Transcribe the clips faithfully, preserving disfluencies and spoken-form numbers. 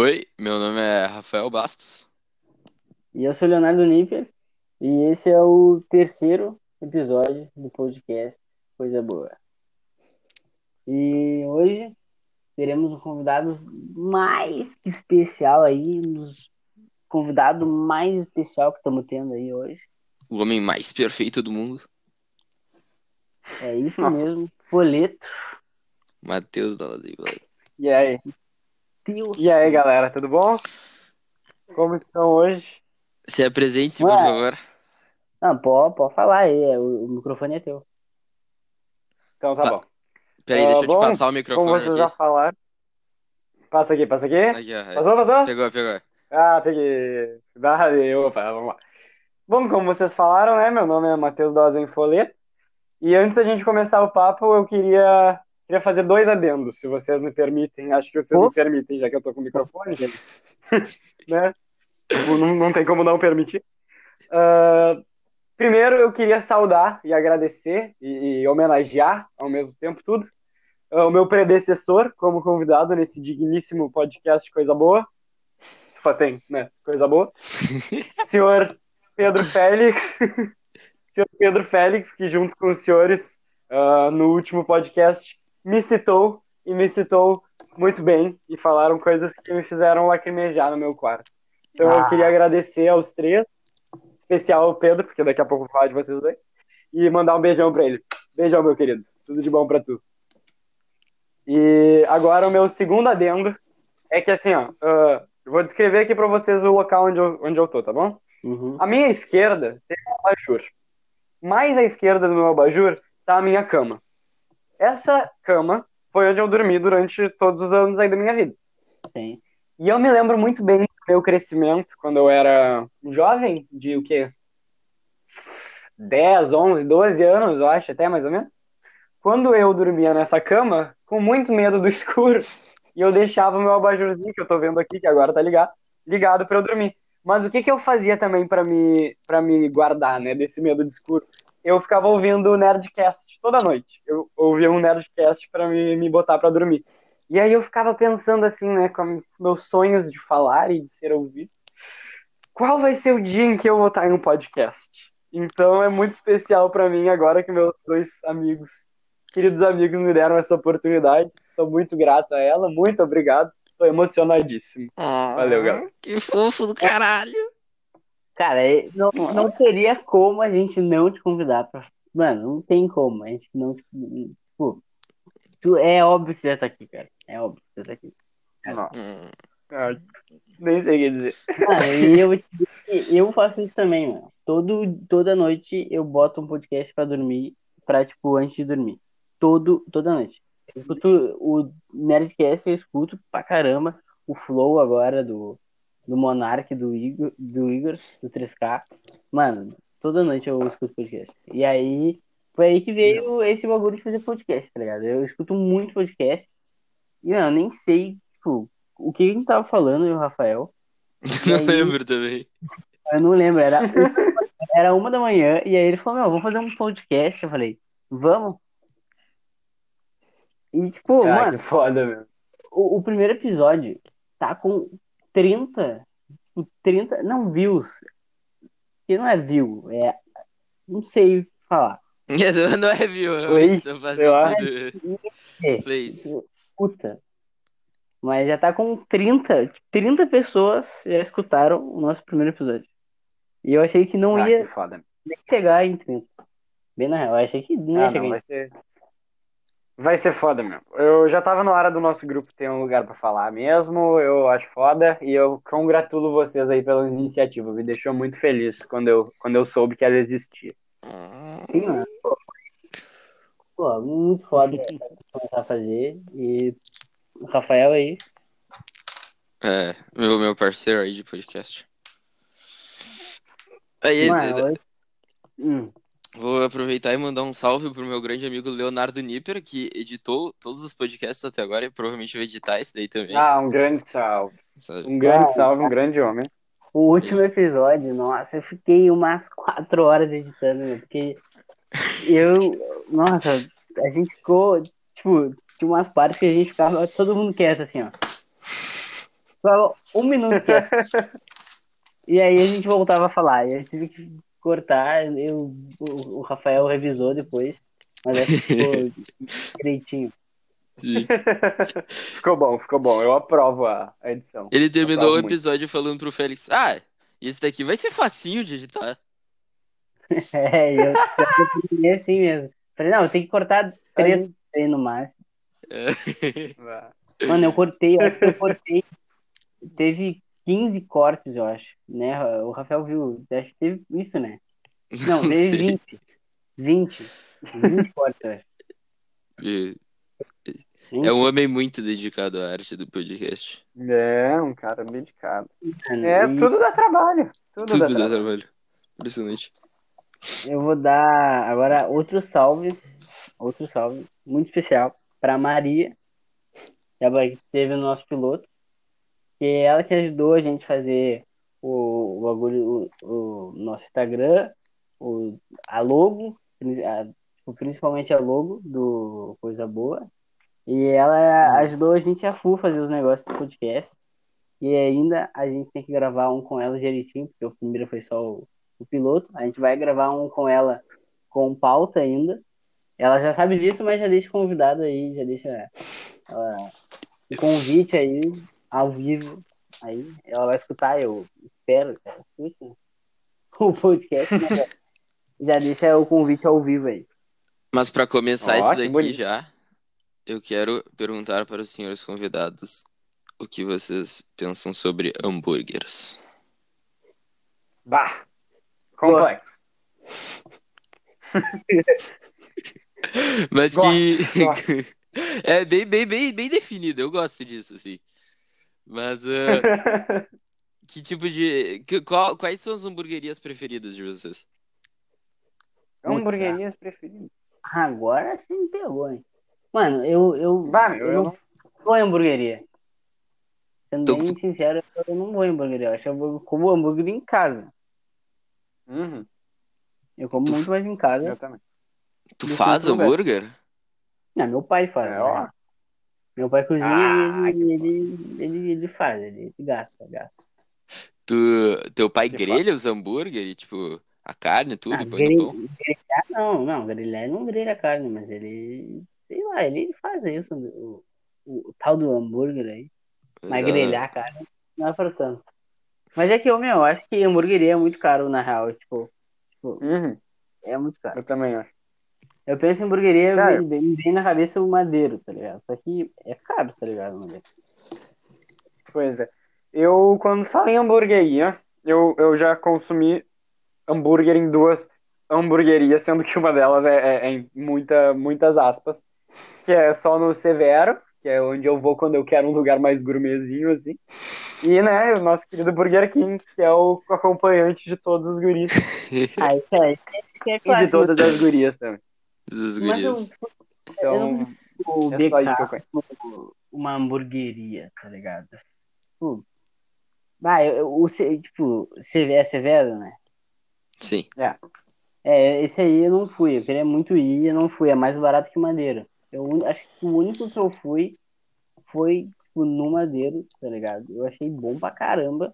Oi, meu nome é Rafael Bastos. E eu sou Leonardo Nipper, e esse é o terceiro episódio do podcast Coisa Boa. E hoje teremos um convidado mais que especial aí, um dos convidado mais especial que estamos tendo aí hoje. O homem mais perfeito do mundo. É isso mesmo, Foletto. Matheus Dohms. E aí? E aí, galera, tudo bom? Como estão hoje? Se apresente, Ué. por favor. Não, pode, pode falar aí, o, o microfone é teu. Então tá, tá. bom. Peraí, deixa uh, eu bom, te passar o microfone como vocês aqui. Já falaram. Passa aqui, passa aqui. aqui ó, passou, passou? Pegou, pegou. Ah, peguei. Opa, vamos lá. Bom, como vocês falaram, né, meu nome é Matheus Dohms Foletto. E antes da gente começar o papo, eu queria... Queria fazer dois adendos, se vocês me permitem. Acho que vocês oh. me permitem, já que eu tô com o microfone, gente. né? Não, não tem como não permitir. Uh, primeiro, eu queria saudar e agradecer e, e homenagear, ao mesmo tempo, tudo. Uh, o meu predecessor, como convidado nesse digníssimo podcast Coisa Boa. Só tem, né? Coisa Boa. Senhor Pedro Félix. Senhor Pedro Félix, que junto com os senhores, uh, no último podcast... me citou, e me citou muito bem, e falaram coisas que me fizeram lacrimejar no meu quarto. Então ah. eu queria agradecer aos três, especial ao Pedro, porque daqui a pouco eu vou falar de vocês dois, e mandar um beijão pra ele. Beijão, meu querido. Tudo de bom pra tu. E agora o meu segundo adendo é que, assim, ó, uh, eu vou descrever aqui pra vocês o local onde eu, onde eu tô, tá bom? Uhum. A minha esquerda tem um abajur. Mais à esquerda do meu abajur tá a minha cama. Essa cama foi onde eu dormi durante todos os anos aí da minha vida. Sim. E eu me lembro muito bem do meu crescimento quando eu era jovem, de o quê? dez, onze, doze anos, eu acho, até mais ou menos. Quando eu dormia nessa cama, com muito medo do escuro, e eu deixava o meu abajurzinho, que eu tô vendo aqui, que agora tá ligado, ligado pra eu dormir. Mas o que que eu fazia também pra me, pra me guardar, né, desse medo de escuro? Eu ficava ouvindo o Nerdcast toda noite. Eu ouvia um Nerdcast pra me, me botar pra dormir. E aí eu ficava pensando assim, né, com meus sonhos de falar e de ser ouvido. Qual vai ser o dia em que eu vou estar em um podcast? Então é muito especial pra mim agora que meus dois amigos, queridos amigos, me deram essa oportunidade. Sou muito grato a ela, muito obrigado. Tô emocionadíssimo. Ah, valeu, galera. Que fofo do caralho. Cara, não, não teria como a gente não te convidar pra... Mano, não tem como. A gente não... Tipo, tu... É óbvio que você tá aqui, cara. É óbvio que você tá aqui. Não. Cara, nem sei o que dizer. Ah, e eu, eu faço isso também, mano. Todo, toda noite eu boto um podcast pra dormir, pra, tipo, antes de dormir. Todo, toda noite. Eu escuto o Nerdcast, eu escuto pra caramba. O Flow agora do... do Monark, do Igor, do Igor, do três K. Mano, toda noite eu escuto podcast. E aí, foi aí que veio esse bagulho de fazer podcast, tá ligado? Eu escuto muito podcast. E, mano, eu nem sei, tipo, o que a gente tava falando, eu e o Rafael. E aí, não lembro também. Eu não lembro, era, era uma da manhã. E aí ele falou, meu, vamos fazer um podcast. Eu falei, vamos? E, tipo, ah, mano... que foda, meu. O, o primeiro episódio tá com... trinta, trinta, não, views, que não é view, é, não sei falar. Não é view, Play, não faz sentido. É, puta, mas já tá com trinta, trinta pessoas já escutaram o nosso primeiro episódio. E eu achei que não ah, ia que foda. Nem chegar em trinta. Bem na real, eu achei que não ia ah, chegar não, em trinta. Vai ser... Vai ser foda, meu. Eu já tava na hora do nosso grupo ter um lugar pra falar mesmo, eu acho foda, e eu congratulo vocês aí pela iniciativa, me deixou muito feliz quando eu, quando eu soube que ela existia. Sim, mano. Pô, muito foda o que a gente vai começar a fazer, e o Rafael aí. É, meu, meu parceiro aí de podcast. Aí, mano, hoje... hum. Vou aproveitar e mandar um salve pro meu grande amigo Leonardo Nipper, que editou todos os podcasts até agora e provavelmente vai editar esse daí também. Ah, um grande salve. Sabe? Um grande ah, salve, um grande homem. O último episódio, nossa, eu fiquei umas quatro horas editando, né? Porque eu... Nossa, a gente ficou... Tipo, tinha umas partes que a gente ficava todo mundo quieto, assim, ó. Falou um minuto. E aí a gente voltava a falar. E eu tive que cortar. Eu, o, o Rafael revisou depois. Mas acho que ficou direitinho. Sim. Ficou bom, ficou bom. Eu aprovo a edição. Ele terminou o episódio muito. Falando pro Félix: ah, esse daqui vai ser facinho de editar. É, eu, eu, eu assim mesmo. Falei, não, eu tenho que cortar três aí no máximo. É. Mano, eu cortei, eu acho que eu cortei. Teve quinze cortes, eu acho, né? O Rafael viu, acho que teve isso, né? Não, não teve sei. vinte. vinte. vinte cortes, eu acho. E... É um homem muito dedicado à arte do podcast. É, um cara dedicado. É, tudo dá trabalho. Tudo, tudo dá, dá trabalho. trabalho. Impressionante. Eu vou dar agora outro salve, outro salve, muito especial, pra Maria, que teve no nosso piloto, que é ela que ajudou a gente a fazer o, o, agulho, o, o nosso Instagram, o, a logo, a, principalmente a logo do Coisa Boa. E ela ajudou a gente a full fazer os negócios do podcast. E ainda a gente tem que gravar um com ela direitinho, porque o primeiro foi só o, o piloto. A gente vai gravar um com ela com pauta ainda. Ela já sabe disso, mas já deixa convidado aí, já deixa o convite aí, ao vivo. Aí ela vai escutar, eu espero que ela escute o podcast, né? Já deixa o convite ao vivo aí. Mas para começar isso daqui já... Eu quero perguntar para os senhores convidados o que vocês pensam sobre hambúrgueres. Bah! Complexo. Mas gosto, que... Gosto. É bem, bem, bem, bem definido, eu gosto disso, assim. Mas uh... que tipo de... Que, qual, quais são as hamburguerias preferidas de vocês? Hamburguerias preferidas? Agora você me pegou, hein? Mano, eu, eu, bah, eu, eu não vou em hamburgueria. Sendo bem sincero, eu não vou em hamburgueria. Eu acho que eu como hambúrguer em casa. Uhum. Eu como tu... muito mais em casa. Eu também. Tu faz hambúrguer? Lugar. Não, meu pai faz. É, né? Meu pai cozinha ah, e ele, ele, ele, ele faz, ele gasta, gasta. Tu, teu pai ele grelha faz. Os hambúrguer e tipo... A carne, tudo? Ah, põe grelha, no pão? Grelhar não, não. Grelhar não grelha a carne, mas ele... Sei lá, ele faz isso, o, o, o tal do hambúrguer aí. Mas ah. grelhar, cara, não é pra tanto. Mas é que, eu, meu, acho que hambúrgueria é muito caro, na real. Tipo, tipo uhum. é muito caro. Eu também acho. Eu penso em hambúrgueria, me vem, vem na cabeça o Madero, tá ligado? Só que é caro, tá ligado, Madero? Pois é. Eu, quando falo em hambúrgueria, eu, eu já consumi hambúrguer em duas hambúrguerias, sendo que uma delas é, é, é em muita, muitas aspas. Que é só no Severo, que é onde eu vou quando eu quero um lugar mais gourmetzinho, assim. E, né, o nosso querido Burger King, que é o acompanhante de todos os guris. Ah, isso aí. É, é claro. E de todas as gurias também. As gurias. Eu, então, eu não vou é só isso eu uma hamburgueria, tá ligado? Tipo, ah, eu, eu, eu, tipo, é Severo, né? Sim. É. é, esse aí eu não fui. Eu queria muito ir, eu não fui. É mais barato que Madeira. Eu acho que o único que eu fui foi, tipo, no Madeiro, tá ligado? Eu achei bom pra caramba.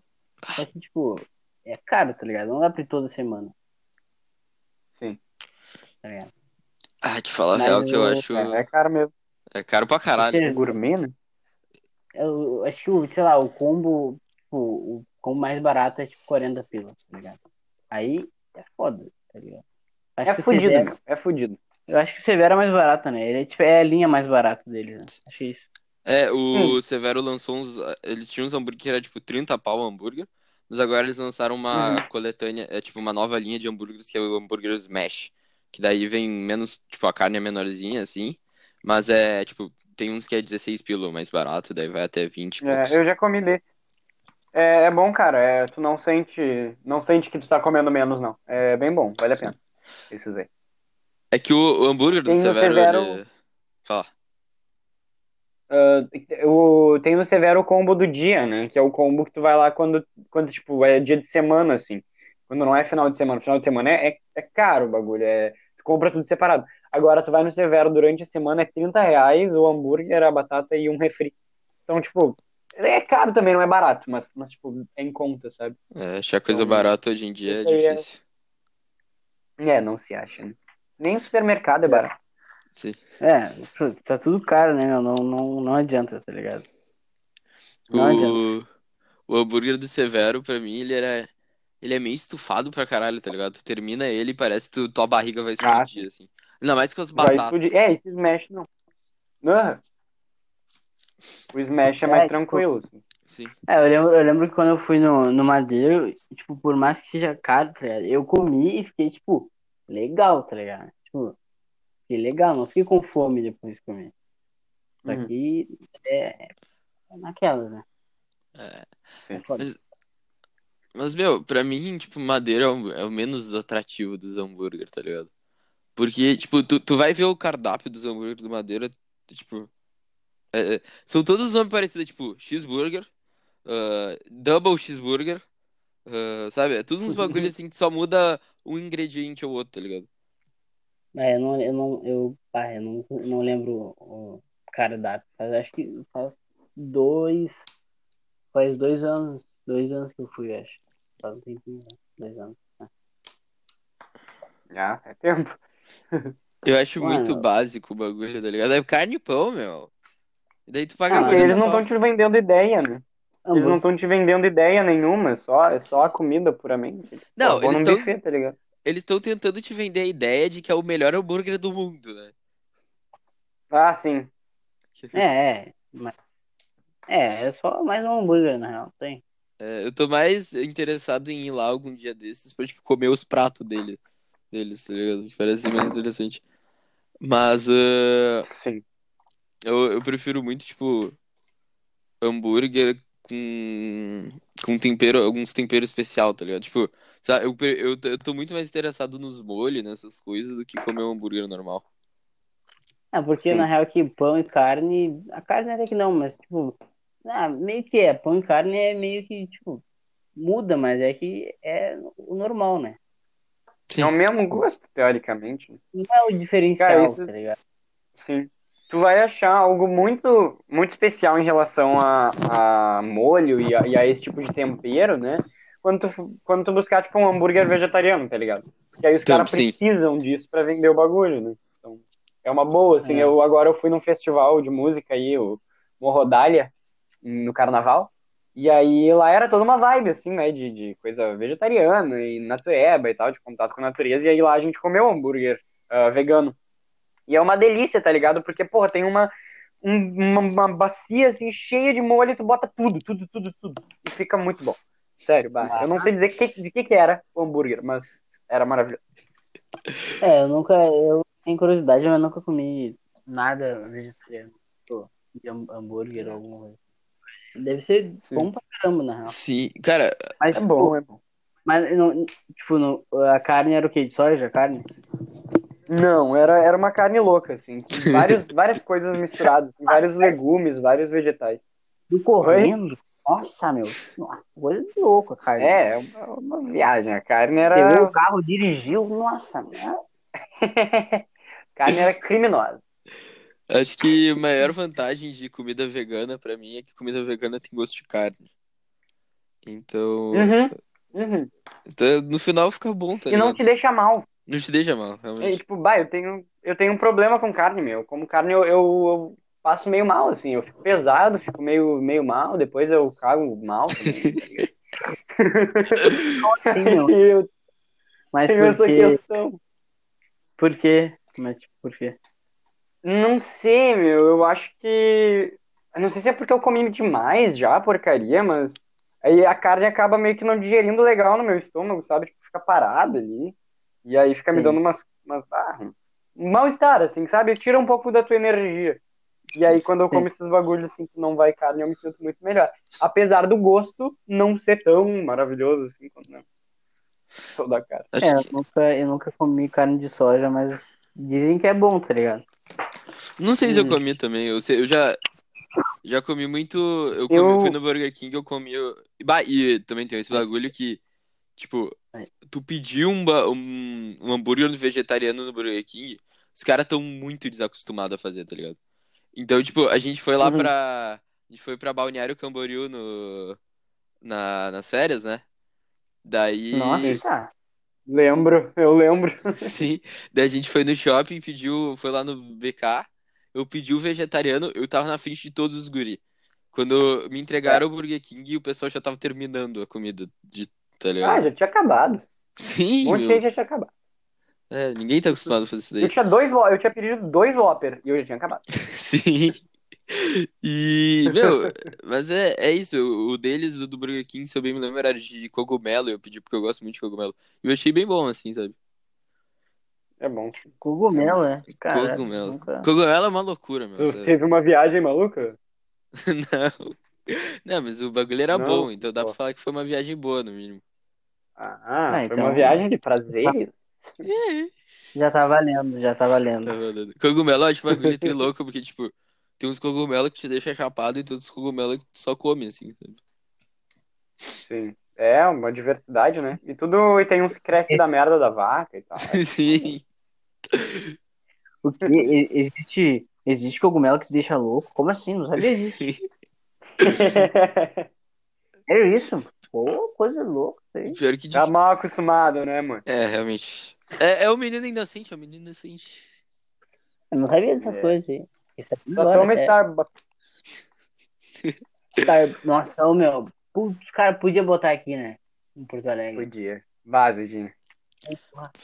Só que, tipo, é caro, tá ligado? Não dá pra ir toda semana. Sim. Tá ligado? Ah, te falar a real que eu acho... É caro mesmo. É caro pra caralho. É gourmet, né? Eu acho que, sei lá, o combo, tipo, o combo mais barato é, tipo, quarenta pila, tá ligado? Aí é foda, tá ligado? Acho é fudido, deve... meu. É fudido. Eu acho que o Severo é mais barato, né? Ele é, tipo, é a linha mais barata dele, né? Achei isso. É, o hum. Severo lançou uns... Eles tinham uns hambúrguer que era, tipo, trinta pau o hambúrguer. Mas agora eles lançaram uma hum. coletânea... É, tipo, uma nova linha de hambúrgueres que é o hambúrguer Smash. Que daí vem menos... Tipo, a carne é menorzinha, assim. Mas é, tipo... Tem uns que é dezesseis pila mais barato. Daí vai até vinte. É, eu já comi desse. É, é bom, cara. É, tu não sente... Não sente que tu tá comendo menos, não. É bem bom. Vale a pena. Esses aí. É que o, o hambúrguer do Severo, Severo... Ele... Fala. Uh, o, tem no Severo o combo do dia, né? Que é o combo que tu vai lá quando, quando tipo, é dia de semana, assim. Quando não é final de semana. Final de semana é, é, é caro o bagulho. É, tu compra tudo separado. Agora tu vai no Severo durante a semana, é trinta reais o hambúrguer, a batata e um refri. Então, tipo, É caro também, não é barato, mas, mas tipo, é em conta, sabe? É, achar coisa então, barata hoje em dia é difícil. É... é, não se acha, né? Nem o supermercado é barato. Sim. É, tá tudo caro, né, meu? Não, não, não adianta, tá ligado? Não o... adianta. O hambúrguer do Severo, pra mim, ele era... Ele é meio estufado pra caralho, tá ligado? Tu termina ele e parece que tu... tua barriga vai explodir, ah, assim. Ainda mais que os batatas. É, esse smash não. Uhum. O smash é, é mais tranquilo, tipo... assim. Sim. É, eu lembro, eu lembro que quando eu fui no, no Madero, tipo, por mais que seja caro, tá ligado? Eu comi e fiquei, tipo, legal, tá ligado? Tipo, fiquei legal, não fiquei com fome depois de comer. Isso aqui uhum. é... é naquela, né? É. Sim. Mas, mas, meu, pra mim, tipo, Madeira é o, é o menos atrativo dos hambúrgueres, tá ligado? Porque, tipo, tu, tu vai ver o cardápio dos hambúrgueres do Madeira, tipo... É, são todos os nomes parecidos, tipo, cheeseburger, uh, double cheeseburger, uh, sabe? É tudo uns bagulhos, assim, que só muda um ingrediente ou outro, tá ligado? É, eu não, eu não, eu, ah, eu não, eu não lembro o cardápio, mas acho que faz dois... Faz dois anos, dois anos que eu fui, acho. Faz um tempinho, né? Dois anos. Já, é tempo. Eu acho Mano. muito básico o bagulho, tá ligado? É carne e pão, meu. E daí tu paga ah, porque eles não estão te vendendo ideia, né? Eles Amor. não estão te vendendo ideia nenhuma, é só, é só a comida puramente. Não, eles estão... buffet, tá ligado? Eles estão tentando te vender a ideia de que é o melhor hambúrguer do mundo, né? Ah, sim. É, é, mas... É, é só mais um hambúrguer, na real, tem. É, eu tô mais interessado em ir lá algum dia desses pra, tipo, comer os pratos dele, deles, tá ligado? Que parece mais interessante. Mas, uh, Sim. Eu, eu prefiro muito, tipo, hambúrguer com, com tempero, alguns temperos especial, tá ligado? Tipo, sabe, eu, eu, eu tô muito mais interessado nos molhos, nessas coisas, do que comer um hambúrguer normal. É, porque, Sim. na real, que pão e carne... A carne até que não, mas, tipo... Ah, meio que é, pão e carne é meio que, tipo, muda, mas é que é o normal, né? Sim. É o mesmo gosto, teoricamente. Não é o diferencial, cara, isso... tá ligado? Sim. Tu vai achar algo muito, muito especial em relação a, a molho e a, e a esse tipo de tempero, né? Quando tu, quando tu buscar, tipo, um hambúrguer vegetariano, tá ligado? Porque aí os então, caras precisam disso pra vender o bagulho, né? Então, é uma boa, assim. É. Eu, agora eu fui num festival de música aí, o Morrodália, no Carnaval, e aí lá era toda uma vibe, assim, né, de, de coisa vegetariana e natureba e tal, de contato com a natureza, e aí lá a gente comeu hambúrguer uh, vegano. E é uma delícia, tá ligado? Porque, porra, tem uma, um, uma, uma bacia, assim, cheia de molho e tu bota tudo, tudo, tudo, tudo, e fica muito bom. Sério, bah. Eu não sei dizer que, de que que era o hambúrguer, mas era maravilhoso. É, eu nunca, eu tenho curiosidade, mas eu nunca comi nada vegetariano, de hambúrguer ou alguma coisa. Deve ser Sim. bom pra caramba, na real. Sim, cara, mas, é bom, bom, é bom. Mas, não, tipo, não, a carne era o quê? De soja, carne? Não, era, era uma carne louca, assim. Com vários, várias coisas misturadas. Com vários legumes, vários vegetais. Do correndo? Nossa, meu. Nossa, coisa de louco a carne. É, uma, uma viagem. A carne era... Pegou o carro, dirigiu. Nossa, meu. Carne era criminosa. Acho que a maior vantagem de comida vegana pra mim é que comida vegana tem gosto de carne. Então... Uhum, uhum. Então no final fica bom, tá ligado? E não te deixa mal. Não te deixa mal, realmente. É, tipo, bah, eu tenho, eu tenho um problema com carne, meu. Como carne eu, eu, eu passo meio mal, assim. Eu fico pesado, fico meio, meio mal, depois eu cago mal. Também, tá ligado? Sim, eu... Mas tem por quê? Questão. Por quê? Mas tipo, por quê? Não sei, meu, eu acho que... Não sei se é porque eu comi demais já, porcaria, mas... Aí a carne acaba meio que não digerindo legal no meu estômago, sabe? Tipo, fica parada ali. E aí fica Sim. me dando umas... umas... Ah, um mal-estar, assim, sabe? Tira um pouco da tua energia. E aí quando eu como Sim. esses bagulhos, assim, que não vai carne, eu me sinto muito melhor. Apesar do gosto não ser tão maravilhoso, assim, quando não... Sou da carne. É, eu nunca, eu nunca comi carne de soja, mas dizem que é bom, tá ligado? Não sei se eu comi também, eu, sei, eu já, já comi muito, eu, comi, eu... eu fui no Burger King, eu comi, eu... Bah, e também tem esse bagulho que, tipo, tu pediu um, um, um hambúrguer vegetariano no Burger King, os caras tão muito desacostumados a fazer, tá ligado? Então, tipo, a gente foi lá uhum. pra, a gente foi pra Balneário Camboriú no, na, nas férias, né? Daí... Nossa, lembro, eu lembro. Sim, daí a gente foi no shopping, pediu, foi lá no B K, eu pedi o vegetariano, eu tava na frente de todos os guri. Quando me entregaram o Burger King, o pessoal já tava terminando a comida, de, tá ligado? Ah, já tinha acabado. Sim, um monte de gente já tinha acabado. É, ninguém tá acostumado a fazer isso daí. Eu tinha, dois, eu tinha pedido dois Whopper e eu já tinha acabado. Sim. E, meu, mas é, é isso. O deles, o do Burger King, se eu bem me lembro, era de cogumelo. Eu pedi porque eu gosto muito de cogumelo. E eu achei bem bom, assim, sabe? É bom. Cogumelo, é. Cara, cogumelo. Nunca... cogumelo é uma loucura, meu. Tu teve uma viagem maluca? Não. Não, mas o bagulho era não, bom, então dá pô. pra falar que foi uma viagem boa, no mínimo. Ah, ah foi então... uma viagem de prazeres? É. Já tá valendo, já tá valendo. Tá valendo. Cogumelo, acho que o bagulho é louco, porque, tipo, tem uns cogumelos que te deixam chapado e tem uns cogumelos que tu só come, assim. Sabe? Sim. É, uma diversidade, né? E tudo, e tem uns que crescem da merda da vaca e tal. Sim. O que existe... Existe cogumelo que te deixa louco? Como assim? Não sabia disso. É isso? Pô, coisa louca. Pior que de... Tá mal acostumado, né, mano? É, realmente. É, é o menino inocente, é o menino inocente. Eu não sabia dessas é. coisas aí. Só agora, toma é. Starbucks. Star... Nossa, o meu. Putz, cara, podia botar aqui, né? Em Porto Alegre. Podia. Base, Dinho.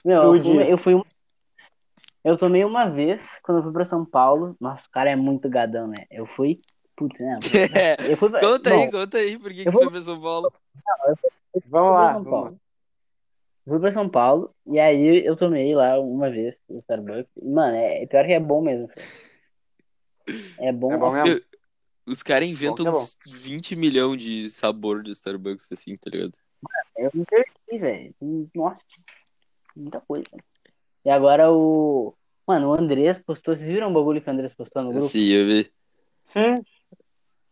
Meu, podia. Eu fui um... Eu tomei uma vez, quando eu fui pra São Paulo. Nossa, o cara é muito gadão, né? Eu fui... Putz, né? Eu fui pra... Conta Bom, aí, conta aí, por que, que vou... foi pra São Paulo? Não, eu fui... Eu fui vamos lá, São vamos Paulo. Lá. Eu fui pra São Paulo, e aí eu tomei lá uma vez, no Starbucks. Mano, é pior que é bom mesmo. Cara. É bom, é bom mesmo. Eu... Os caras inventam é uns vinte milhões de sabor de Starbucks, assim, tá ligado? Mano, eu me perdi, velho. Nossa, muita coisa, e agora o... Mano, o Andreas postou... Vocês viram o bagulho que o Andreas postou no grupo? Sim, eu vi. Sim.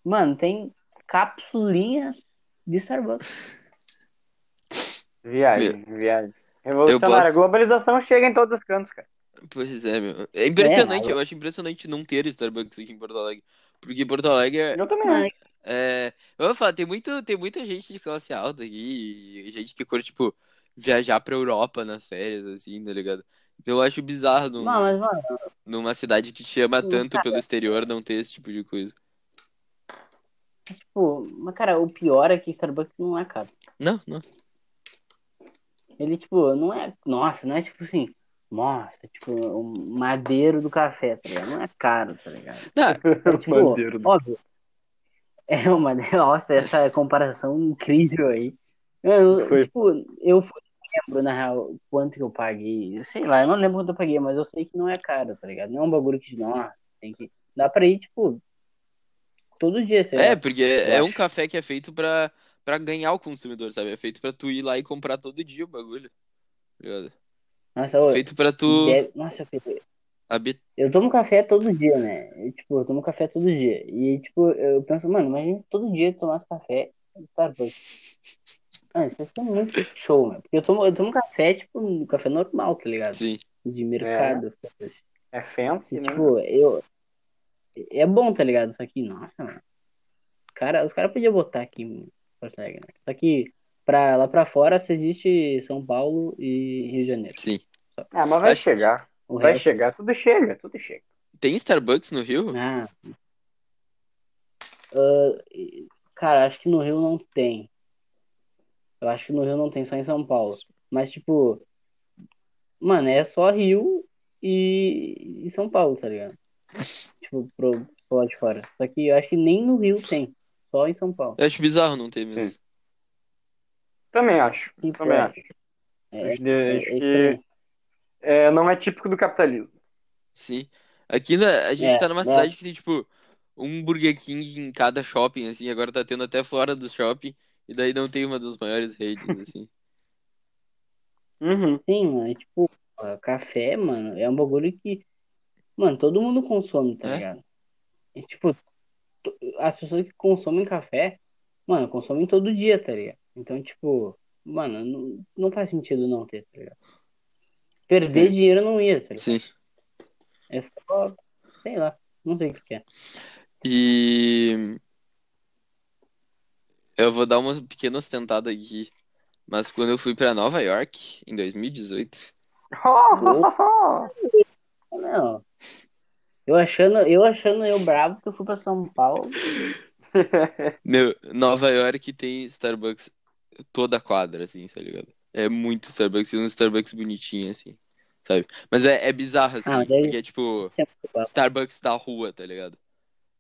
Mano, tem capsulinhas de Starbucks. Viagem, meu. viagem. Revolucionária. Posso... A globalização chega em todos os cantos, cara. Pois é, meu. É impressionante. É, eu acho impressionante não ter Starbucks aqui em Porto Alegre. Porque Porto Alegre... É... Eu também. É... Eu vou falar, tem, muito, tem muita gente de classe alta aqui. Gente que curte, tipo... viajar pra Europa nas férias, assim, tá ligado? Então eu acho bizarro num, não, mas, mano, numa cidade que te ama tanto cara, pelo exterior não ter esse tipo de coisa. Tipo, mas cara, o pior é que Starbucks não é caro. Não, não. Ele, tipo, não é... Nossa, não é tipo assim... Nossa, tipo, o madeiro do café, tá ligado? Não é caro, tá ligado? Não, é, tipo, madeiro do... óbvio. É, uma... Nossa, essa comparação incrível aí. Eu, Foi. tipo, eu fui... lembro, na real, quanto que eu paguei. Sei lá, eu não lembro quanto eu paguei, mas eu sei que não é caro, tá ligado? Não é um bagulho que, nossa, tem que... Dá pra ir, tipo, todo dia, sei lá. É, porque é um café que é feito pra, pra ganhar o consumidor, sabe? É feito pra tu ir lá e comprar todo dia o bagulho. Nossa, ô, é feito pra tu... Deve... Nossa, eu... Habit... eu tomo café todo dia, né? Eu, tipo, eu tomo café todo dia. E, tipo, eu penso, mano, imagina todo dia tomar café no Starbucks. Ah, isso é muito show, né? Porque eu tomo, eu tomo café, tipo, um café normal, tá ligado? Sim. De mercado. É, é fancy, e, né? Tipo, eu... É bom, tá ligado? Só que, nossa, mano. Cara, os caras podiam botar aqui em Porto Alegre, né? Só que pra, lá pra fora só existe São Paulo e Rio de Janeiro. Sim. Só. Ah, mas vai Acho chegar. Vai resto... chegar. Tudo chega, tudo chega. Tem Starbucks no Rio? Ah. Uh, cara, acho que no Rio não tem. Eu acho que no Rio não tem, só em São Paulo. Mas, tipo... Mano, é só Rio e, e São Paulo, tá ligado? Tipo, pro, pro lado de fora. Só que eu acho que nem no Rio tem. Só em São Paulo. Eu acho bizarro não ter mesmo. Sim. Também acho. E também é. acho. É, acho que é, não é típico do capitalismo. Sim. Aqui na, a gente é, tá numa é. cidade que tem, tipo... Um Burger King em cada shopping, assim. Agora tá tendo até fora do shopping. E daí não tem uma das maiores redes, assim. Uhum, sim, mano. É tipo, café, mano, é um bagulho que, mano, todo mundo consome, tá é? ligado? E, tipo, as pessoas que consomem café, mano, consomem todo dia, tá ligado? Então, tipo, mano, não, não faz sentido não ter, tá ligado? Perder sim. dinheiro não ia, tá ligado? Sim. É só, sei lá, não sei o que é. E... Eu vou dar uma pequena ostentada aqui. Mas quando eu fui pra Nova York, em dois mil e dezoito... Não. Eu achando, eu achando eu bravo que eu fui pra São Paulo. Não, Nova York tem Starbucks toda a quadra, assim, tá ligado? É muito Starbucks, um Starbucks bonitinho, assim, sabe? Mas é, é bizarro, assim, ah, daí... porque é tipo Starbucks da rua, tá ligado?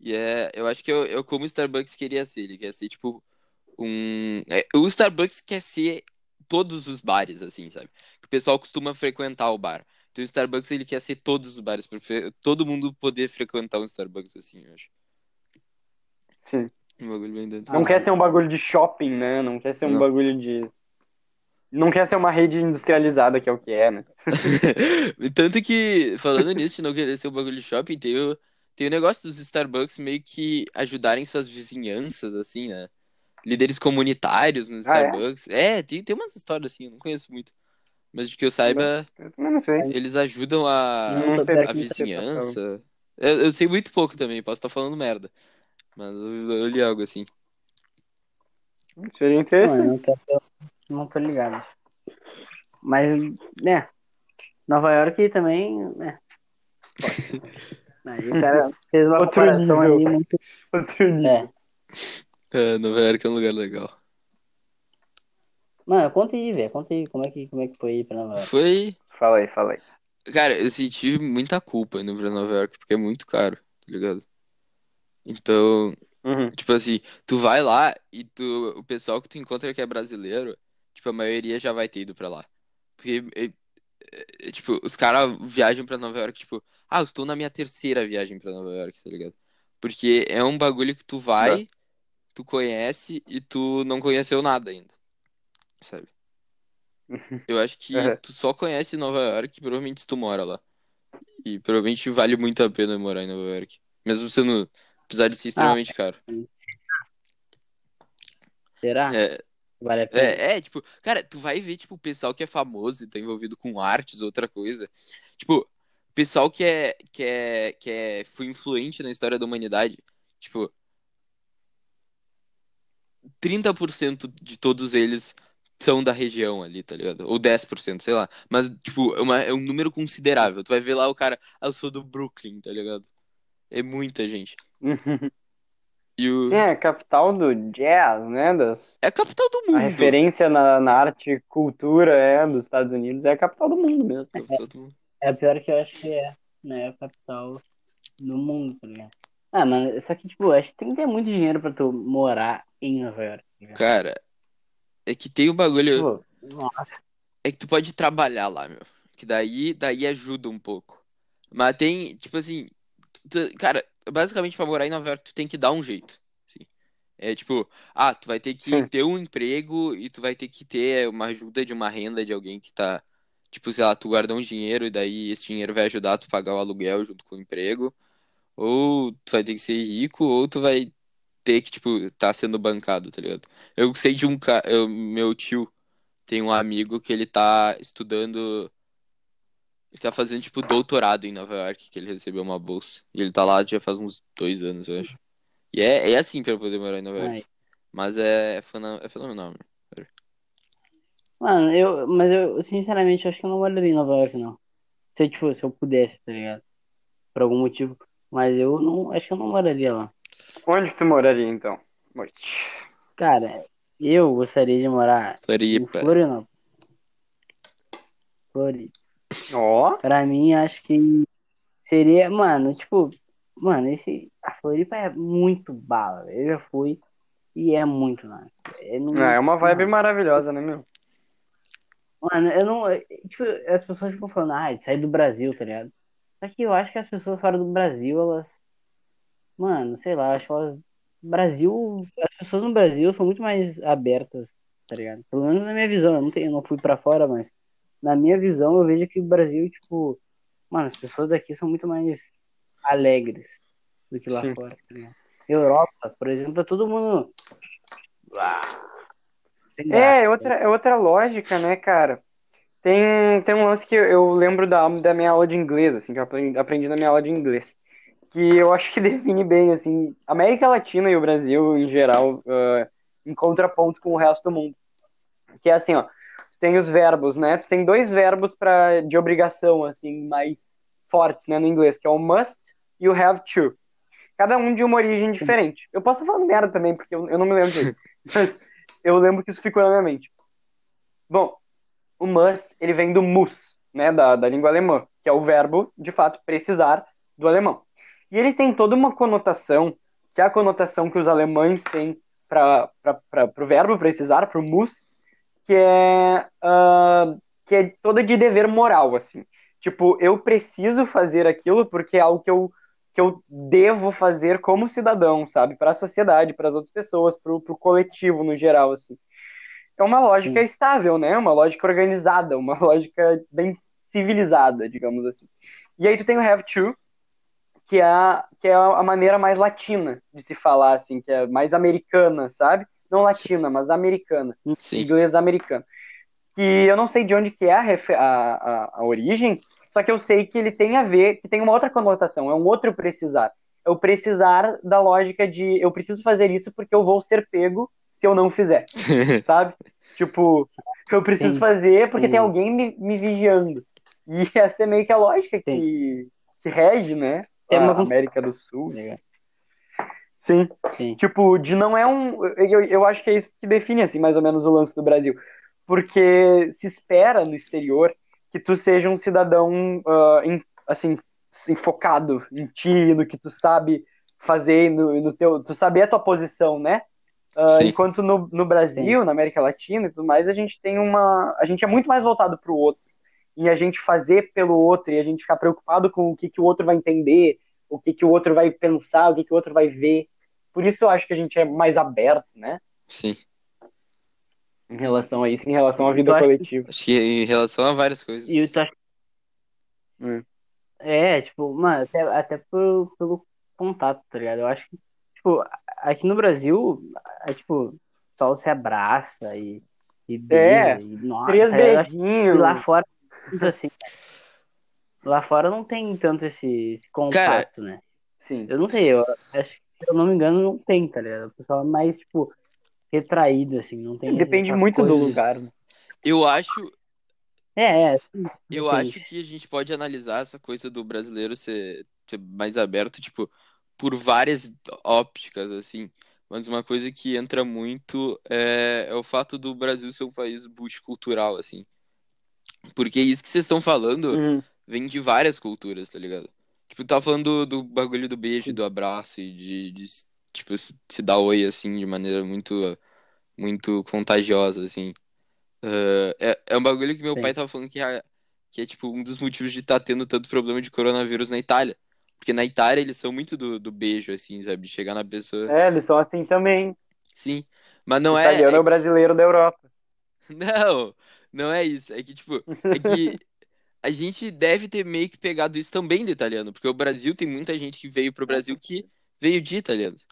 E é, eu acho que eu, eu como o Starbucks queria ser, ele quer ser tipo um... É, o Starbucks quer ser todos os bares, assim, sabe? Que o pessoal costuma frequentar o bar. Então o Starbucks, ele quer ser todos os bares, pra fre... todo mundo poder frequentar um Starbucks, assim, eu acho. Sim. Um bagulho bem dentro. Não quer ser um bagulho de shopping, né? Não quer ser um Não. bagulho de... Não quer ser uma rede industrializada, que é o que é, né? Tanto que, falando nisso, de não querer ser um bagulho de shopping, tem o... tem o negócio dos Starbucks meio que ajudarem suas vizinhanças, assim, né? Líderes comunitários nos Starbucks. Ah, é, é tem, tem umas histórias assim, eu não conheço muito. Mas de que eu saiba, eu não sei. Eles ajudam a, não sei a vizinhança. Eu, eu sei muito pouco também, posso estar falando merda. Mas eu, eu li algo assim. Seria interessante. Não, não tô ligado. Mas, né, Nova York também, né? Aí o cara fez uma Outro comparação nível. ali muito... Outro nível. É. É, Nova York é um lugar legal. Mano, conta aí, velho. Conta aí como é, que, como é que foi ir pra Nova York. Foi... Fala aí, fala aí. Cara, eu senti muita culpa indo pra Nova York, porque é muito caro, tá ligado? Então, uhum. tipo assim, tu vai lá e tu, o pessoal que tu encontra que é brasileiro, tipo, a maioria já vai ter ido pra lá. Porque... É... Tipo, os caras viajam pra Nova York, tipo, ah, eu estou na minha terceira viagem pra Nova York, tá ligado? Porque é um bagulho que tu vai, é. tu conhece e tu não conheceu nada ainda, sabe? Eu acho que é. tu só conhece Nova York, provavelmente, se tu mora lá. E provavelmente vale muito a pena morar em Nova York. Mesmo sendo, apesar de ser extremamente ah. caro. Será? É... Vale a pena. É, é, tipo, cara, tu vai ver, tipo, o pessoal que é famoso e tá envolvido com artes, outra coisa. Tipo, o pessoal que é, que é, que é, foi influente na história da humanidade. Tipo, trinta por cento de todos eles são da região ali, tá ligado? Ou dez por cento, sei lá. Mas, tipo, é, uma, é um número considerável. Tu vai ver lá o cara, ah, eu sou do Brooklyn, tá ligado? É muita gente. E o... É, a capital do jazz, né? Das... É a capital do mundo. A referência na, na arte e cultura é, dos Estados Unidos é a capital do mundo mesmo. É, é, é a pior que eu acho que é, né? É a capital do mundo, tá ligado? Ah, mas só que, tipo, acho que tem que ter muito dinheiro pra tu morar em Nova York. Tá Cara, é que tem um bagulho... Pô, é que tu pode trabalhar lá, meu. Que daí, daí ajuda um pouco. Mas tem, tipo assim... Tu... Cara... Basicamente, pra morar em Nova York, tu tem que dar um jeito. Assim. É tipo, ah, tu vai ter que Sim. ter um emprego e tu vai ter que ter uma ajuda de uma renda de alguém que tá... Tipo, sei lá, tu guarda um dinheiro e daí esse dinheiro vai ajudar tu a pagar o aluguel junto com o emprego. Ou tu vai ter que ser rico, ou tu vai ter que, tipo, tá sendo bancado, tá ligado? Eu sei de um cara... Meu tio tem um amigo que ele tá estudando... Ele tá fazendo, tipo, doutorado em Nova York, que ele recebeu uma bolsa. E ele tá lá já faz uns dois anos, eu acho. E é, é assim pra poder morar em Nova Ai. York. Mas é, é fenomenal, mano. Mano, eu... Mas eu, sinceramente, eu acho que eu não moraria em Nova York, não. Se eu, tipo, se eu pudesse, tá ligado? Por algum motivo. Mas eu não... Acho que eu não moraria lá. Onde que tu moraria, então? Noite. Cara, eu gostaria de morar... Floripa. Em Florianópolis. Floripa. Ó. Oh. Pra mim, acho que seria, mano, tipo, mano, esse, a Floripa é muito bala, eu já fui e é muito, mano. É, não, ah, é uma vibe não. maravilhosa, né, meu? Mano, eu não, tipo, as pessoas ficam falando, ah, de sair do Brasil, tá ligado? Só que eu acho que as pessoas fora do Brasil, elas, mano, sei lá, acho que elas, Brasil, as pessoas no Brasil são muito mais abertas, tá ligado? Pelo menos na minha visão, eu não, tenho, eu não fui pra fora, mas... Na minha visão, eu vejo que o Brasil, tipo... Mano, as pessoas daqui são muito mais alegres do que lá Sim. fora. Né? Europa, por exemplo, é todo mundo... É, é, outra, é outra lógica, né, cara? Tem, tem um lance que eu, eu lembro da, da minha aula de inglês, assim, que eu aprendi, aprendi na minha aula de inglês. Que eu acho que define bem, assim... América Latina e o Brasil, em geral, uh, em contraponto com o resto do mundo. Que é assim, ó, tu tem os verbos, né? Tu tem dois verbos pra, de obrigação, assim, mais fortes, né, no inglês, que é o must e o have to. Cada um de uma origem diferente. Eu posso estar falando merda também, porque eu, eu não me lembro disso. Mas eu lembro que isso ficou na minha mente. Bom, o must, ele vem do muss, né, da, da língua alemã, que é o verbo, de fato, precisar do alemão. E ele tem toda uma conotação, que é a conotação que os alemães têm para o verbo precisar, para o muss, que é, uh, que é toda de dever moral, assim. Tipo, eu preciso fazer aquilo porque é algo que eu, que eu devo fazer como cidadão, sabe? Para a sociedade, para as outras pessoas, para o coletivo no geral, assim. É uma lógica Sim. estável, né? Uma lógica organizada, uma lógica bem civilizada, digamos assim. E aí tu tem o have to, que é a, que é a maneira mais latina de se falar, assim, que é mais americana, sabe? Não latina, mas americana. Sim. Inglês americano. Que eu não sei de onde que é a, refer- a, a, a origem, só que eu sei que ele tem a ver, que tem uma outra conotação, é um outro precisar. É o precisar da lógica de eu preciso fazer isso porque eu vou ser pego se eu não fizer, sabe? Tipo, eu preciso Sim. fazer porque Sim. tem alguém me, me vigiando. E essa é meio que a lógica que, que rege, né? É uma América do Sul, né? Sim. Sim. Tipo, de não é um... Eu, eu acho que é isso que define, assim, mais ou menos o lance do Brasil. Porque se espera no exterior que tu seja um cidadão, uh, em, assim, focado em ti, no que tu sabe fazer, no, no teu... Tu saber a tua posição, né? Uh, enquanto no, no Brasil, Sim. na América Latina e tudo mais, a gente tem uma... A gente é muito mais voltado pro outro. E a gente fazer pelo outro, e a gente ficar preocupado com o que, que o outro vai entender, o que, que o outro vai pensar, o que, que o outro vai ver. Por isso eu acho que a gente é mais aberto, né? Sim. Em relação a isso, em relação à vida coletiva. Que, acho que em relação a várias coisas. E tu acha... hum. É, tipo, mano, até, até pelo, pelo contato, tá ligado? Eu acho que, tipo, aqui no Brasil, é, tipo, só se abraça e... e beija, é, e, nossa, três beijinhos. E lá fora... Assim, lá fora não tem tanto esse, esse contato, cara, né? Sim. Eu não sei, eu acho que, se eu não me engano, não tem, tá ligado? O pessoal é mais, tipo, retraído, assim, não tem... Depende muito coisa. Do lugar, né? Eu acho... É, é. Sim, eu depende. Acho que a gente pode analisar essa coisa do brasileiro ser, ser mais aberto, tipo, por várias ópticas, assim. Mas uma coisa que entra muito é, é o fato do Brasil ser um país multicultural, assim. Porque isso que vocês estão falando uhum. vem de várias culturas, tá ligado? Tipo, tá falando do, do bagulho do beijo, do abraço e de, de, tipo, se dar oi, assim, de maneira muito, muito contagiosa, assim. Uh, é, é um bagulho que meu Sim. pai tava falando que é, que é, tipo, um dos motivos de tá tendo tanto problema de coronavírus na Itália. Porque na Itália eles são muito do, do beijo, assim, sabe? De chegar na pessoa... É, eles são assim também. Sim, mas não é... O italiano é... é o brasileiro da Europa. Não... Não é isso, é que, tipo, é que a gente deve ter meio que pegado isso também do italiano, porque o Brasil tem muita gente que veio pro Brasil que veio de italianos.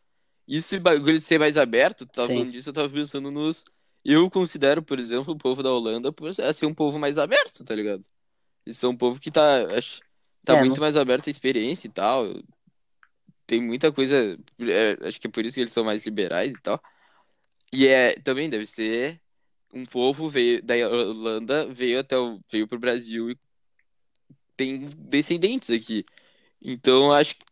Isso, bagulho de ser mais aberto, tu tava Sim. falando disso, eu tava pensando nos... Eu considero, por exemplo, o povo da Holanda por ser um povo mais aberto, tá ligado? Eles são um povo que tá, acho, tá é, muito não... mais aberto à experiência e tal, tem muita coisa, é, acho que é por isso que eles são mais liberais e tal. E é, também deve ser... Um povo veio da Holanda, veio até o, veio pro Brasil e tem descendentes aqui. Então, acho que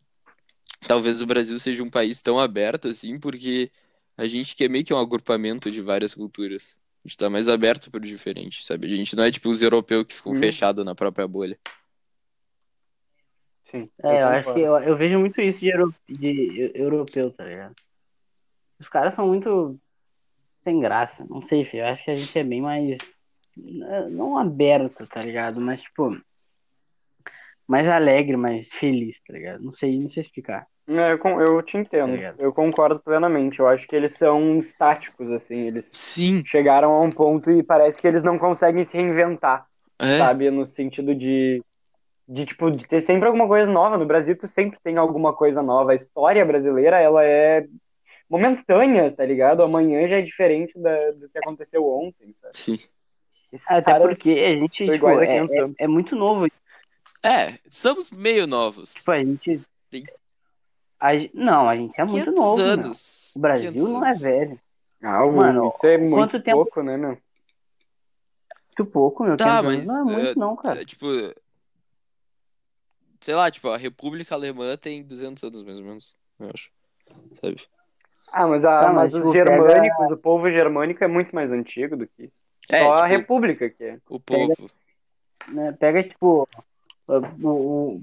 talvez o Brasil seja um país tão aberto, assim, porque a gente quer meio que um agrupamento de várias culturas. A gente tá mais aberto pro diferente, sabe? A gente não é, tipo, os europeus que ficam hum. fechados na própria bolha. Sim. É, eu acho que eu, eu vejo muito isso de, euro, de europeu, tá ligado? Os caras são muito... sem graça, não sei, filho, eu acho que a gente é bem mais, não aberto, tá ligado, mas tipo mais alegre, mais feliz, tá ligado, não sei, não sei explicar. É, eu, eu te entendo, tá, eu concordo plenamente, eu acho que eles são estáticos, assim, eles Sim. chegaram a um ponto e parece que eles não conseguem se reinventar, é? Sabe, no sentido de, de tipo, de ter sempre alguma coisa nova. No Brasil tu sempre tem alguma coisa nova, a história brasileira, ela é momentânea, tá ligado? Amanhã já é diferente da, do que aconteceu ontem, sabe? Sim. Esses Até porque a gente, tipo, é, é, é muito novo. É, somos meio novos. Tipo, a gente... A, não, a gente é muito novo. Anos. O Brasil não é velho. Ah, mano, isso é muito tempo... pouco, né, meu? Muito pouco, meu. Tá, mas... Não é muito, é, não, cara. É, tipo... Sei lá, tipo, a República Alemã tem duzentos anos, mais ou menos, eu acho. Sabe? Ah, mas, a, ah, mas, mas os germânicos, pega... o povo germânico é muito mais antigo do que isso. É, só tipo, a República que é. O povo. Pega, né, pega tipo, o, o,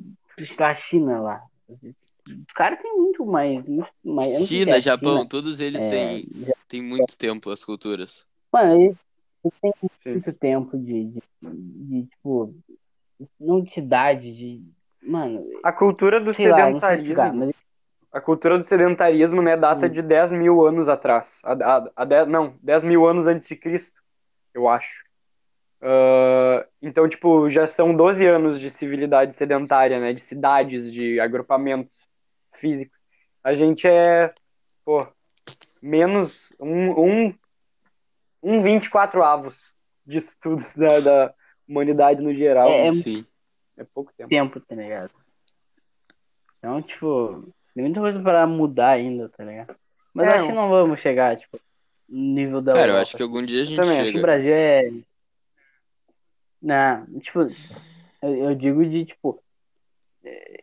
a China lá. Os caras têm muito mais... Muito mais China, é Japão, China. Todos eles é, têm, já... têm muito tempo, as culturas. Mano, eles, eles têm Sim. muito tempo de, de, de, de, tipo, não de cidade, de... Mano... A cultura do sedentarismo... Lá, mas... A cultura do sedentarismo, né, data de dez mil anos atrás. A, a, a dez, não, dez mil anos antes de Cristo, eu acho. Uh, então, tipo, já são doze anos de civilidade sedentária, né, de cidades, de agrupamentos físicos. A gente é, pô, menos um, um, um vinte e quatro avos de estudos da, da humanidade no geral. É, sim. É pouco tempo. Tempo, tá ligado? Então, tipo... Tem muita coisa pra mudar ainda, tá ligado? Mas é, eu acho que não vamos chegar, tipo, no nível da Cara, Europa. Eu acho que algum dia a gente eu também, chega. Acho que o Brasil é... Não, tipo, eu, eu digo de, tipo... É,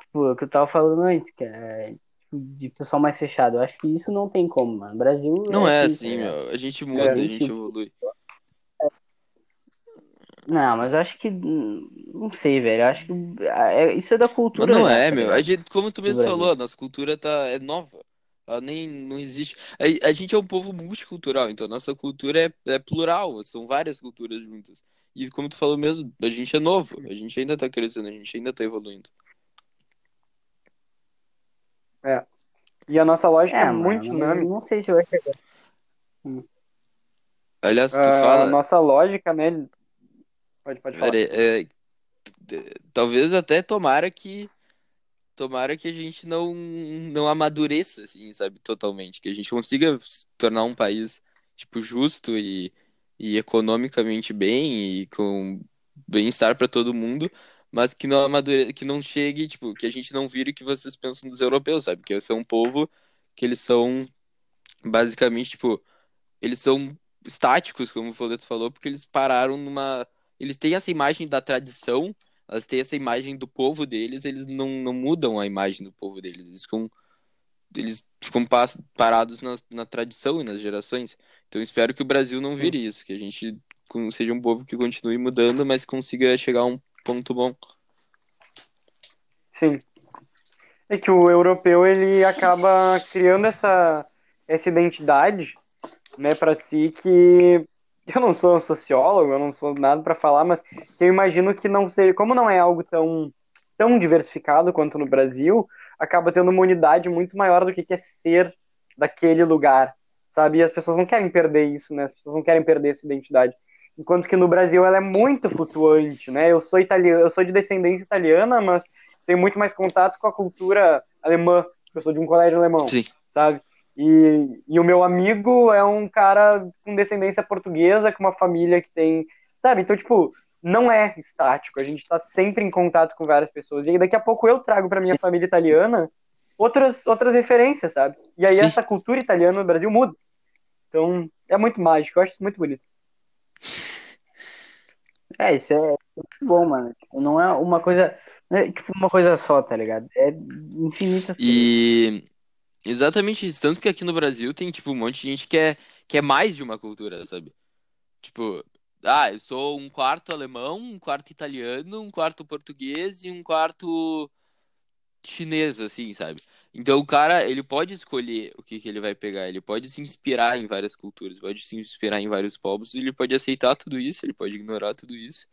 tipo, o que eu tava falando antes, que é de pessoal mais fechado. Eu acho que isso não tem como, mano. O Brasil... Não é, é assim, né? Meu. A gente muda, é, a gente tipo, evolui. É... Não, mas eu acho que... Não sei, velho. Eu acho que isso é da cultura. Mas não é, meu. A gente, como tu mesmo falou, a nossa cultura tá, é nova. Ela nem não existe. A, a gente é um povo multicultural, então nossa cultura é, é plural. São várias culturas juntas. E como tu falou mesmo, a gente é novo. A gente ainda tá crescendo, a gente ainda tá evoluindo. É. E a nossa lógica é, é muito dinâmica. Não sei se vai chegar. Hum. Aliás, tu ah, fala... A nossa lógica, né... Pode, pode falar. É, é, talvez até tomara que tomara que a gente não, não amadureça, assim, sabe, totalmente. Que a gente consiga se tornar um país, tipo, justo e, e economicamente bem e com bem-estar para todo mundo, mas que não amadure... que não chegue, tipo, que a gente não vire o que vocês pensam dos europeus, sabe? Que eles são um povo que eles são basicamente, tipo, eles são estáticos, como o Foletto falou, porque eles pararam numa... Eles têm essa imagem da tradição, elas têm essa imagem do povo deles, eles não, não mudam a imagem do povo deles. Eles ficam, eles ficam parados na, na tradição e nas gerações. Então espero que o Brasil não vire isso, que a gente seja um povo que continue mudando, mas consiga chegar a um ponto bom. Sim. É que o europeu, ele acaba criando essa, essa identidade, né, pra si que... Eu não sou um sociólogo, eu não sou nada para falar, mas eu imagino que não seja... Como não é algo tão, tão diversificado quanto no Brasil, acaba tendo uma unidade muito maior do que é ser daquele lugar, sabe? E as pessoas não querem perder isso, né? As pessoas não querem perder essa identidade. Enquanto que no Brasil ela é muito flutuante, né? Eu sou italiano, eu sou de descendência italiana, mas tenho muito mais contato com a cultura alemã, porque eu sou de um colégio alemão, Sim. sabe? E, e o meu amigo é um cara com descendência portuguesa, com uma família que tem... Sabe? Então, tipo, não é estático. A gente tá sempre em contato com várias pessoas. E aí, daqui a pouco eu trago pra minha Sim. família italiana outras, outras referências, sabe? E aí Sim. essa cultura italiana no Brasil muda. Então, é muito mágico. Eu acho isso muito bonito. É, isso é muito bom, mano. Não é uma coisa... É, tipo, uma coisa só, tá ligado? É infinitas coisas. E... Exatamente isso, tanto que aqui no Brasil tem, tipo, um monte de gente que é, que é mais de uma cultura, sabe? Tipo, ah, eu sou um quarto alemão, um quarto italiano, um quarto português e um quarto chinês, assim, sabe? Então o cara, ele pode escolher o que, que ele vai pegar, ele pode se inspirar em várias culturas, pode se inspirar em vários povos, ele pode aceitar tudo isso, ele pode ignorar tudo isso,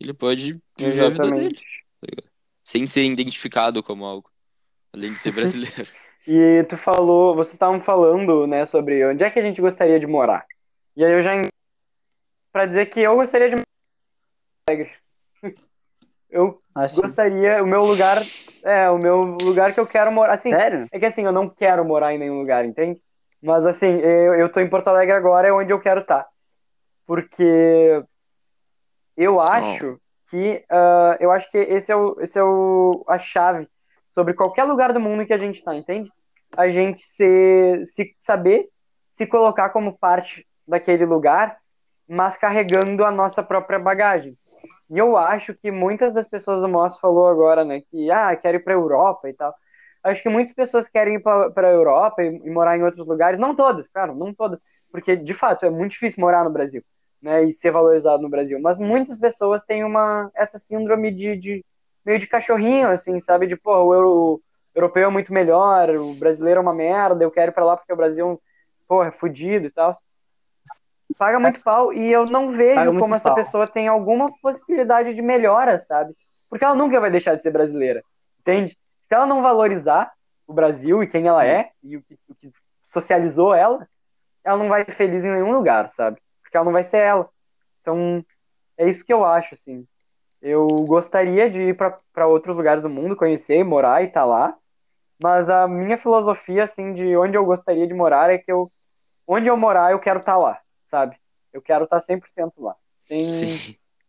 ele pode viver a vida dele, sem ser identificado como algo, além de ser brasileiro. E tu falou, vocês estavam falando, né, sobre onde é que a gente gostaria de morar. E aí eu já... Pra dizer que eu gostaria de morar em Porto Alegre. Eu Acho... gostaria... O meu lugar... É, o meu lugar que eu quero morar... Assim, Sério? É que assim, eu não quero morar em nenhum lugar, entende? Mas assim, eu, eu tô em Porto Alegre agora, é onde eu quero estar. Tá. Porque... Eu acho não. que... Uh, eu acho que esse é, o, esse é o, a chave sobre qualquer lugar do mundo que a gente tá, entende? A gente se, se saber se colocar como parte daquele lugar, mas carregando a nossa própria bagagem. E eu acho que muitas das pessoas, o Moss falou agora, né, que, ah, quero ir pra Europa e tal. Acho que muitas pessoas querem ir pra, pra Europa e, e morar em outros lugares, não todas, claro, não todas, porque, de fato, é muito difícil morar no Brasil, né, e ser valorizado no Brasil, mas muitas pessoas têm uma, essa síndrome de, de meio de cachorrinho, assim, sabe, de, pô, o, euro, o europeu é muito melhor, o brasileiro é uma merda, eu quero ir pra lá porque o Brasil, porra, é fudido e tal. Paga muito pau, e eu não vejo como essa pessoa tem alguma possibilidade de melhora, sabe? Porque ela nunca vai deixar de ser brasileira, entende? Se ela não valorizar o Brasil e quem ela é, e o que, o que socializou ela, ela não vai ser feliz em nenhum lugar, sabe? Porque ela não vai ser ela. Então, é isso que eu acho, assim. Eu gostaria de ir pra, pra outros lugares do mundo, conhecer, morar e tá lá, mas a minha filosofia, assim, de onde eu gostaria de morar é que eu... Onde eu morar, eu quero tá lá. Sabe? Eu quero estar cem por cento lá. Sem,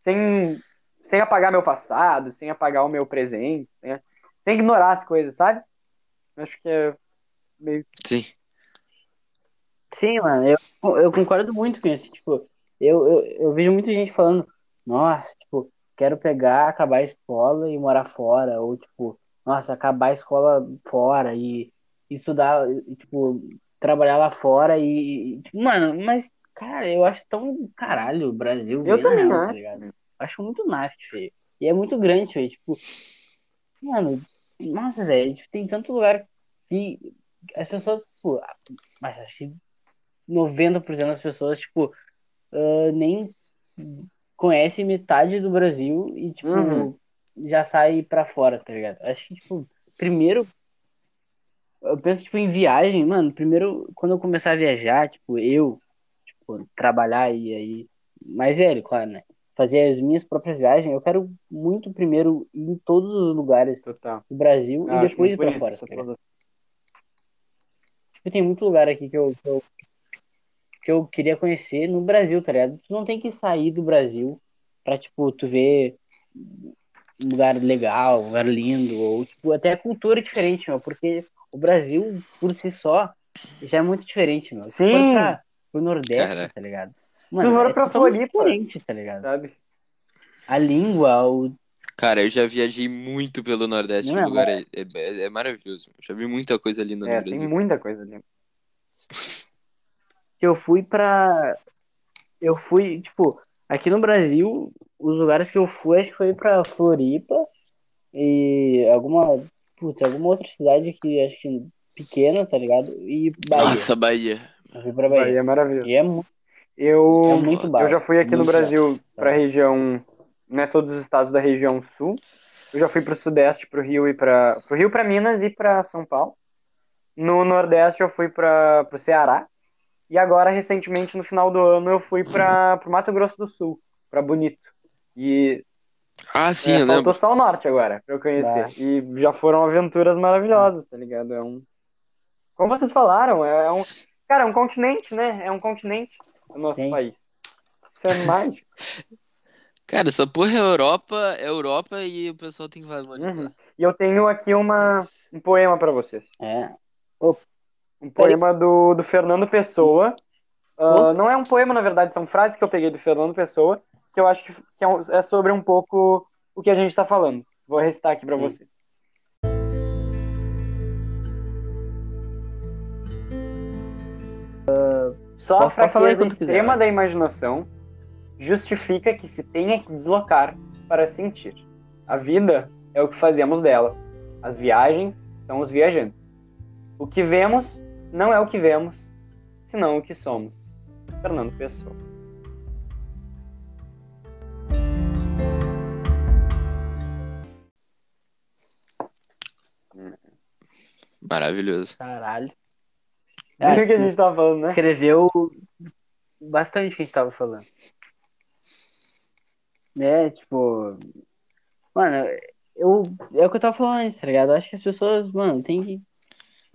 sem, sem apagar meu passado, sem apagar o meu presente, sem, sem ignorar as coisas, sabe? Acho que é meio... Sim. Sim, mano. Eu, eu concordo muito com isso. Tipo, eu, eu, eu vejo muita gente falando, nossa, tipo, quero pegar, acabar a escola e morar fora. Ou, tipo, nossa, acabar a escola fora e, e estudar, e, tipo, trabalhar lá fora e... e tipo, mano, mas cara, eu acho tão caralho o Brasil. Eu também não, tá ligado? Acho muito nasce, feio. E é muito grande, feio. Tipo, mano, nossa, velho, tem tanto lugar que as pessoas, tipo, mas acho que noventa por cento das pessoas, tipo, uh, nem conhecem metade do Brasil e, tipo, uhum. já sai pra fora, tá ligado? Acho que, tipo, primeiro... Eu penso, tipo, em viagem, mano, primeiro, quando eu começar a viajar, tipo, eu... trabalhar e aí mais velho, claro, né? Fazer as minhas próprias viagens. Eu quero muito primeiro ir em todos os lugares Total. do Brasil ah, e depois ir pra fora. Toda... Tipo, tem muito lugar aqui que eu, que eu que eu queria conhecer no Brasil, tá ligado? Tu não tem que sair do Brasil pra, tipo, tu ver um lugar legal, um lugar lindo, ou, tipo, até a cultura é diferente, meu, porque o Brasil, por si só, já é muito diferente, meu. Sim! Pro Nordeste, Cara. tá ligado? Mano, tu é pra Floripa, tá ligado? Sabe? A língua, o... Cara, eu já viajei muito pelo Nordeste, o lugar é, é, é, é maravilhoso. Eu já vi muita coisa ali no é, Brasil. Tem muita coisa ali. Eu fui pra... Eu fui, tipo, aqui no Brasil, os lugares que eu fui, acho que foi pra Floripa e alguma... Puta, alguma outra cidade que acho que pequena, tá ligado? E Bahia. Nossa, Bahia. Eu fui pra Bahia. Bahia é maravilhoso. É muito... Eu, é muito eu já fui aqui no Brasil para a região, né, todos os estados da região sul. Eu já fui para o sudeste, para o Rio e para o Rio, para Minas e para São Paulo. No nordeste eu fui para o Ceará e agora recentemente no final do ano eu fui para o Mato Grosso do Sul, para Bonito. E ah, sim, é, eu lembro. Faltou só o norte agora para eu conhecer. Ah. E já foram aventuras maravilhosas, tá ligado? É um, como vocês falaram, é um Cara, é um continente, né? É um continente o nosso Sim. país. Isso é mágico. Cara, essa porra é Europa, é Europa e o pessoal tem que valorizar. Uhum. E eu tenho aqui uma, um poema pra vocês. É. Opa. Um poema do, do Fernando Pessoa. Uh, não é um poema, na verdade, são frases que eu peguei do Fernando Pessoa, que eu acho que, que é, um, é sobre um pouco o que a gente tá falando. Vou recitar aqui pra Sim. vocês. Só a fraqueza extrema da imaginação justifica que se tenha que deslocar para sentir. A vida é o que fazemos dela. As viagens são os viajantes. O que vemos não é o que vemos, senão o que somos. Fernando Pessoa. Maravilhoso. Caralho. É o que a gente tava falando, né? Escreveu bastante o que a gente tava falando. É, tipo... Mano, eu... é o que eu tava falando antes, tá ligado? Eu acho que as pessoas, mano, tem que...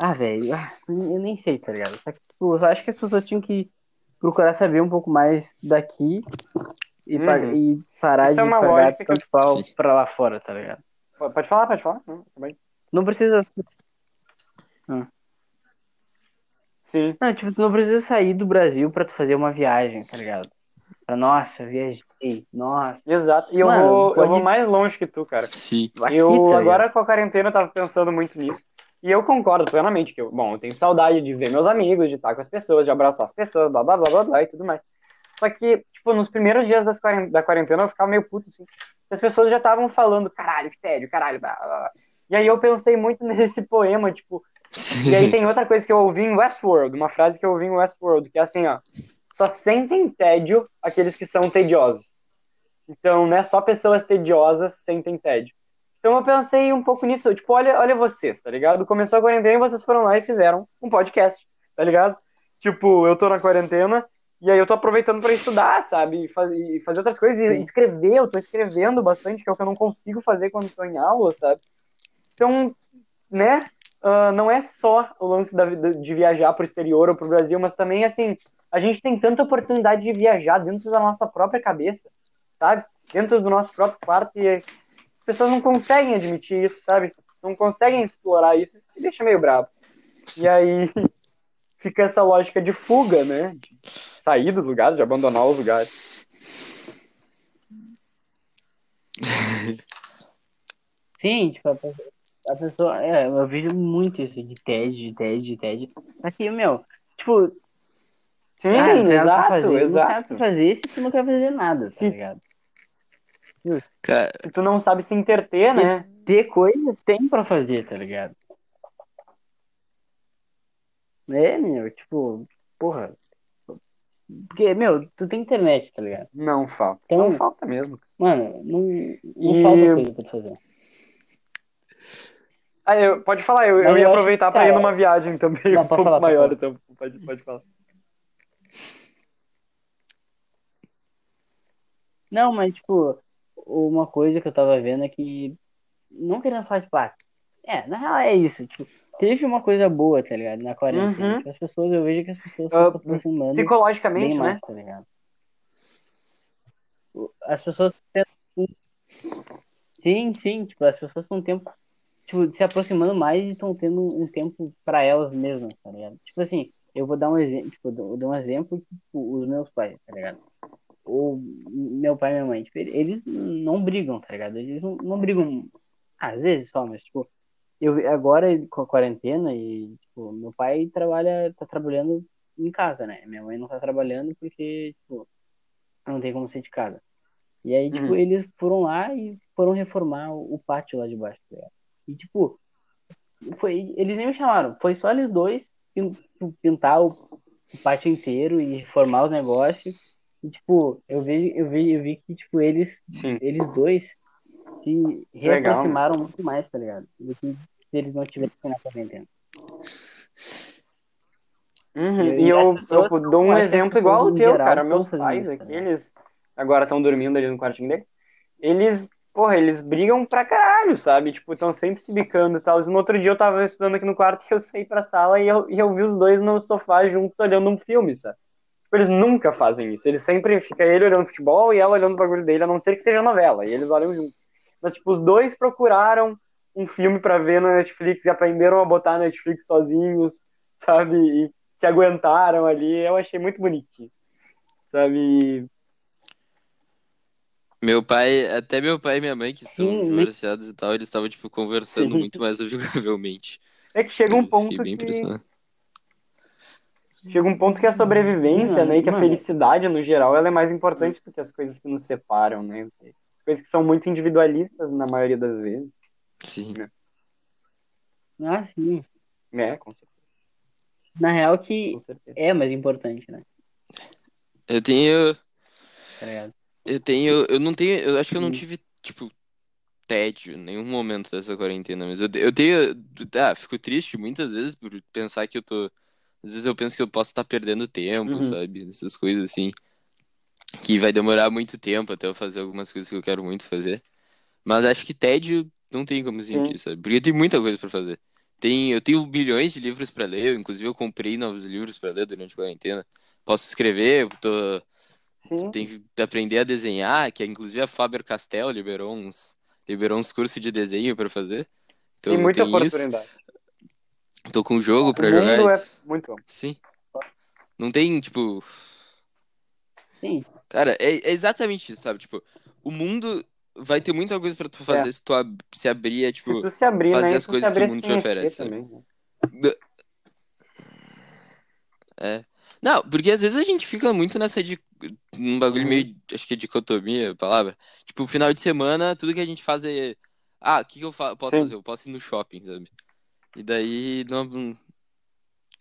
Ah, velho, eu nem sei, tá ligado? Só que, tipo, eu acho que as pessoas tinham que procurar saber um pouco mais daqui e, hum. pa... e parar Isso de é uma pagar tanto que... pau Sim. pra lá fora, tá ligado? Pode falar, pode falar. Não, não precisa... Ah. Sim. Não, tipo, tu não precisa sair do Brasil pra tu fazer uma viagem, tá ligado? Pra, nossa, viajei, nossa. Exato. E mano, eu, vou, pode... eu vou mais longe que tu, cara. Sim. Eu, agora com a quarentena, eu tava pensando muito nisso. E eu concordo plenamente que eu, bom, eu tenho saudade de ver meus amigos, de estar com as pessoas, de abraçar as pessoas, blá, blá, blá, blá, blá e tudo mais. Só que, tipo, nos primeiros dias das quarentena, da quarentena, eu ficava meio puto, assim. As pessoas já estavam falando, caralho, que tédio, caralho, blá, blá, blá. E aí eu pensei muito nesse poema, tipo... Sim. E aí tem outra coisa que eu ouvi em Westworld, uma frase que eu ouvi em Westworld, que é assim, ó... Só sentem tédio aqueles que são tediosos. Então, né, só pessoas tediosas sentem tédio. Então eu pensei um pouco nisso, tipo, olha, olha vocês, tá ligado? Começou a quarentena e vocês foram lá e fizeram um podcast, tá ligado? Tipo, eu tô na quarentena e aí eu tô aproveitando pra estudar, sabe? E, faz, e fazer outras coisas, e escrever, eu tô escrevendo bastante, que é o que eu não consigo fazer quando tô em aula, sabe? Então, né, uh, não é só o lance da, de viajar pro exterior ou pro Brasil, mas também, assim, a gente tem tanta oportunidade de viajar dentro da nossa própria cabeça, sabe? Dentro do nosso próprio quarto e... As pessoas não conseguem admitir isso, sabe? Não conseguem explorar isso, isso me deixa meio bravo. E aí fica essa lógica de fuga, né? De sair dos lugares, de abandonar os lugares. Sim, tipo, a pessoa... É, eu vejo muito isso de tédio, de tédio, de tédio. Aqui, meu, tipo... Sim, ah, exato, fazer, exato. Não fazer se tu não quer fazer nada, tá Sim. ligado? Cara, se tu não sabe se interter, né? Ter coisa tem pra fazer, tá ligado? É, meu, tipo, porra. Porque, meu, tu tem internet, tá ligado? Não falta. Então, não falta mesmo. Mano, não, não e... falta coisa pra tu fazer. Ah, eu, pode falar, eu, eu ia eu aproveitar acho... pra ir numa viagem também, não, um pouco falar, maior, então pode, pode falar. Não, mas, tipo, uma coisa que eu tava vendo é que, não querendo falar de parte, é, na real é isso, tipo, teve uma coisa boa, tá ligado, na quarentena, uhum. que as pessoas, eu vejo que as pessoas estão uh, se aproximando psicologicamente, bem mais, né? Tá ligado? As pessoas sim, sim, tipo, as pessoas estão tempo, tipo, se aproximando mais e estão tendo um tempo pra elas mesmas, tá ligado? Tipo assim, eu vou dar um exemplo, tipo, eu dou um exemplo, tipo, os meus pais, tá ligado? Ou meu pai e minha mãe, tipo, eles não brigam, tá ligado? Eles não, não brigam, às vezes só, mas, tipo, eu agora com a quarentena e, tipo, meu pai trabalha, tá trabalhando em casa, né? Minha mãe não tá trabalhando porque, tipo, não tem como sair de casa. E aí, tipo, uhum. eles foram lá e foram reformar o, o pátio lá de baixo, tá ligado? E, tipo, foi, eles nem me chamaram, foi só eles dois pintar o, o pátio inteiro e reformar os negócios. E, tipo, eu vi, eu vi, eu vi que, tipo, eles, eles dois se reaproximaram muito mais, tá ligado? Do que se eles não tivessem na quarentena. Uhum. E, e eu, eu dou um exemplo igual ao teu, cara. Meus pais aqui, eles agora estão dormindo ali no quartinho dele. Eles, porra, eles brigam pra caralho, sabe? Tipo, estão sempre se bicando e tal. No outro dia eu tava estudando aqui no quarto e eu saí pra sala e eu, e eu vi os dois no sofá juntos olhando um filme, sabe? Eles nunca fazem isso. Eles sempre ficam ele olhando futebol e ela olhando o bagulho dele, a não ser que seja novela. E eles olham juntos. Mas, tipo, os dois procuraram um filme pra ver na Netflix e aprenderam a botar na Netflix sozinhos, sabe? E se aguentaram ali. Eu achei muito bonitinho, sabe? Meu pai, até meu pai e minha mãe, que são Sim. divorciados e tal, eles estavam, tipo, conversando Sim. muito mais amigavelmente. É que chega um ponto que... Chega um ponto que a sobrevivência, né, e que a felicidade, no geral, ela é mais importante do que as coisas que nos separam, né? As coisas que são muito individualistas, na maioria das vezes. Sim. Né? Ah, sim. É, com certeza. Na real que é mais importante, né? Eu tenho... É. Eu tenho... Eu não tenho... Eu acho que eu não tive, tipo, tédio em nenhum momento dessa quarentena. Mas eu, eu tenho... Ah, fico triste muitas vezes por pensar que eu tô... Às vezes eu penso que eu posso estar perdendo tempo, uhum. sabe? Essas coisas assim. Que vai demorar muito tempo até eu fazer algumas coisas que eu quero muito fazer. Mas acho que tédio não tem como sentir, Sim. sabe? Porque tem muita coisa pra fazer. Tem, eu tenho milhões de livros pra ler. Inclusive eu comprei novos livros pra ler durante a quarentena. Posso escrever, tô... tenho que aprender a desenhar. Que inclusive a Faber-Castell liberou uns, liberou uns cursos de desenho pra fazer. Então, tem muita oportunidade. Isso. Tô com um jogo pra o jogar. O mundo é muito amplo. Sim. Não tem, tipo... Sim. Cara, é, é exatamente isso, sabe? Tipo, o mundo vai ter muita coisa pra tu fazer é. se tu ab- se abrir, é, tipo... Se tu se abrir, fazer né? as coisas que o mundo te oferece. Também, né? É. Não, porque às vezes a gente fica muito nessa de... num bagulho meio... acho que é dicotomia a palavra. Tipo, final de semana, tudo que a gente faz é... Ah, o que, que eu fa- posso Sim. fazer? Eu posso ir no shopping, sabe? E daí... não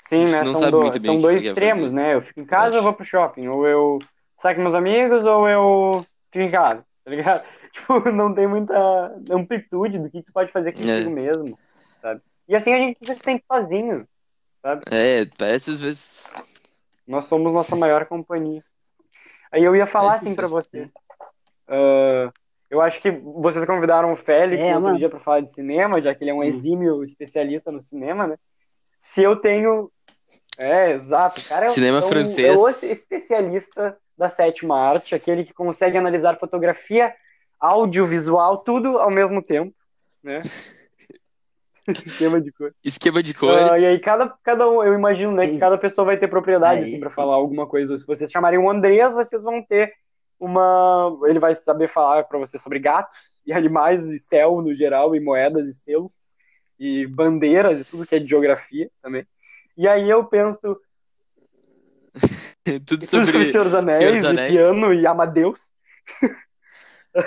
Sim, né? Não são, do... são dois extremos, né? Eu fico em casa, acho. Eu vou pro shopping. Ou eu saio com meus amigos, ou eu fico em casa, tá ligado? Tipo, não tem muita amplitude do que tu pode fazer contigo é. mesmo, sabe? E assim a gente se sente sozinho, sabe? É, parece às vezes... Nós somos nossa maior companhia. Aí eu ia falar parece assim pra vocês. Uh, eu acho que vocês convidaram o Félix é, outro mano. dia pra falar de cinema, já que ele é um exímio hum. especialista no cinema, né? Se eu tenho... É, exato. O cara é, cinema é, um, francês. É o especialista da sétima arte, aquele que consegue analisar fotografia, audiovisual, tudo ao mesmo tempo, né? Esquema de cores. Esquema de cores. Uh, e aí cada, cada um, eu imagino, né, que cada pessoa vai ter propriedade, é assim, pra falar alguma coisa. Se vocês chamarem o Andreas, vocês vão ter uma... Ele vai saber falar pra vocês sobre gatos e animais e céu no geral, e moedas e selos, e bandeiras e tudo que é de geografia também. E aí eu penso... tudo sobre Senhor dos Anéis, Senhor dos Anéis. E piano e Amadeus.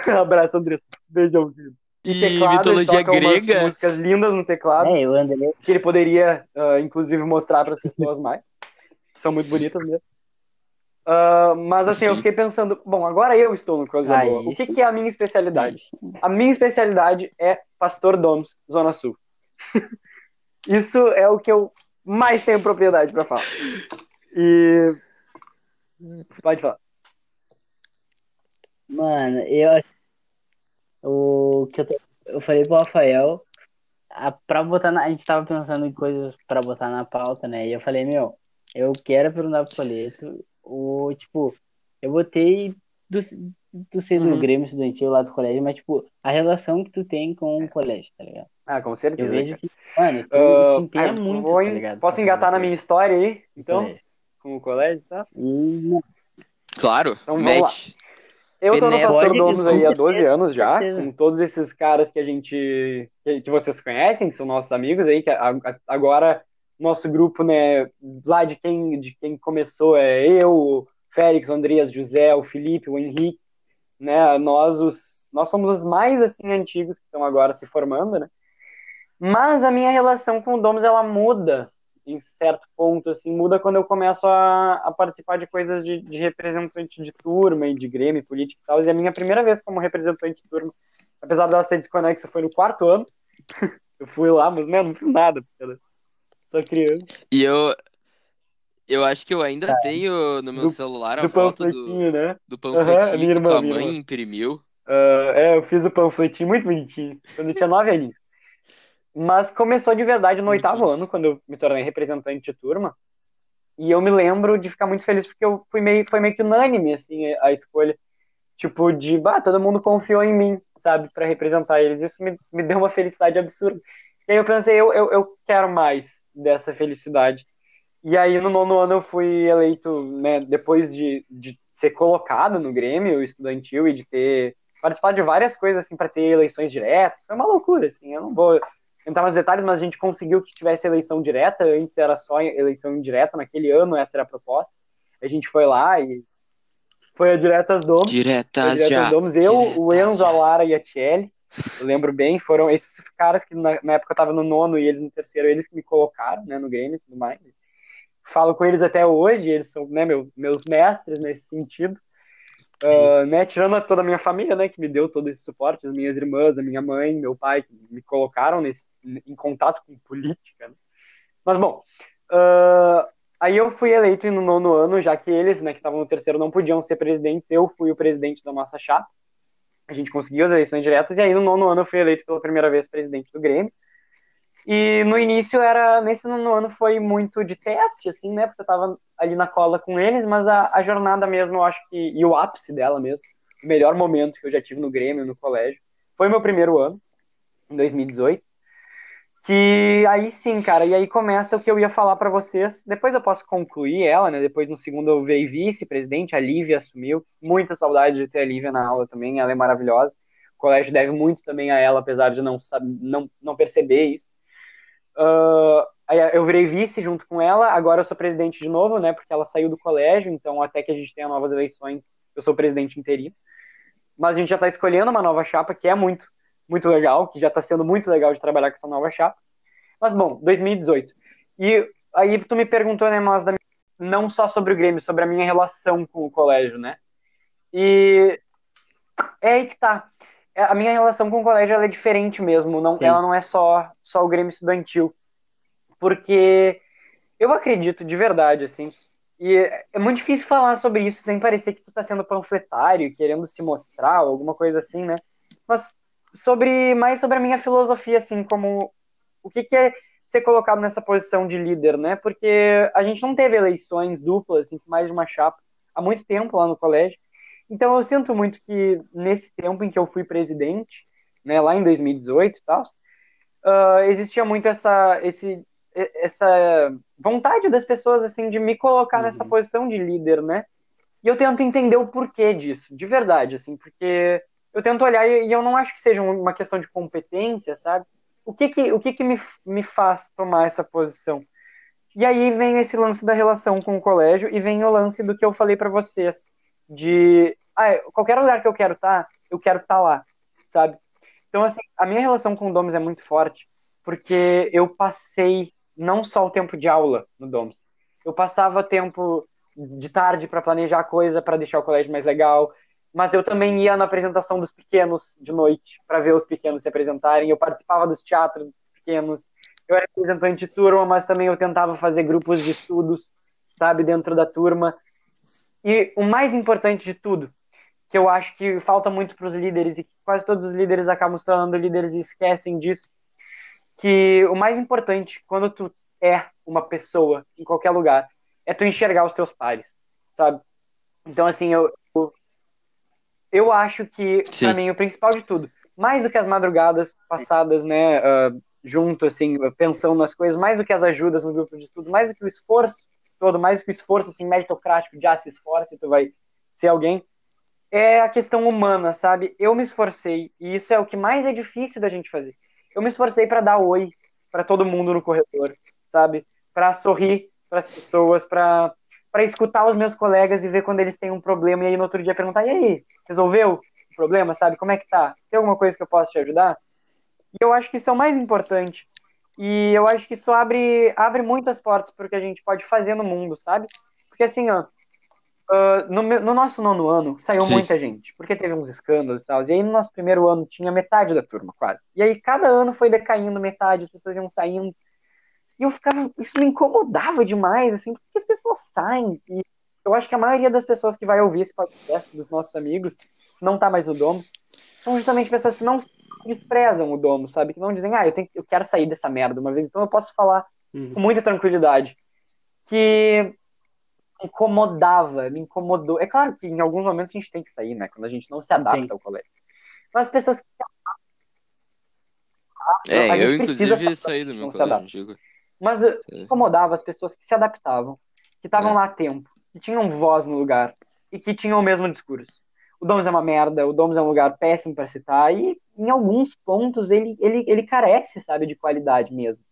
Abraço, André. Beijo ao vivo. E, e teclado, mitologia grega. Umas músicas lindas no teclado. É, eu andei. Que ele poderia, uh, inclusive, mostrar para as pessoas mais. São muito bonitas mesmo. Uh, mas assim, Sim. eu fiquei pensando... Bom, agora eu estou no Coisa Boa. O que, que é a minha especialidade? A minha especialidade é Pastor Dohms, Zona Sul. Isso é o que eu mais tenho propriedade para falar. E... Pode falar. Mano, eu o que eu, te... eu falei pro Rafael, a, pra botar na... a gente tava pensando em coisas pra botar na pauta, né? E eu falei, meu, eu quero perguntar pro Foletto, o tipo, eu botei do, do sendo uhum. Grêmio Estudantil lá do colégio, mas tipo, a relação que tu tem com o colégio, tá ligado? Ah, com certeza. Eu vejo que, mano, tu uh, se empenha muito, vou, tá ligado? Posso engatar na minha história aí, então? O com o colégio, tá? E... Claro, então, match. Lá. Eu tô no Pastor Dohms aí há doze anos já, com todos esses caras que a gente, que vocês conhecem, que são nossos amigos aí, que agora nosso grupo, né, lá de quem, de quem começou é eu, o Félix, o Andreas, o José, o Felipe, o Henrique, né, nós, os, nós somos os mais, assim, antigos que estão agora se formando, né, mas a minha relação com o Dohms, ela muda em certo ponto, assim, muda quando eu começo a, a participar de coisas de, de representante de turma e de grêmio, política e tal, e a minha primeira vez como representante de turma, apesar dela ser desconexa, foi no quarto ano, eu fui lá, mas né, não fiz nada, porque só criança. E eu, eu acho que eu ainda é. tenho no meu do, celular a do foto do, né? do panfletinho uhum, que tua mãe irmã. imprimiu. Uh, é, eu fiz o panfletinho muito bonitinho, quando eu tinha nove aninhos. Mas começou de verdade no muito oitavo isso. ano, quando eu me tornei representante de turma. E eu me lembro de ficar muito feliz, porque eu fui meio, foi meio que unânime, assim, a escolha. Tipo, de, bah, todo mundo confiou em mim, sabe, pra representar eles. Isso me, me deu uma felicidade absurda. E aí eu pensei, eu, eu, eu quero mais dessa felicidade. E aí no nono ano eu fui eleito, né, depois de, de ser colocado no Grêmio Estudantil e de ter participado de várias coisas, assim, pra ter eleições diretas. Foi uma loucura, assim, eu não vou... entrar nos detalhes, mas a gente conseguiu que tivesse eleição direta, antes era só eleição indireta, naquele ano essa era a proposta, a gente foi lá e foi a Diretas Dohms, diretas a Diretas Dohms, eu, diretas o Enzo, já. a Lara e a Tiele, eu lembro bem, foram esses caras que na, na época eu tava no nono e eles no terceiro, eles que me colocaram, né, no game e tudo mais, falo com eles até hoje, eles são, né, meu, meus mestres nesse sentido, Uh, né, tirando toda a minha família, né, que me deu todo esse suporte, as minhas irmãs, a minha mãe, meu pai, que me colocaram nesse, em contato com política, né? Mas bom, uh, aí eu fui eleito no nono ano, já que eles, né, que estavam no terceiro não podiam ser presidentes, eu fui o presidente da nossa chapa, a gente conseguiu as eleições diretas, e aí no nono ano eu fui eleito pela primeira vez presidente do Grêmio, e no início era, nesse nono ano foi muito de teste, assim, né, porque eu tava ali na cola com eles, mas a, a jornada mesmo, eu acho que, e o ápice dela mesmo, o melhor momento que eu já tive no Grêmio, no colégio, foi meu primeiro ano, em dois mil e dezoito, Que aí sim, cara, e aí começa o que eu ia falar pra vocês, depois eu posso concluir ela, né, depois no segundo eu veio vice-presidente, a Lívia assumiu, muita saudade de ter a Lívia na aula também, ela é maravilhosa, o colégio deve muito também a ela, apesar de não, não, não perceber isso. Uh, aí eu virei vice junto com ela, agora eu sou presidente de novo, né, porque ela saiu do colégio, então até que a gente tenha novas eleições, eu sou presidente interino, mas a gente já tá escolhendo uma nova chapa, que é muito muito legal, que já tá sendo muito legal de trabalhar com essa nova chapa. Mas, bom, dois mil e dezoito. E aí tu me perguntou, né, mas da minha... não só sobre o Grêmio, sobre a minha relação com o colégio, né? E é aí que tá. A minha relação com o colégio, ela é diferente mesmo. Não, ela não é só, só o Grêmio estudantil. Porque eu acredito de verdade, assim. E é muito difícil falar sobre isso sem parecer que tu tá sendo panfletário, querendo se mostrar, alguma coisa assim, né? Mas... sobre, mais sobre a minha filosofia, assim, como o que, que é ser colocado nessa posição de líder, né? Porque a gente não teve eleições duplas, assim, mais de uma chapa, há muito tempo lá no colégio. Então eu sinto muito que nesse tempo em que eu fui presidente, né, lá em dois mil e dezoito e tal, uh, existia muito essa, esse, essa vontade das pessoas, assim, de me colocar uhum. nessa posição de líder, né? E eu tento entender o porquê disso, de verdade, assim, porque... eu tento olhar e eu não acho que seja uma questão de competência, sabe? O que que, o que, que me, me faz tomar essa posição? E aí vem esse lance da relação com o colégio e vem o lance do que eu falei pra vocês, de ah, qualquer lugar que eu quero estar, tá, eu quero estar tá lá, sabe? Então, assim, a minha relação com o Dohms é muito forte, porque eu passei não só o tempo de aula no Dohms, eu passava tempo de tarde pra planejar a coisa, pra deixar o colégio mais legal, mas eu também ia na apresentação dos pequenos de noite, para ver os pequenos se apresentarem, eu participava dos teatros dos pequenos, eu era representante de turma, mas também eu tentava fazer grupos de estudos, sabe, dentro da turma. E o mais importante de tudo, que eu acho que falta muito para os líderes, e que quase todos os líderes acabam se tornando líderes e esquecem disso, que o mais importante, quando tu é uma pessoa, em qualquer lugar, é tu enxergar os teus pares, sabe? Então, assim, eu... eu acho que, Sim. pra mim, o principal de tudo, mais do que as madrugadas passadas, né, uh, junto, assim, pensando nas coisas, mais do que as ajudas no grupo de estudo, mais do que o esforço todo, mais do que o esforço, assim, meritocrático, de ah, se esforça e tu vai ser alguém, é a questão humana, sabe? Eu me esforcei, e isso é o que mais é difícil da gente fazer. Eu me esforcei pra dar oi pra todo mundo no corredor, sabe? Pra sorrir pras pessoas, pra... para escutar os meus colegas e ver quando eles têm um problema, e aí no outro dia perguntar, e aí, resolveu o problema, sabe? Como é que tá? Tem alguma coisa que eu posso te ajudar? E eu acho que isso é o mais importante. E eu acho que isso abre, abre muitas portas pro que a gente pode fazer no mundo, sabe? Porque assim, ó, uh, no, no nosso nono ano saiu Sim. muita gente, porque teve uns escândalos e tal, e aí no nosso primeiro ano tinha metade da turma, quase. E aí cada ano foi decaindo metade, as pessoas iam saindo, e eu ficava, isso me incomodava demais, assim, porque as pessoas saem, e eu acho que a maioria das pessoas que vai ouvir esse podcast dos nossos amigos, não tá mais no Dohms, são justamente pessoas que não desprezam o Dohms, sabe, que não dizem, ah, eu, tenho, eu quero sair dessa merda uma vez, então eu posso falar uhum. com muita tranquilidade, que incomodava, me incomodou, é claro que em alguns momentos a gente tem que sair, né, quando a gente não se adapta Entendi. Ao colégio, mas as pessoas que se adaptam, é, eu inclusive saí do meu colégio, mas incomodava as pessoas que se adaptavam, que estavam é. lá a tempo, que tinham voz no lugar e que tinham o mesmo discurso. O Dohms é uma merda, o Dohms é um lugar péssimo para citar e em alguns pontos ele, ele, ele carece, sabe, de qualidade mesmo.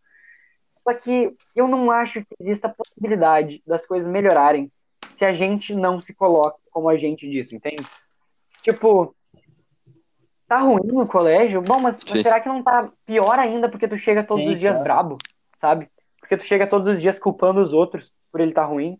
Só que eu não acho que exista a possibilidade das coisas melhorarem se a gente não se coloca como agente disso, entende? Tipo... tá ruim no colégio? Bom, mas, mas será que não tá pior ainda porque tu chega todos Sim, os dias cara. brabo, sabe? Porque tu chega todos os dias culpando os outros por ele estar tá ruim.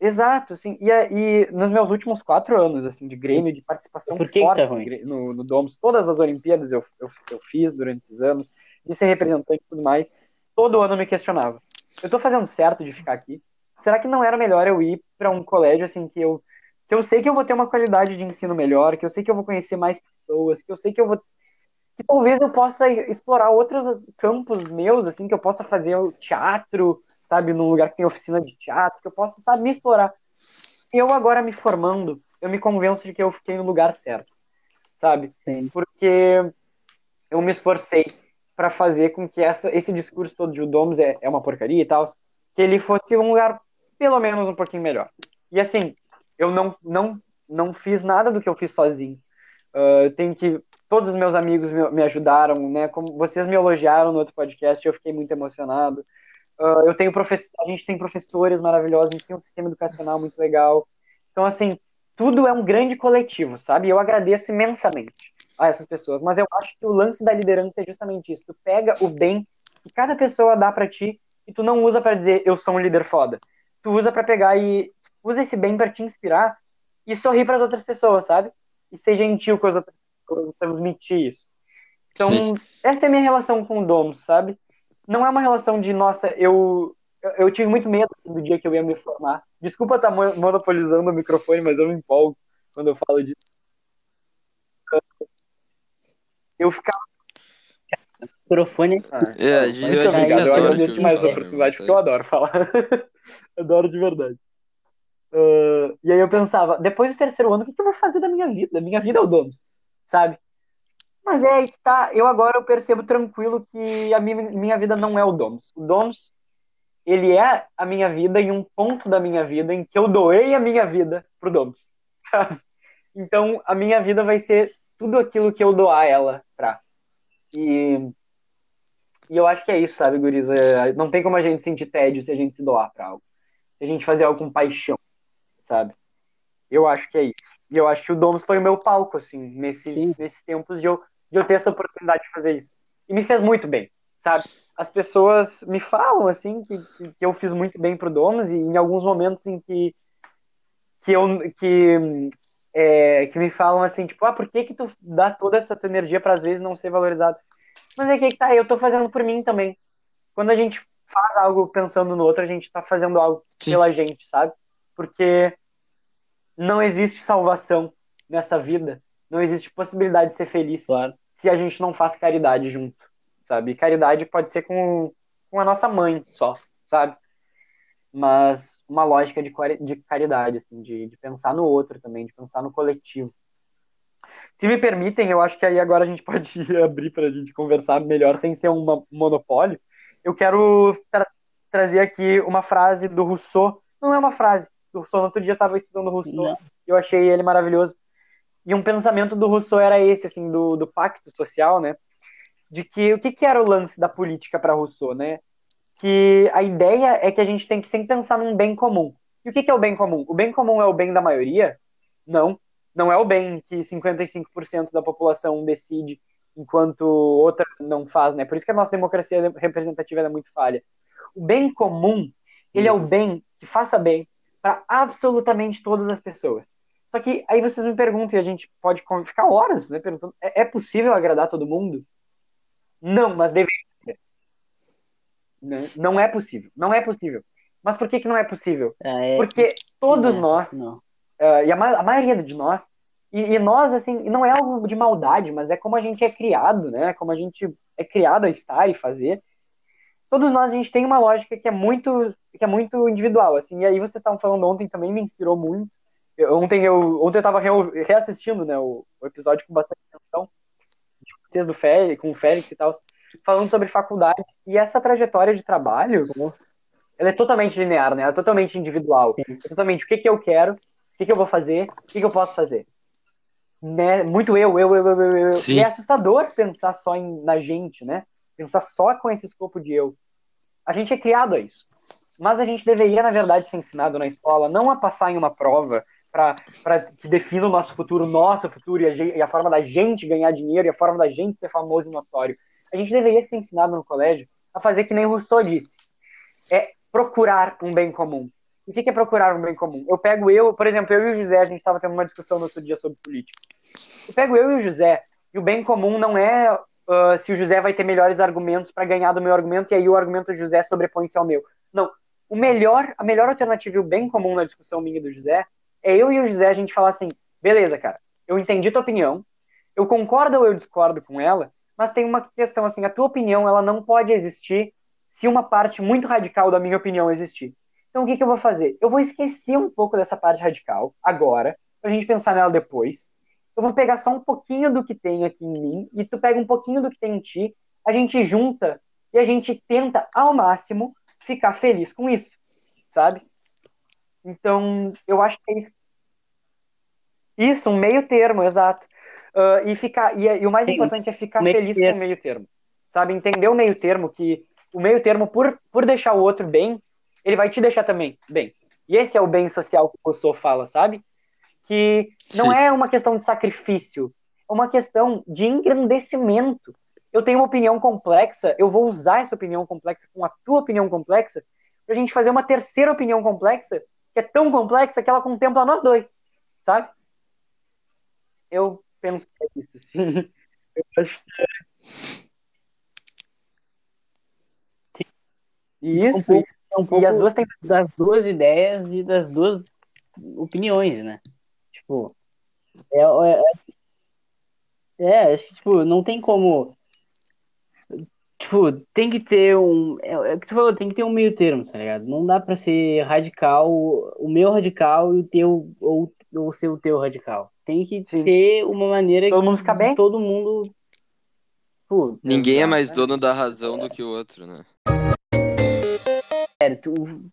Exato, assim. E, e nos meus últimos quatro anos, assim, de Grêmio, de participação por que forte que tá ruim? no, no Dohms, todas as Olimpíadas eu, eu, eu fiz durante esses anos, de ser representante e tudo mais, todo ano eu me questionava. Eu tô fazendo certo de ficar aqui? Será que não era melhor eu ir pra um colégio, assim, que eu, que eu sei que eu vou ter uma qualidade de ensino melhor, que eu sei que eu vou conhecer mais pessoas, que eu sei que eu vou... que talvez eu possa explorar outros campos meus, assim, que eu possa fazer o teatro, sabe, num lugar que tem oficina de teatro, que eu possa, sabe, me explorar. Eu agora me formando, eu me convenço de que eu fiquei no lugar certo, sabe? Sim. Porque eu me esforcei, para fazer com que essa, esse discurso todo de o Dohms é, é uma porcaria e tal, que ele fosse um lugar pelo menos um pouquinho melhor. E assim, eu não, não, não fiz nada do que eu fiz sozinho. Uh, tenho que... Todos os meus amigos me, me ajudaram, né? Como vocês me elogiaram no outro podcast, eu fiquei muito emocionado. Uh, eu tenho professor, a gente tem professores maravilhosos, a gente tem um sistema educacional muito legal. Então, assim, tudo é um grande coletivo, sabe? Eu agradeço imensamente a essas pessoas. Mas eu acho que o lance da liderança é justamente isso. Tu pega o bem que cada pessoa dá pra ti e tu não usa pra dizer, eu sou um líder foda. Tu usa pra pegar e... Usa esse bem pra te inspirar e sorrir pras outras pessoas, sabe? E ser gentil com as outras pessoas, transmitir isso. Então, sim, essa é a minha relação com o Dohms, sabe? Não é uma relação de, nossa, eu... Eu tive muito medo do dia que eu ia me formar. Desculpa estar monopolizando o microfone, mas eu me empolgo quando eu falo disso. Eu ficava... Microfone... Ah, é, a gente adora. Eu deixo mais oportunidade, porque eu adoro falar. Adoro de verdade. Uh, e aí eu pensava, depois do terceiro ano, o que, que eu vou fazer da minha vida? Minha vida é o Dohms, sabe? Mas é aí que tá... Eu agora eu percebo tranquilo que a minha, minha vida não é o Dohms. O Dohms... ele é a minha vida e um ponto da minha vida em que eu doei a minha vida pro Dohms, sabe? Então, a minha vida vai ser tudo aquilo que eu doar ela pra. E, e eu acho que é isso, sabe, guris? É, não tem como a gente sentir tédio se a gente se doar pra algo. Se a gente fazer algo com paixão, sabe? Eu acho que é isso. E eu acho que o Dohms foi o meu palco, assim, nesses, nesses tempos de eu, de eu ter essa oportunidade de fazer isso. E me fez muito bem, sabe? As pessoas me falam, assim, que, que eu fiz muito bem pro Dohms e em alguns momentos em que que, eu, que, é, que me falam, assim, tipo, ah, por que que tu dá toda essa tua energia para às vezes não ser valorizado? Mas é que tá, eu tô fazendo por mim também. Quando a gente faz algo pensando no outro, a gente tá fazendo algo Sim. pela gente, sabe? Porque não existe salvação nessa vida, não existe possibilidade de ser feliz claro. se a gente não faz caridade junto. Sabe? Caridade pode ser com, com a nossa mãe só, sabe? Mas uma lógica de, de caridade, assim, de, de pensar no outro também, de pensar no coletivo. Se me permitem, eu acho que aí agora a gente pode abrir pra gente conversar melhor sem ser um monopólio. Eu quero tra- trazer aqui uma frase do Rousseau. Não é uma frase. O Rousseau, no outro dia eu tava estudando Rousseau Não. e eu achei ele maravilhoso. E um pensamento do Rousseau era esse, assim, do, do pacto social, né? De que o que, que era o lance da política para Rousseau, né? Que a ideia é que a gente tem que sempre pensar num bem comum. E o que, que é o bem comum? O bem comum é o bem da maioria? Não. Não é o bem que cinquenta e cinco por cento da população decide enquanto outra não faz, né? Por isso que a nossa democracia representativa é muito falha. O bem comum, ele é o bem que faça bem para absolutamente todas as pessoas. Só que aí vocês me perguntam, e a gente pode ficar horas, né, perguntando, é possível agradar todo mundo? Não, mas deveria. Não é possível. Não é possível. Mas por que, que não é possível? Ah, é. Porque todos não, nós, não. Uh, e a, ma- a maioria de nós, e, e nós, assim, não é algo de maldade, mas é como a gente é criado, né? Como a gente é criado a estar e fazer. Todos nós, a gente tem uma lógica que é muito, que é muito individual, assim. E aí vocês estavam falando ontem também, me inspirou muito. Eu, ontem, eu, ontem eu tava re- reassistindo, né, o, o episódio com bastante atenção. Do Félix, com o Félix e tal, falando sobre faculdade, e essa trajetória de trabalho, ela é totalmente linear, né? Ela é totalmente individual, é totalmente o que, que eu quero, o que, que eu vou fazer, o que, que eu posso fazer, né? Muito eu, eu, eu, eu, eu, Sim. E é assustador pensar só em, na gente, né? Pensar só com esse escopo de eu. A gente é criado a isso, mas a gente deveria, na verdade, ser ensinado na escola, não a passar em uma prova para que defina o nosso futuro, o nosso futuro, e a, e a forma da gente ganhar dinheiro, e a forma da gente ser famoso e notório. A gente deveria ser ensinado no colégio a fazer que nem Rousseau disse. É procurar um bem comum. E o que, que é procurar um bem comum? Eu pego eu, por exemplo, eu e o José, a gente estava tendo uma discussão no outro dia sobre política. Eu pego eu e o José, e o bem comum não é uh, se o José vai ter melhores argumentos para ganhar do meu argumento, e aí o argumento do José sobrepõe-se ao meu. Não. O melhor, a melhor alternativa e o bem comum na discussão minha e do José é eu e o José a gente falar assim, beleza, cara, eu entendi tua opinião, eu concordo ou eu discordo com ela, mas tem uma questão assim, a tua opinião ela não pode existir se uma parte muito radical da minha opinião existir. Então o que, que eu vou fazer? Eu vou esquecer um pouco dessa parte radical agora, pra gente pensar nela depois. Eu vou pegar só um pouquinho do que tem aqui em mim, e tu pega um pouquinho do que tem em ti, a gente junta e a gente tenta ao máximo ficar feliz com isso, sabe? Então, eu acho que é isso. Isso, um meio termo, exato. Uh, e, ficar, e, e o mais Sim, importante é ficar feliz termo. com o meio termo, sabe? Entender o meio termo, que o meio termo, por, por deixar o outro bem, ele vai te deixar também bem. E esse é o bem social que o Rousseau fala, sabe? Que não Sim. é uma questão de sacrifício, é uma questão de engrandecimento. Eu tenho uma opinião complexa, eu vou usar essa opinião complexa com a tua opinião complexa pra gente fazer uma terceira opinião complexa que é tão complexa que ela contempla nós dois, sabe? Eu penso que é isso, assim. Eu acho que Sim. E isso... Um pouco, um pouco e as duas têm... das duas ideias e das duas opiniões, né? Tipo... É, é, é, acho que, tipo, não tem como... Tipo, tem que ter um... É o que tu falou, tem que ter um meio termo, tá ligado? Não dá pra ser radical, o meu radical e o teu... Ou, ou ser o teu radical. Tem que Sim. ter uma maneira todo que mundo fica bem? todo mundo... Pô, Ninguém é mais né? dono da razão é. do que o outro, né? É, tu,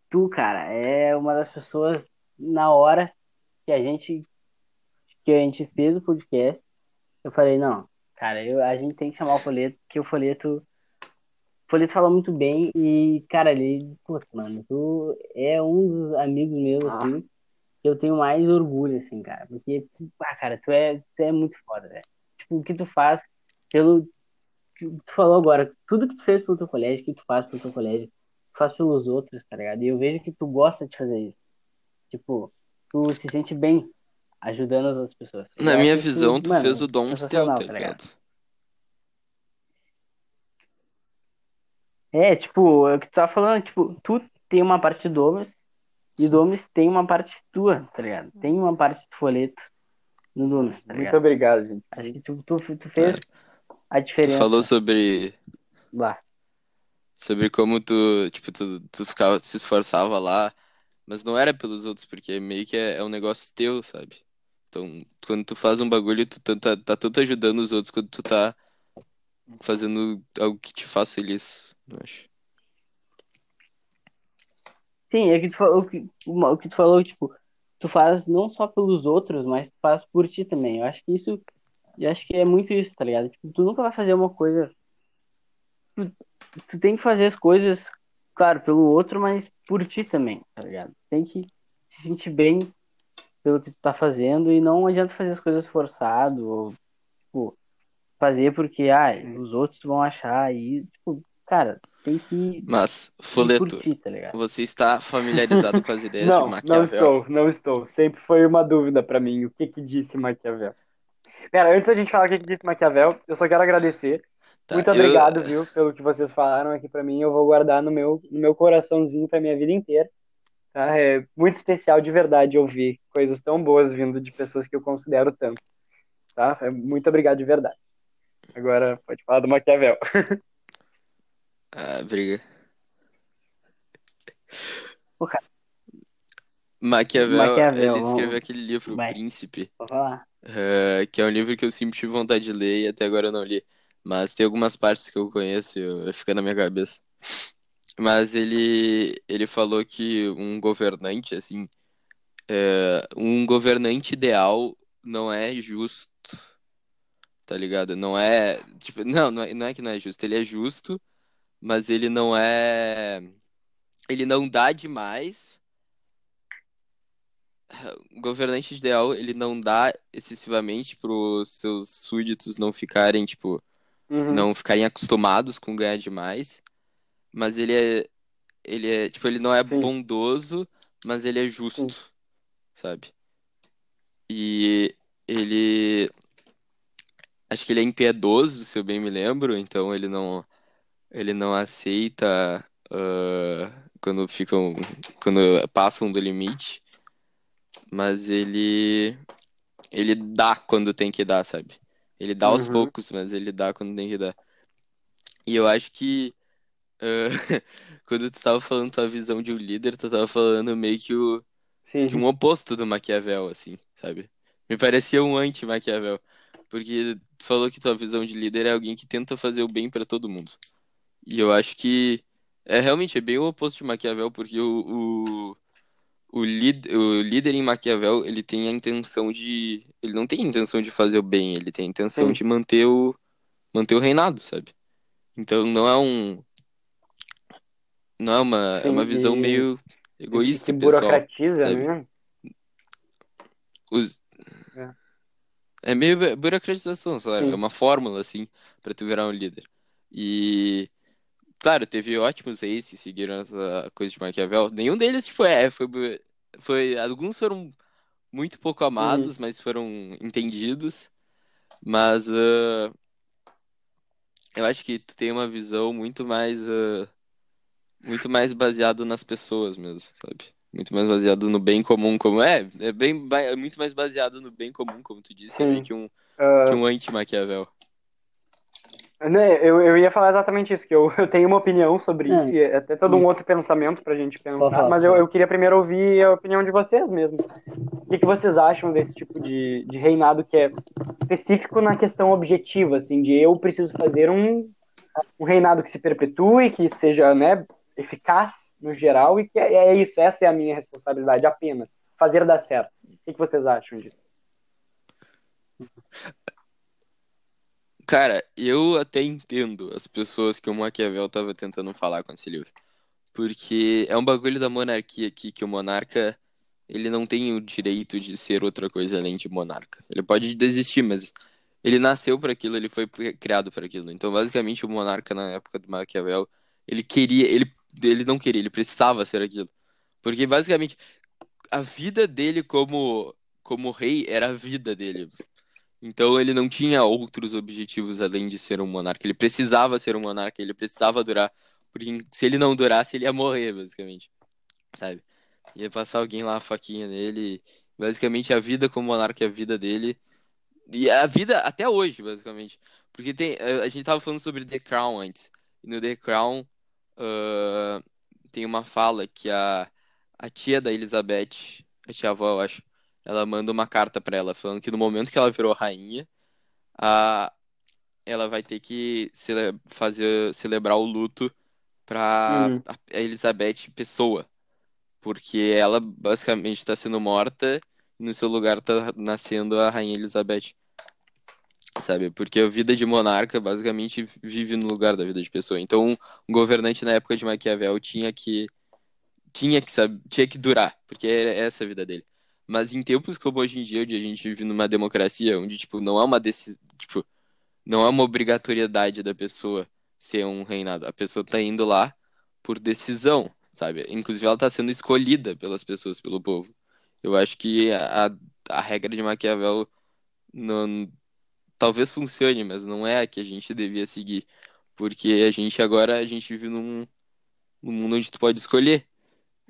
tu, cara, é uma das pessoas na hora que a gente que a gente fez o podcast, eu falei, não, cara, eu, a gente tem que chamar o Foletto, porque o Foletto o Foletto fala muito bem e, cara, ele, putz, mano, tu é um dos amigos meus, ah. assim, que eu tenho mais orgulho, assim, cara, porque, ah, cara, tu é, tu é muito foda, velho. Tipo, o que tu faz pelo... Tu falou agora, tudo que tu fez pelo teu colégio, que tu faz pelo teu colégio, tu faz pelos outros, tá ligado? E eu vejo que tu gosta de fazer isso. Tipo, tu se sente bem ajudando as outras pessoas. Tá Na minha visão, tu, tu mano, fez o dom teu, tá ligado? ligado? É, tipo, é o que tu tava falando, tipo, tu tem uma parte de Dohms e Dohms tem uma parte tua, tá ligado? Tem uma parte do Foletto no Dohms, tá ligado? Muito obrigado, gente. Acho que tu, tu, tu fez é. a diferença. Tu falou sobre... Lá. Sobre como tu, tipo, tu, tu ficava, se esforçava lá, mas não era pelos outros, porque meio que é, é um negócio teu, sabe? Então, quando tu faz um bagulho, tu tá, tá, tá tanto ajudando os outros, quanto tu tá fazendo algo que te faça feliz, eu acho. Sim, é que tu falou, o, que, o que tu falou, tipo, tu faz não só pelos outros, mas tu faz por ti também. Eu acho que isso, eu acho que é muito isso, tá ligado? Tipo, tu nunca vai fazer uma coisa... Tu, tu tem que fazer as coisas, claro, pelo outro, mas por ti também, tá ligado? Tem que se sentir bem pelo que tu tá fazendo e não adianta fazer as coisas forçado ou, tipo, fazer porque, ah, os outros vão achar e, tipo, cara... Tem que... Mas, Foletto, tá você está familiarizado com as ideias não, de Maquiavel? Não, estou, não estou. Sempre foi uma dúvida pra mim, o que que disse Maquiavel. Pera, antes da gente falar o que que disse Maquiavel, eu só quero agradecer. Tá, Muito eu... obrigado, viu, pelo que vocês falaram aqui pra mim. Eu vou guardar no meu, no meu coraçãozinho pra minha vida inteira. Tá? É muito especial, de verdade, ouvir coisas tão boas vindo de pessoas que eu considero tanto. Tá? Muito obrigado, de verdade. Agora, pode falar do Maquiavel. Ah, briga. Pô, cara. Maquiavel, Maquiavel, ele escreveu aquele livro, vai. O Príncipe, uh, que é um livro que eu sempre tive vontade de ler e até agora eu não li. Mas tem algumas partes que eu conheço e eu, eu fico na minha cabeça. Mas ele, ele falou que um governante, assim, uh, um governante ideal não é justo, tá ligado? Não é, tipo, não, não é, não é que não é justo, ele é justo. Mas ele não é... Ele não dá demais. O governante ideal, ele não dá excessivamente pros seus súditos não ficarem, tipo... Uhum. Não ficarem acostumados com ganhar demais. Mas ele é... Ele é, tipo, ele não é Sim. bondoso, mas ele é justo, Sim. sabe? E ele... Acho que ele é impiedoso, se eu bem me lembro. Então ele não... Ele não aceita uh, quando ficam, quando passam do limite, mas ele ele dá quando tem que dar, sabe? Ele dá aos uhum. poucos, mas ele dá quando tem que dar. E eu acho que uh, quando tu tava falando tua visão de um líder, tu tava falando meio que o Sim. de um oposto do Maquiavel, assim, sabe? Me parecia um anti-Maquiavel, Porque tu falou que tua visão de líder é alguém que tenta fazer o bem pra todo mundo. E eu acho que é realmente é bem o oposto de Maquiavel, porque o, o, o, lead, o líder em Maquiavel, ele tem a intenção de... Ele não tem a intenção de fazer o bem, ele tem a intenção Sim. de manter o, manter o reinado, sabe? Então não é um... Não, é uma, Sim, é uma visão de... meio egoísta, que pessoal. Que burocratiza, sabe? Né? Os... É. é meio burocratização, sabe? Sim. É uma fórmula, assim, pra tu virar um líder. E, claro, teve ótimos reis que seguiram essa coisa de Maquiavel. Nenhum deles, tipo, é... Foi, foi, alguns foram muito pouco amados, uhum. mas foram entendidos. Mas uh, eu acho que tu tem uma visão muito mais... Uh, muito mais baseado nas pessoas mesmo, sabe? Muito mais baseado no bem comum, como é, é bem é muito mais baseado no bem comum, como tu disse, é que um, uh... que um anti-Maquiavel. Eu, eu ia falar exatamente isso, que eu, eu tenho uma opinião sobre é. isso, e é até todo um outro pensamento pra gente pensar, uhum. mas eu, eu queria primeiro ouvir a opinião de vocês mesmo. O que, que vocês acham desse tipo de, de reinado que é específico na questão objetiva, assim, de eu preciso fazer um, um reinado que se perpetue, que seja, né, eficaz no geral, e que é, é isso, essa é a minha responsabilidade apenas, fazer dar certo. O que vocês acham disso? Cara, eu até entendo as pessoas que o Maquiavel tava tentando falar com esse livro, porque é um bagulho da monarquia aqui, que o monarca, ele não tem o direito de ser outra coisa além de monarca. Ele pode desistir, mas ele nasceu para aquilo, ele foi criado para aquilo. Então, basicamente, o monarca na época do Maquiavel, ele queria, ele Ele não queria, ele precisava ser aquilo. Porque, basicamente, a vida dele como, como rei era a vida dele. Então, ele não tinha outros objetivos além de ser um monarca. Ele precisava ser um monarca, ele precisava durar. Porque se ele não durasse, ele ia morrer, basicamente. Sabe? Ia passar alguém lá a faquinha nele. Basicamente, a vida como monarca é a vida dele. E a vida até hoje, basicamente. Porque tem, a gente tava falando sobre The Crown antes. E no The Crown... Uh, tem uma fala que a, a tia da Elizabeth, a tia avó, eu acho, ela manda uma carta pra ela falando que no momento que ela virou rainha, a, ela vai ter que cele, fazer, celebrar o luto pra uhum. a, a Elizabeth Pessoa, porque ela basicamente tá sendo morta e no seu lugar tá nascendo a rainha Elizabeth, sabe? Porque a vida de monarca basicamente vive no lugar da vida de pessoa. Então, um governante na época de Maquiavel tinha que tinha que sabe, tinha que durar, porque era essa a vida dele. Mas em tempos como hoje em dia, onde a gente vive numa democracia, onde tipo não há uma desse, tipo, não há uma obrigatoriedade da pessoa ser um reinado. A pessoa tá indo lá por decisão, sabe? Inclusive ela tá sendo escolhida pelas pessoas, pelo povo. Eu acho que a, a, a regra de Maquiavel não talvez funcione, mas não é a que a gente devia seguir, porque a gente agora, a gente vive num, num mundo onde tu pode escolher,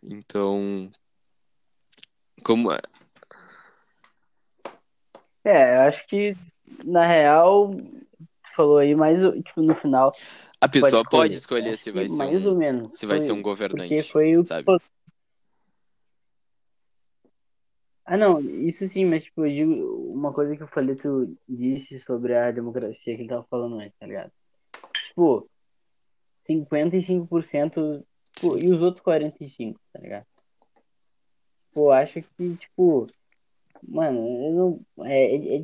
então, como é? É, eu acho que, na real, tu falou aí, mas, tipo, no final... A pessoa pode escolher, pode escolher se vai ser mais um, ou menos, se vai ser um governante, porque foi o... sabe? Ah, não, isso sim, mas, tipo, eu digo uma coisa que o Foletto disse sobre a democracia que ele tava falando antes, tá ligado? Tipo, cinquenta e cinco por cento, tipo, e os outros quarenta e cinco por cento, tá ligado? Pô, acho que, tipo, mano, eu não, é, é,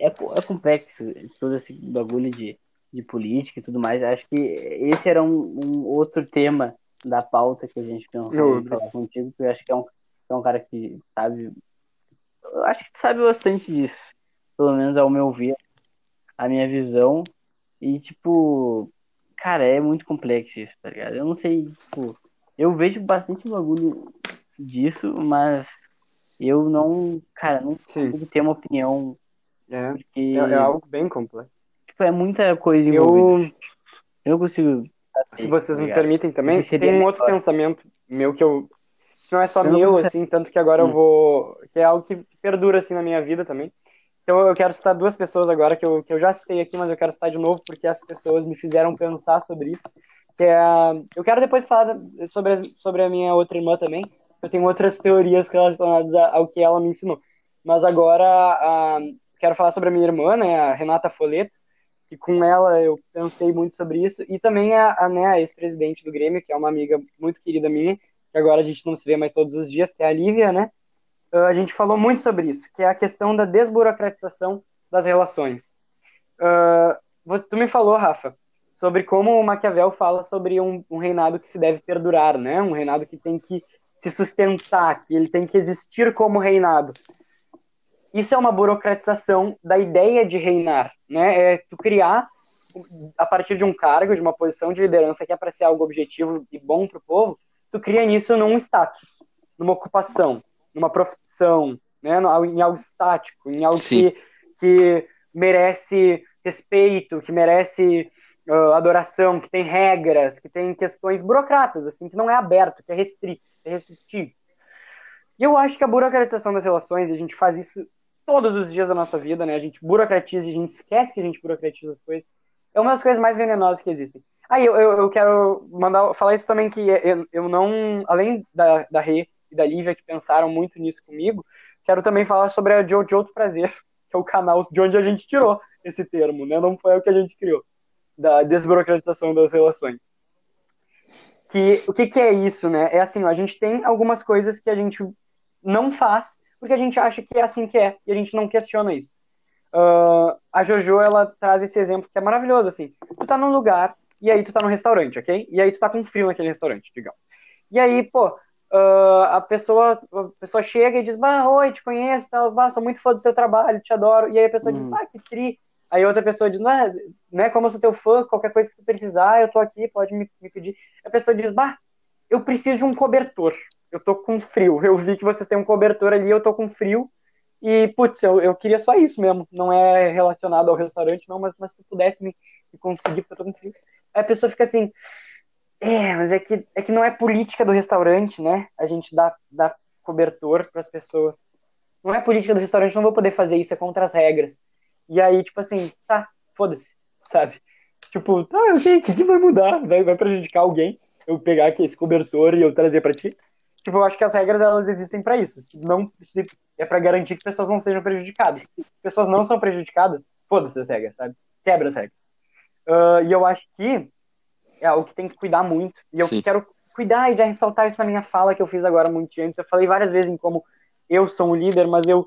é, é complexo todo esse bagulho de, de política e tudo mais. Acho que esse era um, um outro tema da pauta que a gente pensou em falar contigo, porque eu acho que é um, é um cara que sabe... Eu acho que tu sabe bastante disso, pelo menos ao meu ver, a minha visão, e, tipo, cara, é muito complexo isso, tá ligado? Eu não sei, tipo, eu vejo bastante bagulho disso, mas eu não, cara, não Sim. consigo ter uma opinião, é, porque... É algo bem complexo. Tipo, é muita coisa envolvida. Eu, eu não consigo... Se vocês tá me permitem também, tem um outro pensamento meu que eu... Não é só eu meu, assim, tanto que agora eu vou... Que é algo que perdura, assim, na minha vida também. Então eu quero citar duas pessoas agora, que eu, que eu já citei aqui, mas eu quero citar de novo, porque as pessoas me fizeram pensar sobre isso. Que é... Eu quero depois falar sobre, sobre a minha outra irmã também. Eu tenho outras teorias relacionadas ao que ela me ensinou. Mas agora, a quero falar sobre a minha irmã, né, a Renata Foletto, e com ela eu pensei muito sobre isso, e também a, a, né, a ex-presidente do Grêmio, que é uma amiga muito querida minha, que agora a gente não se vê mais todos os dias, que é a Lívia, né, uh, a gente falou muito sobre isso, que é a questão da desburocratização das relações. Uh, tu me falou, Rafa, sobre como o Maquiavel fala sobre um, um reinado que se deve perdurar, né, um reinado que tem que se sustentar, que ele tem que existir como reinado. Isso é uma burocratização da ideia de reinar, né? É tu criar, a partir de um cargo, de uma posição de liderança que é para ser algo objetivo e bom para o povo, tu cria nisso num status, numa ocupação, numa profissão, né? Em algo estático, em algo que, que merece respeito, que merece uh, adoração, que tem regras, que tem questões burocratas, assim, que não é aberto, que é restrito, é restritivo. E eu acho que a burocratização das relações, a gente faz isso todos os dias da nossa vida, né? A gente burocratiza e a gente esquece que a gente burocratiza as coisas. É uma das coisas mais venenosas que existem. Aí eu, eu, eu quero mandar, falar isso também, que eu, eu não, além da, da Rê e da Lívia, que pensaram muito nisso comigo, quero também falar sobre a de, de Outro Prazer, que é o canal de onde a gente tirou esse termo, né? Não foi o que a gente criou, da desburocratização das relações. Que, o que, que é isso, né? É assim, ó, a gente tem algumas coisas que a gente não faz, porque a gente acha que é assim que é, e a gente não questiona isso. Uh, a Jojo, ela traz esse exemplo que é maravilhoso, assim. Tu tá num lugar, e aí tu tá num restaurante, ok? E aí tu tá com frio naquele restaurante, digamos. E aí, pô, uh, a, pessoa, a pessoa chega e diz, bah, oi, te conheço, tal, bah, sou muito fã do teu trabalho, te adoro. E aí a pessoa uhum. diz, ah, que tri. Aí outra pessoa diz, ah, né, como eu sou teu fã, qualquer coisa que tu precisar, eu tô aqui, pode me, me pedir. A pessoa diz, bah, eu preciso de um cobertor, eu tô com frio, eu vi que vocês têm um cobertor ali, eu tô com frio, e putz, eu, eu queria só isso mesmo, não é relacionado ao restaurante, não, mas, mas se tu pudesse me, me conseguir, porque eu tô com frio. Aí a pessoa fica assim, é, mas é que, é que não é política do restaurante, né, a gente dá, dá cobertor pras pessoas. Não é política do restaurante, não vou poder fazer isso, é contra as regras. E aí, tipo assim, tá, foda-se, sabe? Tipo, tá, ok, o que, que vai mudar? Vai, vai prejudicar alguém eu pegar aqui esse cobertor e eu trazer pra ti? Tipo, eu acho que as regras, elas existem pra isso. Não, é pra garantir que pessoas não sejam prejudicadas. Se pessoas não são prejudicadas, foda-se as regras, sabe? Quebra as regras. Uh, e eu acho que é algo que tem que cuidar muito. E eu Sim. quero cuidar e já ressaltar isso na minha fala que eu fiz agora muito antes. Eu falei várias vezes em como eu sou um líder, mas eu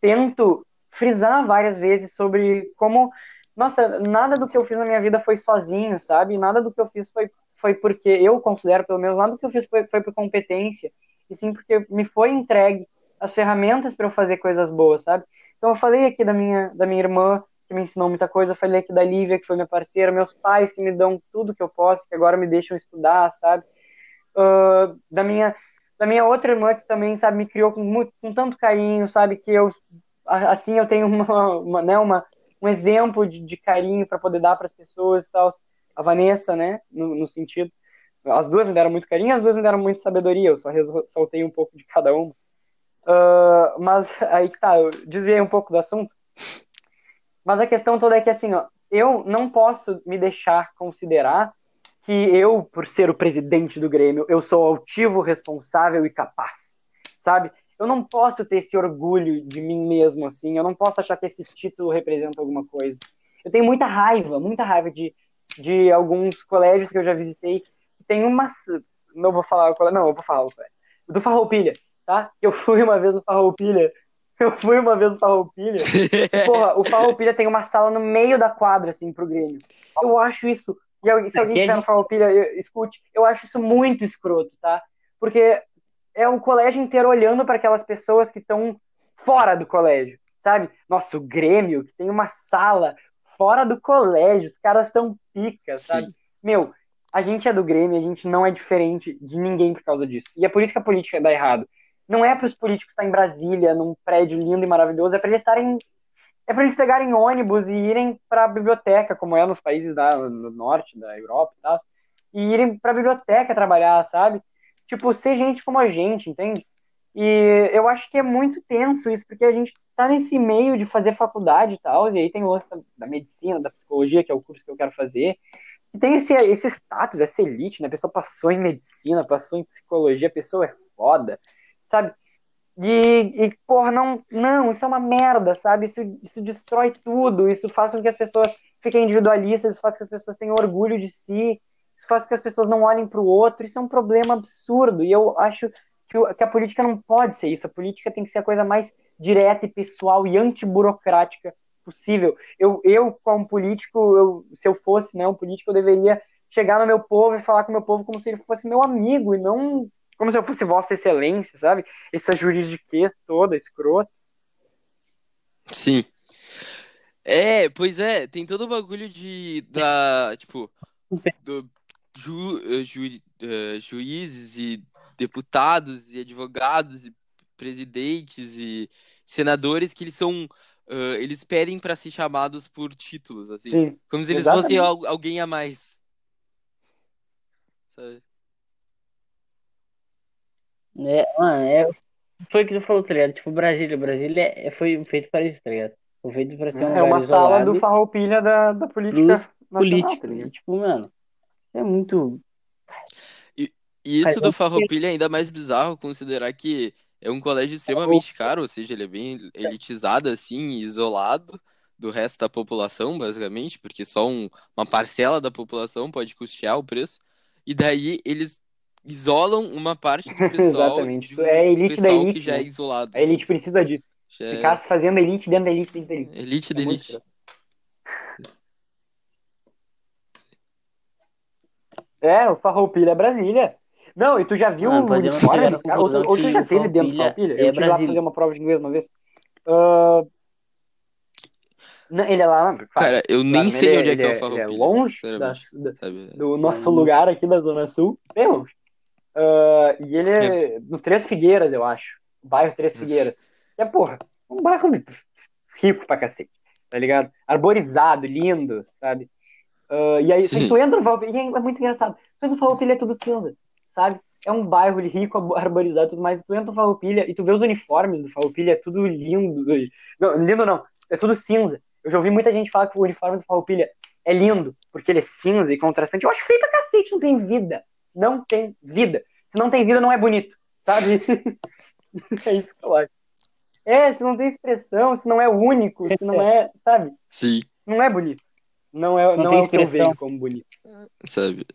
tento frisar várias vezes sobre como, nossa, nada do que eu fiz na minha vida foi sozinho, sabe? Nada do que eu fiz foi, foi porque eu considero, pelo menos, nada do que eu fiz foi, foi por competência, e sim porque me foi entregue as ferramentas para eu fazer coisas boas, sabe? Então eu falei aqui da minha, da minha irmã, que me ensinou muita coisa, eu falei aqui da Lívia, que foi minha parceira, meus pais, que me dão tudo que eu posso, que agora me deixam estudar, sabe? Uh, da, minha, da minha outra irmã, que também, sabe, me criou com, muito, com tanto carinho, sabe, que eu... assim eu tenho uma, uma, né, uma, um exemplo de, de carinho para poder dar para as pessoas e tal, a Vanessa, né, no, no sentido, as duas me deram muito carinho, as duas me deram muita sabedoria, eu só ressaltei um pouco de cada uma, uh, mas aí que tá, eu desviei um pouco do assunto, mas a questão toda é que assim, ó, eu não posso me deixar considerar que eu, por ser o presidente do Grêmio, eu sou altivo, responsável e capaz, sabe? Eu não posso ter esse orgulho de mim mesmo, assim. Eu não posso achar que esse título representa alguma coisa. Eu tenho muita raiva, muita raiva de, de alguns colégios que eu já visitei que tem uma... Não vou falar o colégio... Não, eu vou falar o colégio. Do Farroupilha, tá? Eu fui uma vez no Farroupilha. Eu fui uma vez no Farroupilha. Porra, o Farroupilha tem uma sala no meio da quadra, assim, pro Grêmio. Eu acho isso... E se alguém estiver no Farroupilha, eu, escute. Eu acho isso muito escroto, tá? Porque... é o colégio inteiro olhando para aquelas pessoas que estão fora do colégio, sabe? Nossa, o Grêmio, que tem uma sala fora do colégio, os caras são picas, sabe? Sim. Meu, a gente é do Grêmio, a gente não é diferente de ninguém por causa disso. E é por isso que a política dá errado. Não é para os políticos estar em Brasília, num prédio lindo e maravilhoso, é para eles estarem... é para eles pegarem ônibus e irem para a biblioteca, como é nos países da, do norte, da Europa e tal, e irem para a biblioteca trabalhar, sabe? Tipo, ser gente como a gente, entende? E eu acho que é muito tenso isso, porque a gente tá nesse meio de fazer faculdade e tal, e aí tem o lance da, da medicina, da psicologia, que é o curso que eu quero fazer, e tem esse, esse status, essa elite, né? A pessoa passou em medicina, passou em psicologia, a pessoa é foda, sabe? E, e porra, não, não, isso é uma merda, sabe? Isso, isso destrói tudo, isso faz com que as pessoas fiquem individualistas, isso faz com que as pessoas tenham orgulho de si, isso faz com que as pessoas não olhem pro outro, isso é um problema absurdo. E eu acho que, que a política não pode ser isso, a política tem que ser a coisa mais direta e pessoal e antiburocrática possível. Eu, eu como político, eu, se eu fosse, né, um político, eu deveria chegar no meu povo e falar com o meu povo como se ele fosse meu amigo e não... como se eu fosse Vossa Excelência, sabe? Essa juridiquez toda, escrota. Sim. É, pois é, tem todo o bagulho de, da, tipo, do, ju, ju, uh, juízes e deputados e advogados e presidentes e senadores que eles são, uh, eles pedem pra ser chamados por títulos, assim. Sim, como se eles exatamente. Fossem al- alguém a mais. Sabe? É, mano, é, foi o que tu falou, tá ligado? Tipo, Brasília, Brasília é, foi feito para isso, tá ligado? Foi feito para ser um é uma isolado, sala do Farroupilha da, da política nacional, tá ligado? Tipo, mano, é muito... E, e isso do Farroupilha é ainda mais bizarro, considerar que é um colégio extremamente caro, ou seja, ele é bem elitizado, assim, isolado do resto da população, basicamente, porque só um, uma parcela da população pode custear o preço, e daí eles... isolam uma parte do pessoal. Exatamente. Um é elite pessoal da elite, que já é isolado. A elite precisa disso. Já... ficar se fazendo elite dentro da elite. Dentro da elite. Elite é da elite. Estranho. É, o Farroupilha é Brasília. Não, e tu já viu... Mano, o... fora, um cara, ou, ou tu já teve dentro do Farroupilha? É, eu tive lá pra fazer uma prova de inglês uma vez. Uh... Não, ele é lá... Cara, cara eu nem claro, sei onde é que é o Farroupilha. É longe da, da, do nosso lugar aqui da Zona Sul. Bem longe. Uh, e ele é no Três Figueiras, eu acho. Bairro Três Figueiras. É, porra, um bairro rico pra cacete, tá ligado? Arborizado, lindo, sabe? Uh, e aí, tu entra no Farroupilha, é muito engraçado. Tu entra no Farroupilha, é tudo cinza, sabe? É um bairro rico, arborizado e tudo mais. Tu entra no Farroupilha e tu vê os uniformes do Farroupilha, é tudo lindo. Não, lindo não, é tudo cinza. Eu já ouvi muita gente falar que o uniforme do Farroupilha é lindo, porque ele é cinza e contrastante. Eu acho feio pra cacete, não tem vida. Não tem vida. Se não tem vida, não é bonito, sabe? É isso que eu acho. É, se não tem expressão, se não é único, se não é, sabe? Sim. Não é bonito. Não é, não não é o que eu vejo como bonito. Sabe?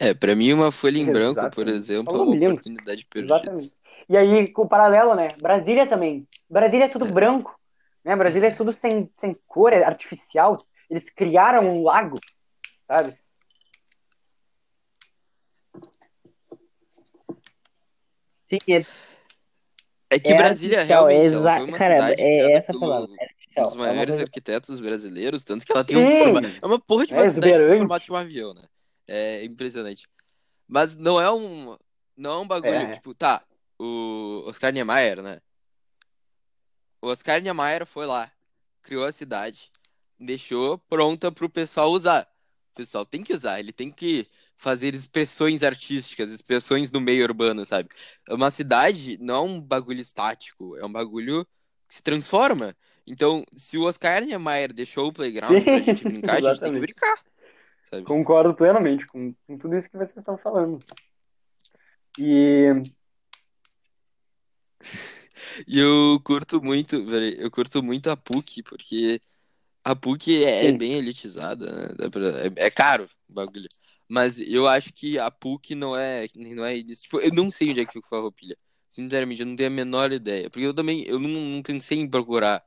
É, pra mim, uma folha em Exatamente. branco, por exemplo, é uma oportunidade perdida. Exatamente. E aí, com o paralelo, né? Brasília também. Brasília é tudo é. branco, né? Brasília é tudo sem, sem cor, é artificial. Eles criaram um lago. Sabe? Sim, é... é que é Brasília realmente é exa... ela foi uma Caramba, cidade é essa pelo... palavra, é um dos maiores é arquitetos brasileiros, tanto que ela tem um formato... É uma porra de uma é cidade com formato de um avião, né? É impressionante. Mas não é um... Não é um bagulho, é. tipo, tá, o Oscar Niemeyer, né? O Oscar Niemeyer foi lá, criou a cidade, deixou pronta pro pessoal usar. O pessoal tem que usar, ele tem que fazer expressões artísticas, expressões no meio urbano, sabe? Uma cidade não é um bagulho estático, é um bagulho que se transforma. Então, se o Oscar Niemeyer deixou o playground pra gente brincar, a gente tem que brincar. Sabe? Concordo plenamente com, com tudo isso que vocês estão falando. E... e eu curto muito, eu curto muito a P U C, porque... a P U C é Sim. bem elitizada, né? É caro o bagulho. Mas eu acho que a P U C não é, não é isso. Tipo, eu não sei onde é que fica o Farroupilha. Sinceramente, eu não tenho a menor ideia. Porque eu também, eu não, não pensei em procurar.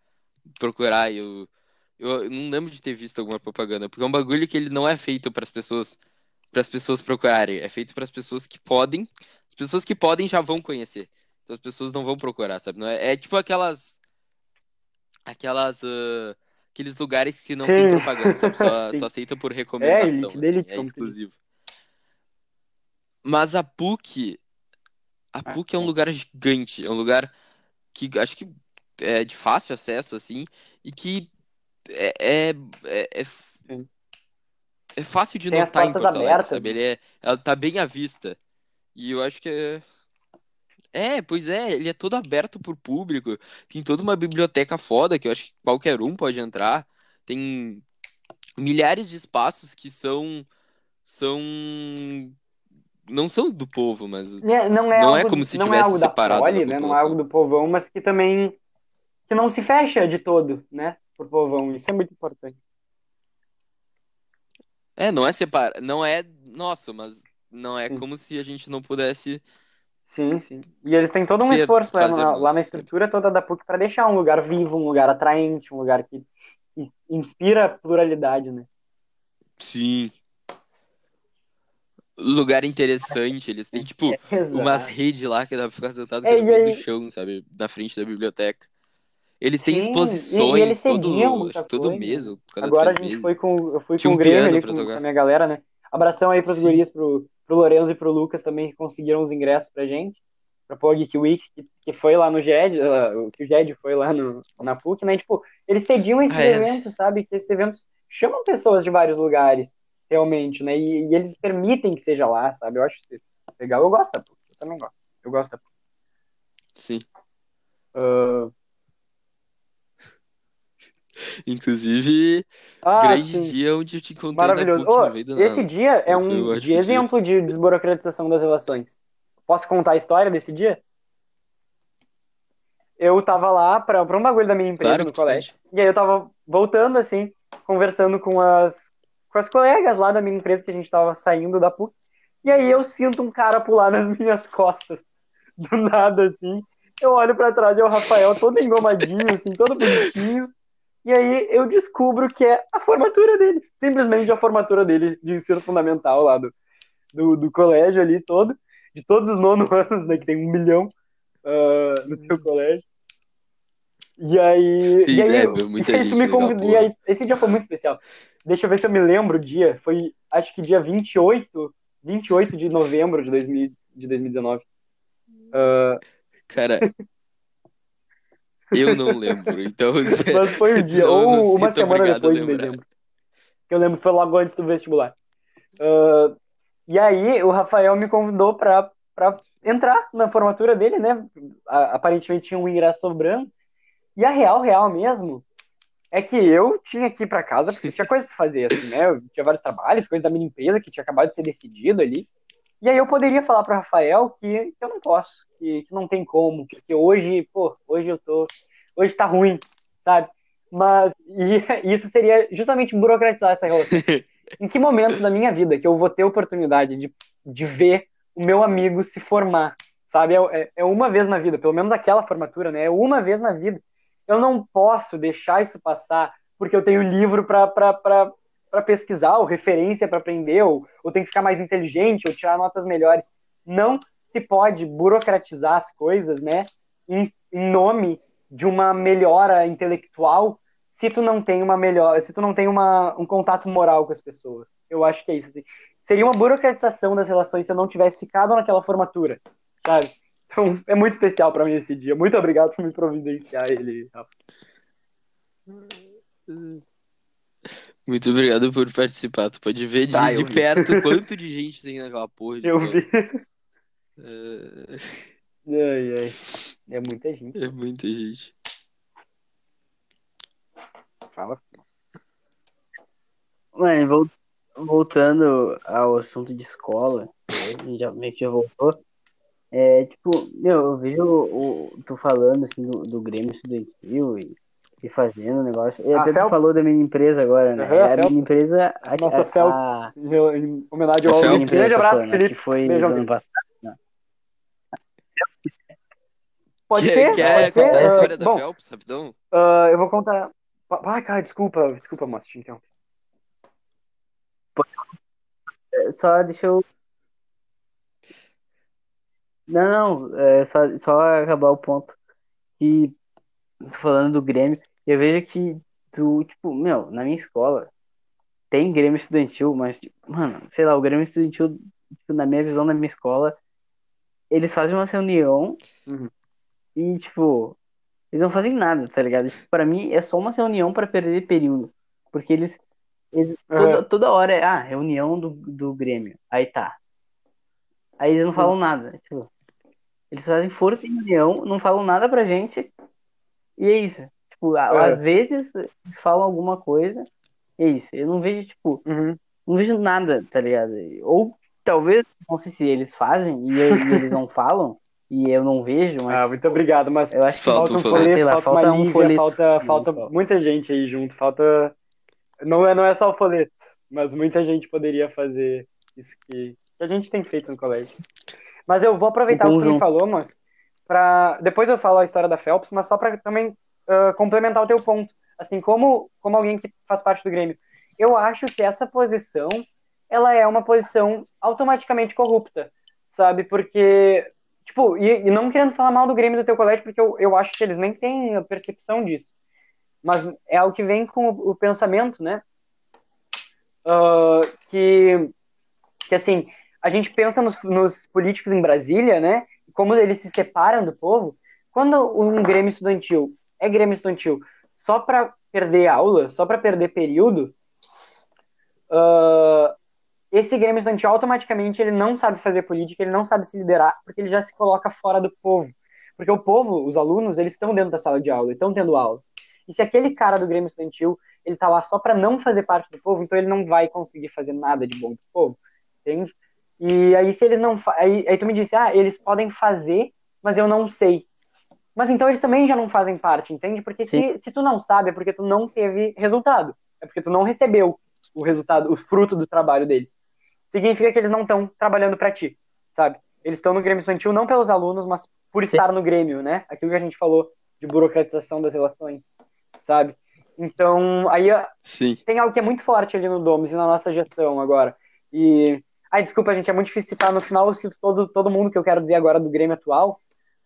Procurar, eu, eu, eu não lembro de ter visto alguma propaganda. Porque é um bagulho que ele não é feito para as pessoas, para as pessoas procurarem. É feito para as pessoas que podem. As pessoas que podem já vão conhecer. Então as pessoas não vão procurar, sabe? Não é, é tipo aquelas... Aquelas... Uh, aqueles lugares que não Sim. tem propaganda, sabe? Só, só aceita por recomendação, é, assim, dele é exclusivo. Mas a P U C, a ah, P U C é um é. lugar gigante, é um lugar que acho que é de fácil acesso, assim, e que é, é, é, é, é fácil de tem notar em Porto Alegre, abertas, sabe? Ele é, ela tá bem à vista, e eu acho que é... É, pois é, ele é todo aberto pro público, tem toda uma biblioteca foda que eu acho que qualquer um pode entrar, tem milhares de espaços que são, são não são do povo, mas é, não, é, não algo, é como se não tivesse é algo separado da poli, né? Não é algo do povão, mas que também que não se fecha de todo, né, por povão. Isso é muito importante. É, não é separado, não é nosso, mas não é sim. Como se a gente não pudesse... Sim, sim. E eles têm todo um ser, esforço né, lá, lá na estrutura toda da P U C para deixar um lugar vivo, um lugar atraente, um lugar que inspira pluralidade, né? Sim. Lugar interessante, eles têm, tipo, é, umas redes lá que dá pra ficar sentado é, no meio do chão, sabe? Na frente da biblioteca. Eles têm sim, exposições, e, e eles todo, acho, todo mês. Agora a gente meses. foi com, eu fui com um o Grêmio ali, com a minha galera, né? Abração aí pros gurias, pro, pro Lorenzo e pro Lucas também, que conseguiram os ingressos pra gente, pra Pog Geek Week, que, que foi lá no G E D, uh, que o G E D foi lá no, na P U C, né? E, tipo, eles cediam esses ah, é. eventos, sabe? Que esses eventos chamam pessoas de vários lugares, realmente, né? E, e eles permitem que seja lá, sabe? Eu acho legal. Eu gosto da P U C, eu também gosto. Eu gosto da P U C. Sim. Uh... Inclusive, ah, grande sim. dia onde eu te encontrei maravilhoso. Na P U C, oh, meio do esse nada. Dia é um dia exemplo de desburocratização das relações. Posso contar a história desse dia? Eu tava lá pra, pra um bagulho da minha empresa claro no colégio. Pode. E aí eu tava voltando, assim, conversando com as, com as colegas lá da minha empresa, que a gente tava saindo da P U C. E aí eu sinto um cara pular nas minhas costas. Do nada, assim. Eu olho pra trás e é o Rafael todo engomadinho, assim, todo bonitinho. E aí eu descubro que é a formatura dele. Simplesmente a formatura dele de ensino fundamental lá do, do, do colégio ali todo. De todos os nono anos, né? Que tem um milhão uh, no teu colégio. E aí... Sim, e aí, é, muita e aí gente me convidou, e aí, esse dia foi muito especial. Deixa eu ver se eu me lembro o dia. Foi, acho que dia vinte e oito de novembro de, dois mil, de dois mil e dezenove. Uh... Cara... Eu não lembro, então... Mas foi um dia, ou uma semana depois de dezembro. Que eu lembro que foi logo antes do vestibular. Uh, e aí, o Rafael me convidou pra, pra entrar na formatura dele, né? A, aparentemente tinha um ingresso sobrando. E a real, real mesmo, é que eu tinha que ir pra casa, porque tinha coisa pra fazer, assim, né? Eu tinha vários trabalhos, coisa da minha empresa que tinha acabado de ser decidido ali. E aí eu poderia falar pro Rafael que, que eu não posso, que, que não tem como, que, que hoje, pô, hoje eu tô, hoje tá ruim, sabe? Mas e, isso seria justamente burocratizar essa relação. Em que momento da minha vida que eu vou ter a oportunidade de, de ver o meu amigo se formar, sabe? É, é uma vez na vida, pelo menos aquela formatura, né? É uma vez na vida. Eu não posso deixar isso passar porque eu tenho livro pra... pra, pra para pesquisar, ou referência para aprender, ou, ou tem que ficar mais inteligente, ou tirar notas melhores. Não se pode burocratizar as coisas, né, em, em nome de uma melhora intelectual, se tu não tem uma melhor, se tu não tem uma, um contato moral com as pessoas. Eu acho que é isso. Seria uma burocratização das relações se eu não tivesse ficado naquela formatura, sabe? Então, é muito especial para mim esse dia. Muito obrigado por me providenciar ele. Muito obrigado por participar. Tu pode ver de, tá, de perto quanto de gente tem naquela porra. De eu cara. vi. É... Ai, ai. É muita gente. É muita gente. Fala. Mano, voltando ao assunto de escola, a gente já, meio que já voltou. É, tipo, meu, eu vejo o, tu falando assim do, do Grêmio estudantil e fazendo o negócio. E até Phelps. falou da minha empresa agora, né? Uhum, a Phelps. minha empresa... A, Nossa, a, Phelps. A... Em homenagem ao Phelps. Grande abraço, Felipe. Né? Que foi no ano passado. Pode ser? Pode é, ser? Contar uh, a história uh, da bom, Phelps, rapidão? Uh, eu vou contar... Ah, cara, desculpa. Desculpa, moço, então. Só deixa eu... Não, não. É só, só acabar o ponto. E tô falando do Grêmio. Eu vejo que tu, tipo, meu, na minha escola tem Grêmio estudantil, mas, tipo, mano, sei lá, o Grêmio estudantil, tipo, na minha visão, na minha escola, eles fazem uma reunião uhum. e, tipo, eles não fazem nada, tá ligado? Tipo, pra mim, é só uma reunião pra perder período. Porque eles, eles uhum. toda, toda hora é, ah, reunião do, do Grêmio. Aí tá. Aí eles não falam uhum. nada. Tipo, eles fazem força em reunião, não falam nada pra gente. E é isso. Tipo, é. às vezes falam alguma coisa. É isso. Eu não vejo, tipo, uhum. não vejo nada, tá ligado? Ou talvez, não sei se eles fazem e, eu, e eles não falam, e eu não vejo, mas... Ah, muito obrigado, mas eu acho que falta, falta um folheto, falta, falta uma um Lívia, falta, falta muita gente aí junto, falta... Não é, não é só o folheto, mas muita gente poderia fazer isso que a gente tem feito no colégio. Mas eu vou aproveitar o que ele falou, mas pra... depois eu falo a história da Phelps, mas só para também uh, complementar o teu ponto. Assim, como, como alguém que faz parte do Grêmio, eu acho que essa posição, ela é uma posição automaticamente corrupta, sabe? Porque, tipo, e, e não querendo falar mal do Grêmio do teu colégio, porque eu, eu acho que eles nem têm a percepção disso. Mas é algo que vem com o, o pensamento, né? Uh, que, que, assim, a gente pensa nos, nos políticos em Brasília, né? Como eles se separam do povo. Quando um Grêmio estudantil é Grêmio estudantil só para perder aula, só para perder período, uh, esse Grêmio estudantil automaticamente ele não sabe fazer política, ele não sabe se liderar, porque ele já se coloca fora do povo. Porque o povo, os alunos, eles estão dentro da sala de aula, estão tendo aula. E se aquele cara do Grêmio estudantil, ele tá lá só para não fazer parte do povo, então ele não vai conseguir fazer nada de bom do povo, entende? E aí se eles não... Fa... Aí, aí tu me disse, ah, eles podem fazer, mas eu não sei. Mas então eles também já não fazem parte, entende? Porque se, se tu não sabe, é porque tu não teve resultado. É porque tu não recebeu o resultado, o fruto do trabalho deles. Significa que eles não estão trabalhando pra ti, sabe? Eles estão no Grêmio estudantil não pelos alunos, mas por estar no Grêmio, né? Aquilo que a gente falou de burocratização das relações, sabe? Então, aí Sim. tem algo que é muito forte ali no Dohms e na nossa gestão agora. E... Ai, desculpa, gente, é muito difícil citar. No final eu cito todo, todo mundo que eu quero dizer agora do Grêmio atual.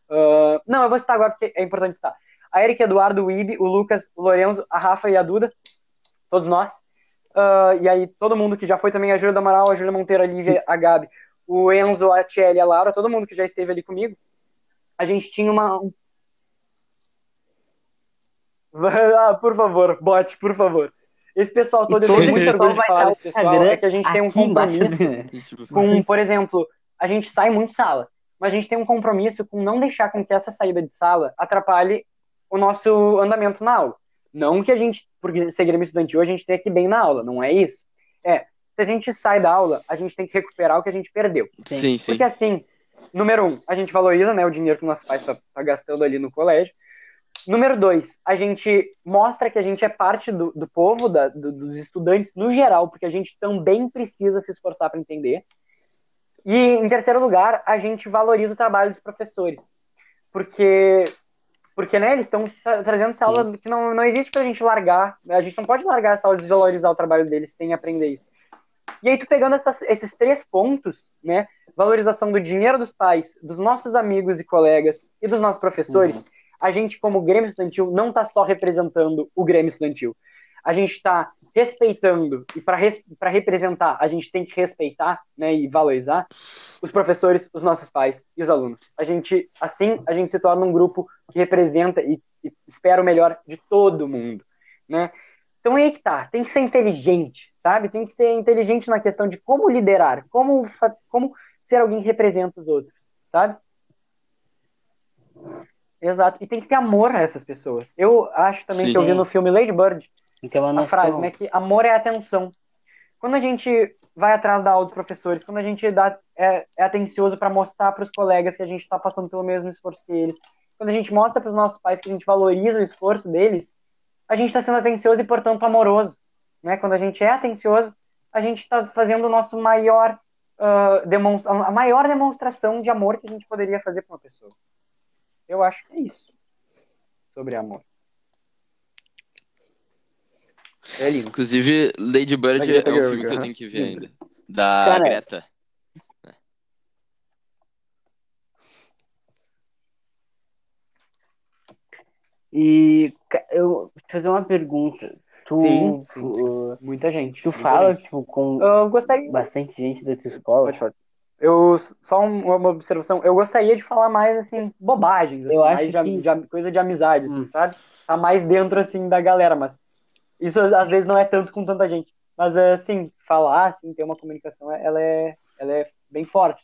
Uh, não, eu vou citar agora porque é importante citar. A Eric, Eduardo, o Ibe, o Lucas, o Lorenzo, a Rafa e a Duda. Todos nós. Uh, e aí todo mundo que já foi também. A Júlia do Amaral, a Júlia Monteiro, a Lívia, a Gabi, o Enzo, a Tchelle, a Laura. Todo mundo que já esteve ali comigo. A gente tinha uma... Ah, por favor, bote, por favor. Esse pessoal todo, eu tenho muito orgulho de falar desse pessoal, é que a gente tem um compromisso com, por exemplo, a gente sai muito sala, mas a gente tem um compromisso com não deixar com que essa saída de sala atrapalhe o nosso andamento na aula. Não que a gente, por ser Grêmio estudantil, a gente tenha que ir bem na aula, não é isso. É, se a gente sai da aula, a gente tem que recuperar o que a gente perdeu. Sim, sim. Porque assim, número um, a gente valoriza, né, o dinheiro que o nosso pai está tá gastando ali no colégio. Número dois, a gente mostra que a gente é parte do, do povo, da, do, dos estudantes no geral, porque a gente também precisa se esforçar para entender. E, em terceiro lugar, a gente valoriza o trabalho dos professores. Porque, porque né, eles estão tra- trazendo essa aula que não, não existe para a gente largar. A gente não pode largar essa aula e desvalorizar o trabalho deles sem aprender isso. E aí, tu pegando essas, esses três pontos, né, valorização do dinheiro dos pais, dos nossos amigos e colegas e dos nossos professores... Uhum. A gente, como Grêmio Estudantil, não está só representando o Grêmio Estudantil. A gente está respeitando, e para res- representar, a gente tem que respeitar, né, e valorizar os professores, os nossos pais e os alunos. A gente, assim, a gente se torna um grupo que representa e, e espera o melhor de todo mundo, né? Então é aí que tá, tem que ser inteligente, sabe? Tem que ser inteligente na questão de como liderar, como, fa- como ser alguém que representa os outros, sabe? Exato, e tem que ter amor a essas pessoas. Eu acho também Sim. que eu vi no filme Lady Bird a frase, né, que amor é atenção. Quando a gente vai atrás da aula dos professores, quando a gente dá, é, é atencioso para mostrar para os colegas que a gente está passando pelo mesmo esforço que eles, quando a gente mostra para os nossos pais que a gente valoriza o esforço deles, a gente está sendo atencioso e, portanto, amoroso, né? Quando a gente é atencioso, a gente está fazendo o nosso maior, uh, demonstra- a maior demonstração de amor que a gente poderia fazer para uma pessoa. Eu acho que é isso. Sobre amor. É lindo. Inclusive, Lady Bird Lady é Girl, um filme Girl. que eu tenho que ver ainda. Da Cara, Greta. É. E eu vou te fazer uma pergunta. Tu, sim, sim, sim. Uh, muita gente. Tu muita fala, gente. tipo, com eu gostaria... bastante gente da tua escola. Pode Eu, só uma observação, eu gostaria de falar mais, assim, bobagens, assim, eu acho mais que... de, de, coisa de amizade, assim, hum. sabe? Tá mais dentro, assim, da galera, mas isso às vezes não é tanto com tanta gente. Mas, assim, falar, assim, ter uma comunicação, ela é, ela é bem forte.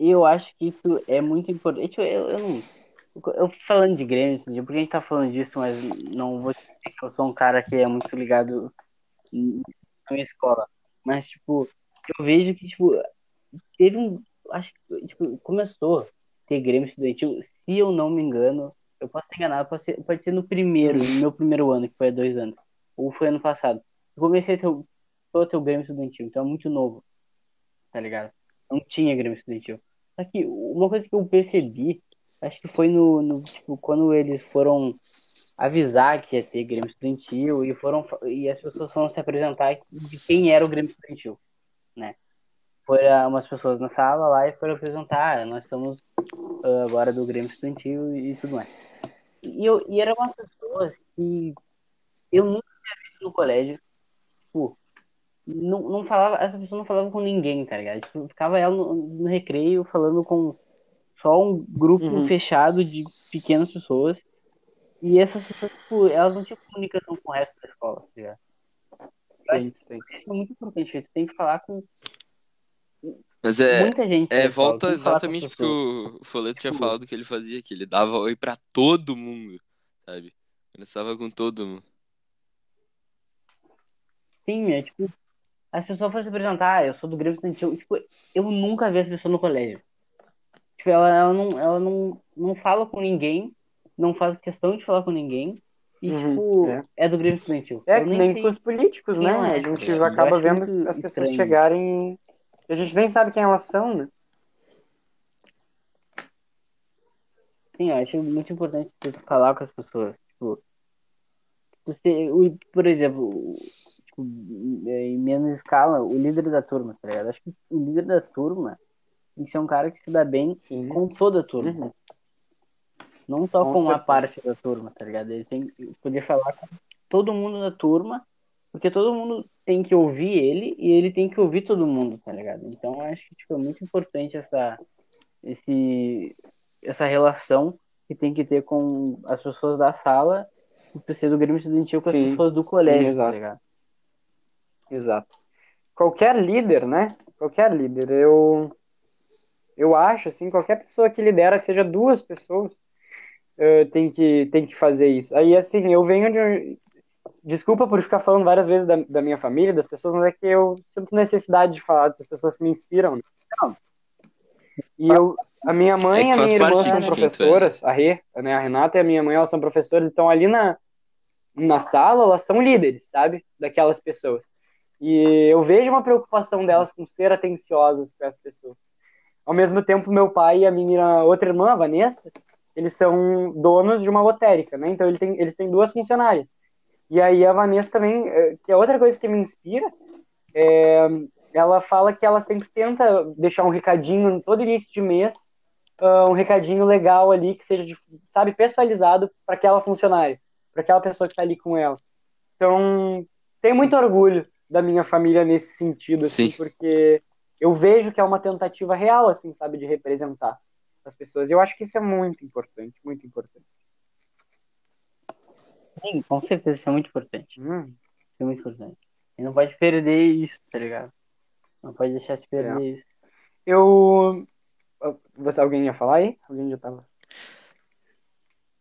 Eu acho que isso é muito importante, eu, eu não... eu falando de Grêmio, porque a gente tá falando disso, mas não vou dizer que eu sou um cara que é muito ligado na minha escola. Mas, tipo, eu vejo que, tipo, teve um... Acho que, tipo, começou a ter Grêmio estudantil, se eu não me engano, eu posso ser enganado, pode ser, pode ser no primeiro, no meu primeiro ano, que foi há dois anos, ou foi ano passado. Eu comecei a ter o, a ter o Grêmio estudantil, então é muito novo, tá ligado? Não tinha Grêmio estudantil. Só que uma coisa que eu percebi, acho que foi no, no tipo, quando eles foram avisar que ia ter Grêmio estudantil e, foram, e as pessoas foram se apresentar de quem era o Grêmio estudantil, né? Foram umas pessoas na sala lá e foram apresentar, ah, nós estamos uh, agora do Grêmio estudantil e, e tudo mais. E, eu, e eram umas pessoas que eu nunca tinha visto no colégio, tipo, não, não falava, essa pessoa não falava com ninguém, tá ligado? Tipo, ficava ela no, no recreio falando com só um grupo uhum. fechado de pequenas pessoas, e essas pessoas, tipo, elas não tinham comunicação com o resto da escola, tá ligado? Sim, sim. Isso é muito importante, você tem que falar com... Mas é, muita gente é volta exatamente porque o Foletto tinha falado que ele fazia, que ele dava oi pra todo mundo, sabe? Conversava com todo mundo. Sim, é tipo, as pessoas foram se apresentar, ah, eu sou do Grêmio Estudantil, tipo, eu nunca vi essa pessoa no colégio. Tipo, ela, ela, não, ela não, não fala com ninguém, não faz questão de falar com ninguém, e uhum, tipo, é. é do Grêmio Estudantil. É, eu que nem com os políticos, né? É, a gente é, acaba vendo as pessoas estranho. chegarem... A gente nem sabe quem elas são, né? Sim, eu acho muito importante falar com as pessoas. Tipo, você, por exemplo, tipo, em menos escala, o líder da turma, tá ligado? Acho que o líder da turma tem que ser um cara que se dá bem Sim. com toda a turma. Uhum. Não só com, com uma parte da turma, tá ligado? Ele tem que poder falar com todo mundo da turma, porque todo mundo tem que ouvir ele e ele tem que ouvir todo mundo, tá ligado? Então acho que tipo, é muito importante essa, esse, essa relação que tem que ter com as pessoas da sala, o torcedor do Grêmio Estudantil com sim, as pessoas do colégio, sim, exato. Tá ligado? Exato. Qualquer líder, né? Qualquer líder. Eu, eu acho, assim, qualquer pessoa que lidera, seja duas pessoas, uh, tem, que, tem que fazer isso. Aí, assim, eu venho de... Desculpa por ficar falando várias vezes da, da minha família, das pessoas, mas é que eu sinto necessidade de falar dessas pessoas que me inspiram. Não. E eu, a minha mãe é e a minha irmã são professoras, a, Re, né, a Renata e a minha mãe, elas são professoras, então ali na, na sala elas são líderes, sabe? Daquelas pessoas. E eu vejo uma preocupação delas com ser atenciosas com essas pessoas. Ao mesmo tempo, meu pai e a minha outra irmã, a Vanessa, eles são donos de uma lotérica, né? Então ele tem, eles têm duas funcionárias. E aí a Vanessa também, que é outra coisa que me inspira, é, ela fala que ela sempre tenta deixar um recadinho em todo início de mês, uh, um recadinho legal ali, que seja, de, sabe, pessoalizado para aquela funcionária, para aquela pessoa que está ali com ela. Então, tenho muito orgulho da minha família nesse sentido, assim, porque eu vejo que é uma tentativa real, assim, sabe, de representar as pessoas. E eu acho que isso é muito importante, muito importante. Sim, com certeza, isso é muito importante. Hum. Isso é muito importante. E não pode perder isso, tá ligado? Não pode deixar se perder é. isso. Eu... Você, alguém ia falar aí? Alguém já tava...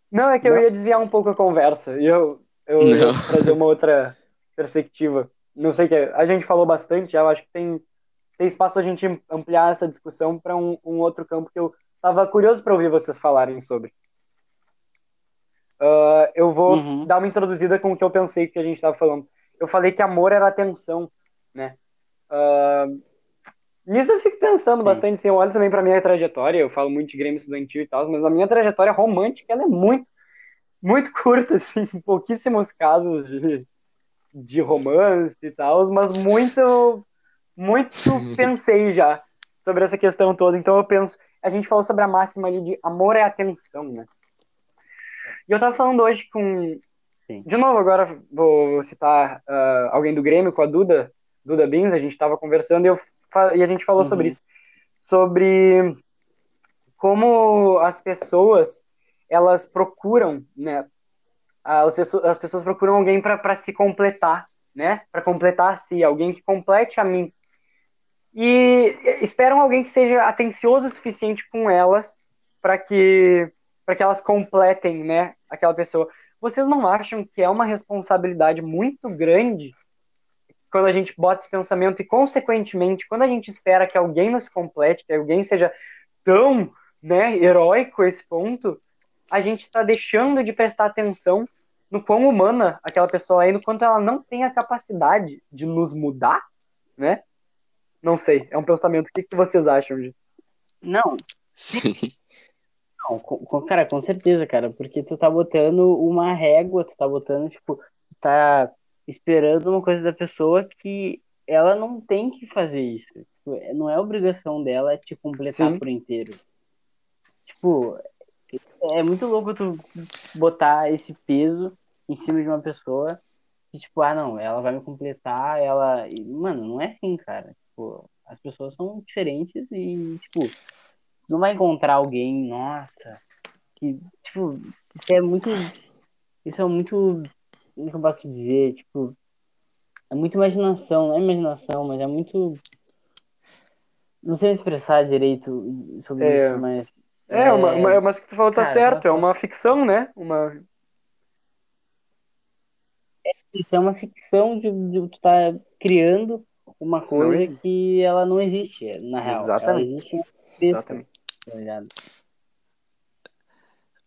Não, é que não. eu ia desviar um pouco a conversa. E eu, eu ia trazer uma outra perspectiva. Não sei o que é. A gente falou bastante, eu acho que tem, tem espaço pra gente ampliar essa discussão pra um, um outro campo que eu tava curioso pra ouvir vocês falarem sobre. Uh, eu vou uhum. dar uma introduzida com o que eu pensei que a gente estava falando. Eu falei que amor era atenção, né? Uh, nisso eu fico pensando Sim. bastante, assim, eu olho também pra minha trajetória, eu falo muito de Grêmio Estudantil e tal, mas a minha trajetória romântica, ela é muito, muito curta, assim, pouquíssimos casos de, de romance e tal, mas muito, muito pensei já sobre essa questão toda. Então eu penso, a gente falou sobre a máxima ali de amor é atenção, né? E eu tava falando hoje com... Sim. De novo, agora vou citar uh, alguém do Grêmio, com a Duda, Duda Bins, a gente tava conversando e, eu fa... e a gente falou uhum. sobre isso. Sobre como as pessoas, elas procuram, né? As pessoas, as pessoas procuram alguém pra, pra se completar, né? Pra completar a si, alguém que complete a mim. E esperam alguém que seja atencioso o suficiente com elas pra que... para que elas completem, né, aquela pessoa. Vocês não acham que é uma responsabilidade muito grande quando a gente bota esse pensamento e, consequentemente, quando a gente espera que alguém nos complete, que alguém seja tão, né, heróico a esse ponto, a gente está deixando de prestar atenção no quão humana aquela pessoa é, no quanto ela não tem a capacidade de nos mudar, né? Não sei, é um pensamento. O que, que vocês acham disso? Não. Sim. Não, com, cara, com certeza, cara, porque tu tá botando uma régua, tu tá botando, tipo, tá esperando uma coisa da pessoa que ela não tem que fazer isso. Tipo, não é obrigação dela te completar Sim. por inteiro. Tipo, é muito louco tu botar esse peso em cima de uma pessoa e, tipo, ah, não, ela vai me completar, ela... E, mano, não é assim, cara. Tipo, as pessoas são diferentes e, tipo, não vai encontrar alguém, nossa, que, tipo, isso é muito... Isso é muito... Como que eu posso dizer? Tipo, é muito imaginação, não é imaginação, mas é muito... Não sei expressar direito sobre é... isso, mas... É, uma, uma, mas o que tu falou tá cara, certo, é uma ficção, né? Uma... É, isso é uma ficção de, de tu tá criando uma coisa não, que ela não existe, na real. Exatamente. Ela existe Exatamente. Tá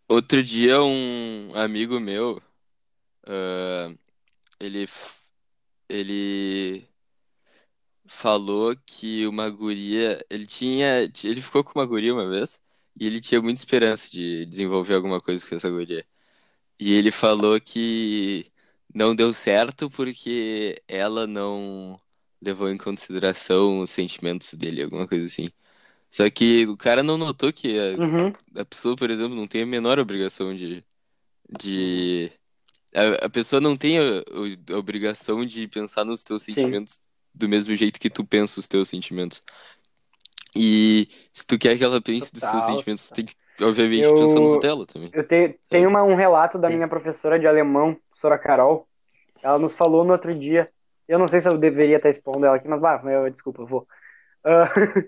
Outro dia um amigo meu, uh, ele, ele falou que uma guria, ele tinha, ele ficou com uma guria uma vez, e ele tinha muita esperança de desenvolver alguma coisa com essa guria. E ele falou que não deu certo porque ela não levou em consideração os sentimentos dele, alguma coisa assim. Só que o cara não notou que a, uhum. a pessoa, por exemplo, não tem a menor obrigação de... de a, a pessoa não tem a, a obrigação de pensar nos teus sentimentos Sim. do mesmo jeito que tu pensa os teus sentimentos. E se tu quer que ela pense total, dos seus sentimentos, tu tem que, obviamente, eu, pensar nos dela também. Eu te, tenho uma, um relato da minha professora de alemão, professora Carol. Ela nos falou no outro dia. Eu não sei se eu deveria estar expondo ela aqui, mas bah, eu, desculpa, eu vou. Uh,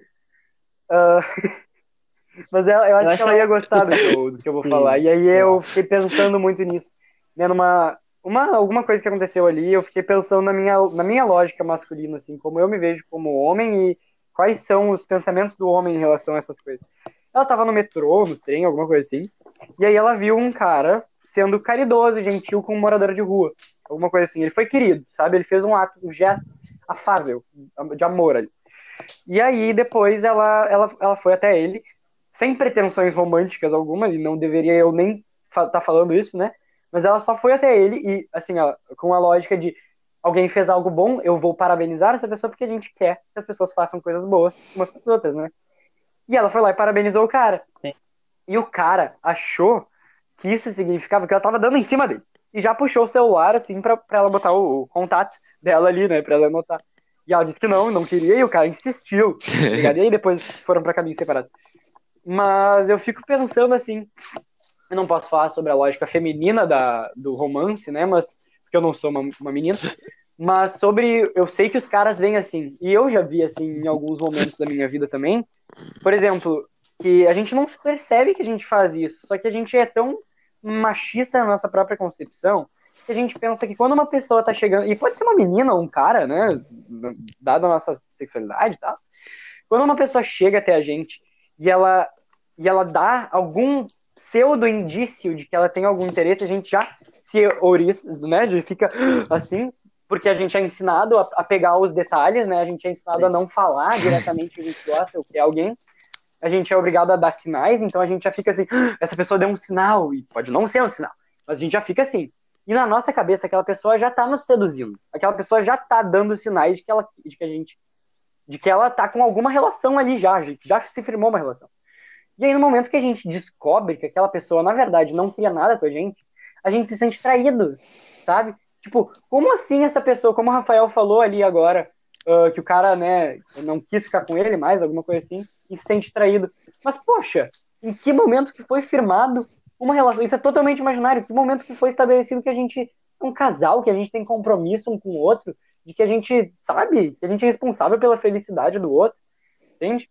uh, mas ela, eu acho eu que ela ia gostar do que eu, do que eu vou falar. E aí eu fiquei pensando muito nisso. Né, numa, uma, alguma coisa que aconteceu ali, eu fiquei pensando na minha, na minha lógica masculina, assim, como eu me vejo como homem e quais são os pensamentos do homem em relação a essas coisas. Ela tava no metrô, no trem, alguma coisa assim, e aí ela viu um cara sendo caridoso, gentil, com um morador de rua, alguma coisa assim. Ele foi querido, sabe? Ele fez um ato, um gesto afável, de amor ali. E aí, depois, ela, ela, ela foi até ele, sem pretensões românticas alguma, e não deveria eu nem fa- tá falando isso, né? Mas ela só foi até ele e, assim, ó, com a lógica de alguém fez algo bom, eu vou parabenizar essa pessoa porque a gente quer que as pessoas façam coisas boas umas com as outras, né? E ela foi lá e parabenizou o cara. Sim. E o cara achou que isso significava que ela tava dando em cima dele. E já puxou o celular, assim, pra, pra ela botar o, o contato dela ali, né? Pra ela anotar. E ela disse que não, não queria, e o cara insistiu. E aí depois foram pra caminhos separados. Mas eu fico pensando, assim, eu não posso falar sobre a lógica feminina da, do romance, né? Mas... que eu não sou uma, uma menina, mas sobre, eu sei que os caras vêm assim, e eu já vi assim em alguns momentos da minha vida também, por exemplo, que a gente não se percebe que a gente faz isso, só que a gente é tão machista na nossa própria concepção, que a gente pensa que quando uma pessoa tá chegando, e pode ser uma menina ou um cara, né, dada a nossa sexualidade e tal, quando uma pessoa chega até a gente e ela, e ela dá algum pseudo-indício de que ela tem algum interesse, a gente já se ouriça, né, fica assim, porque a gente é ensinado a, a pegar os detalhes, né, a gente é ensinado Sim. a não falar diretamente o que a gente gosta ou que é alguém, a gente é obrigado a dar sinais, então a gente já fica assim, essa pessoa deu um sinal, e pode não ser um sinal, mas a gente já fica assim, e na nossa cabeça aquela pessoa já tá nos seduzindo, aquela pessoa já tá dando sinais de que ela, de que a gente, de que ela tá com alguma relação ali já, já se firmou uma relação. E aí, no momento que a gente descobre que aquela pessoa, na verdade, não queria nada com a gente, a gente se sente traído, sabe? Tipo, como assim essa pessoa, como o Rafael falou ali agora, uh, que o cara, né, não quis ficar com ele mais, alguma coisa assim, e se sente traído. Mas, poxa, em que momento que foi firmado uma relação? Isso é totalmente imaginário. Em que momento que foi estabelecido que a gente é um casal, que a gente tem compromisso um com o outro, de que a gente, sabe, que a gente é responsável pela felicidade do outro, entende?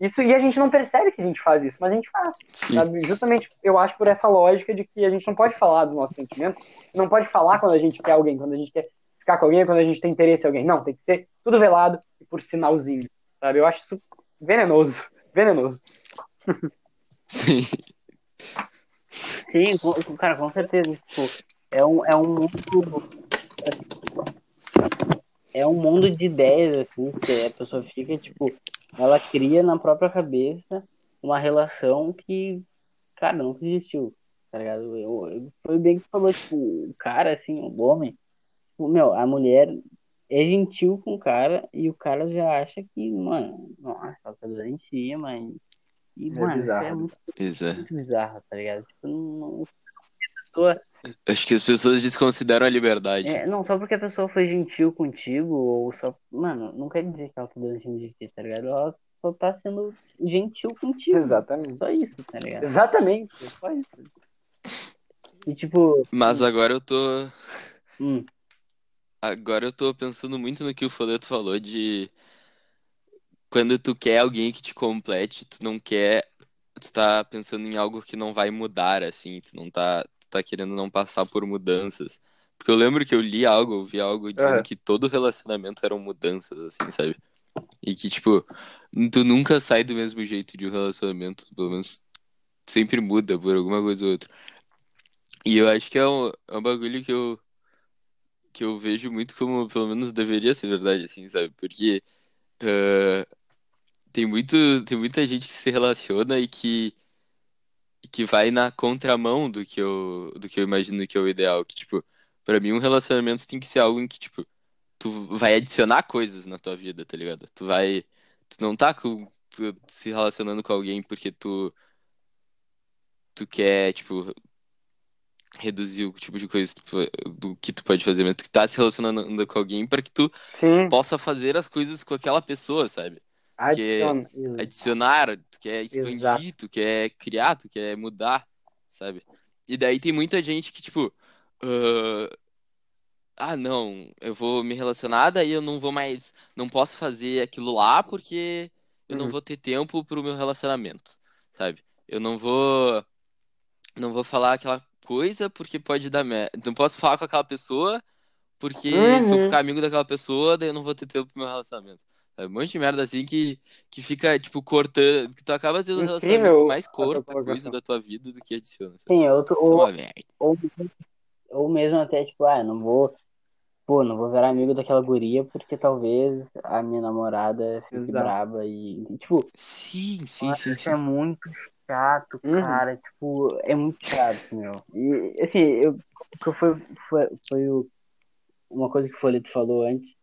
Isso, e a gente não percebe que a gente faz isso, mas a gente faz. Sabe? Justamente, eu acho, por essa lógica de que a gente não pode falar dos nossos sentimentos, não pode falar quando a gente quer alguém, quando a gente quer ficar com alguém, quando a gente tem interesse em alguém. Não, tem que ser tudo velado e por sinalzinho, sabe? Eu acho isso venenoso, venenoso. Sim. Sim, cara, com certeza. É um, é um mundo... É um mundo de ideias, assim, que a pessoa fica, tipo... Ela cria na própria cabeça uma relação que, cara, não existiu, tá ligado? Eu, eu, foi bem que falou, tipo, o cara, assim, o homem, tipo, meu, a mulher é gentil com o cara e o cara já acha que, mano, nossa, ela tá dando em cima e, e é mano, bizarro. Isso é muito, bizarro. muito bizarro, tá ligado? Tipo, não, não pessoa... Acho que as pessoas desconsideram a liberdade. É, não, só porque a pessoa foi gentil contigo, ou só. Mano, não quer dizer que ela tá dando gentil, tá ligado? Ela só tá sendo gentil contigo. Exatamente. Só isso, tá ligado? Exatamente, só isso. E tipo. Mas agora eu tô. Hum. Agora eu tô pensando muito no que o Foletto falou de. Quando tu quer alguém que te complete, tu não quer. Tu tá pensando em algo que não vai mudar, assim, tu não tá. tá querendo não passar por mudanças. Porque eu lembro que eu li algo, eu vi algo dizendo é. que todo relacionamento eram mudanças, assim, sabe? E que, tipo, tu nunca sai do mesmo jeito de um relacionamento, pelo menos sempre muda por alguma coisa ou outra. E eu acho que é um, é um bagulho que eu que eu vejo muito como, pelo menos, deveria ser verdade, assim, sabe? Porque uh, tem, muito, tem muita gente que se relaciona e que que vai na contramão do que eu, do que eu imagino que é o ideal. Que, tipo, pra mim um relacionamento tem que ser algo em que, tipo, tu vai adicionar coisas na tua vida, tá ligado? Tu vai... Tu não tá com, tu, se relacionando com alguém porque tu... Tu quer, tipo... Reduzir o tipo de coisa tu, do que tu pode fazer. Mas tu tá se relacionando com alguém pra que tu Sim. possa fazer as coisas com aquela pessoa, sabe? Tu quer adicionar, tu quer expandir, Exato. tu quer criar, tu quer mudar, sabe? E daí tem muita gente que, tipo, uh, ah, não, eu vou me relacionar, daí eu não vou mais, não posso fazer aquilo lá porque eu uhum. não vou ter tempo pro meu relacionamento, sabe? Eu não vou, não vou falar aquela coisa porque pode dar merda, não posso falar com aquela pessoa porque uhum. se eu ficar amigo daquela pessoa, daí eu não vou ter tempo pro meu relacionamento. Um monte de merda assim que, que fica, tipo, cortando. Que tu acaba tendo um relacionamento mais curto, coisa da tua vida do que adiciona. Sabe? Sim, eu tô, ou, ou, ou mesmo até, tipo, ah, não vou. Pô, não vou virar amigo daquela guria porque talvez a minha namorada fique Exato. braba e. Tipo. Sim, sim, nossa, sim. Isso sim. é muito chato, cara. Uhum. Tipo, é muito chato, meu. E, assim, eu, eu foi, foi, foi o, uma coisa que o Foletto falou antes.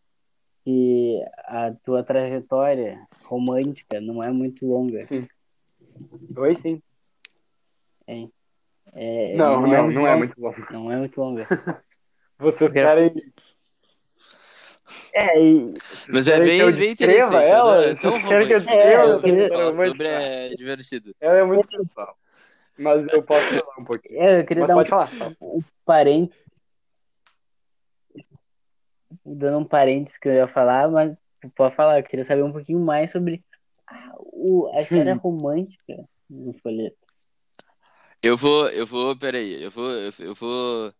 Que a tua trajetória romântica não é muito longa. Sim. Oi, sim. É. É, não, não, não, é, não, não é muito longa. Não é muito longa. Vocês querem... É, e... Mas é bem, bem interessante. Ela, né? É tão romântico. Que eu descreva. É, é, sobre é divertido. Ela é muito legal. Mas eu posso falar um pouquinho. É, eu queria Mas dar pode um, falar. um parente. Dando um parênteses que eu ia falar, mas pode falar, eu queria saber um pouquinho mais sobre a, o, a história hum. romântica do Foletto. Eu vou, eu vou, peraí, eu vou, eu vou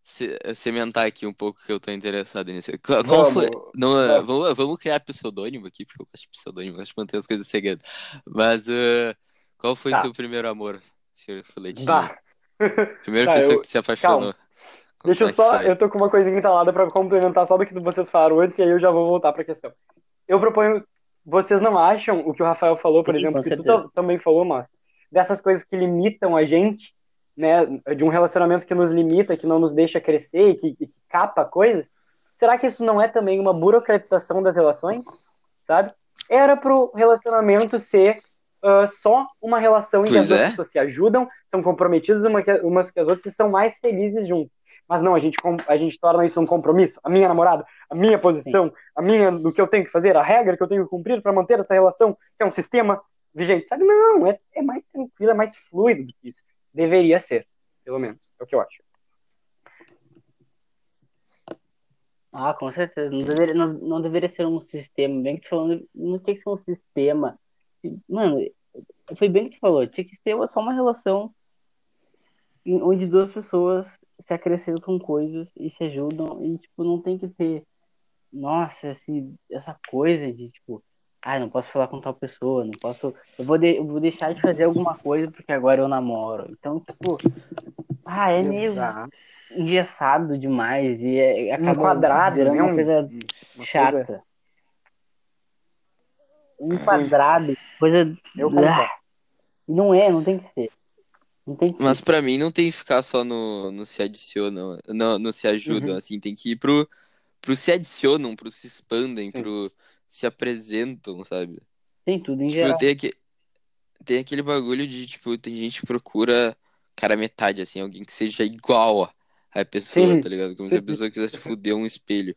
se, sementar aqui um pouco que eu tô interessado nisso. Qual, qual vamos, foi? Não, vamos. Vamos, vamos criar pseudônimo aqui, porque eu gosto de pseudônimo, eu gosto de manter as coisas segredas. Mas uh, qual foi o tá. seu primeiro amor, senhor Foletto? Tá. Primeira tá, pessoa eu... que se apaixonou. Calma. Deixa eu só, eu tô com uma coisinha entalada pra complementar só do que vocês falaram antes, e aí eu já vou voltar pra questão. Eu proponho, vocês não acham o que o Rafael falou, por Sim, exemplo, que tu t- também falou, mas dessas coisas que limitam a gente, né, de um relacionamento que nos limita, que não nos deixa crescer, que, que capa coisas, será que isso não é também uma burocratização das relações, sabe? Era pro relacionamento ser uh, só uma relação em que as outras pessoas se ajudam, são comprometidas uma que, umas com as outras e são mais felizes juntos. Mas não, a gente, a gente torna isso um compromisso. A minha namorada, a minha posição, Sim. a minha, o que eu tenho que fazer, a regra que eu tenho que cumprir para manter essa relação, que é um sistema vigente, sabe? Não, é, é mais tranquilo, é mais fluido do que isso. Deveria ser, pelo menos, é o que eu acho. Ah, com certeza. Não deveria, não, não deveria ser um sistema. Bem que tu falando, não tem que ser um sistema Mano, foi bem o que tu falou. Tinha que ser só uma relação onde duas pessoas se acrescentam coisas e se ajudam. E, tipo, não tem que ter... Nossa, assim, essa coisa de, tipo... Ah, não posso falar com tal pessoa, não posso... Eu vou, de... eu vou deixar de fazer alguma coisa porque agora eu namoro. Então, tipo... Ah, é meio engessado demais e é, é enquadrado, é uma coisa uma chata. Coisa... Enquadrado, coisa... Eu ah, não é, não tem que ser. Não tem que Mas ser. Pra mim não tem que ficar só no, no se adicionam, no, no se ajudam, uhum. assim. Tem que ir pro, pro se adicionam, pro se expandem, Sim. pro... se apresentam, sabe? Tem tudo em tipo, geral. Tem, aqui... tem aquele bagulho de, tipo, tem gente que procura, cara, metade, assim, alguém que seja igual a pessoa, Sim. tá ligado? Como se a pessoa quisesse foder um espelho.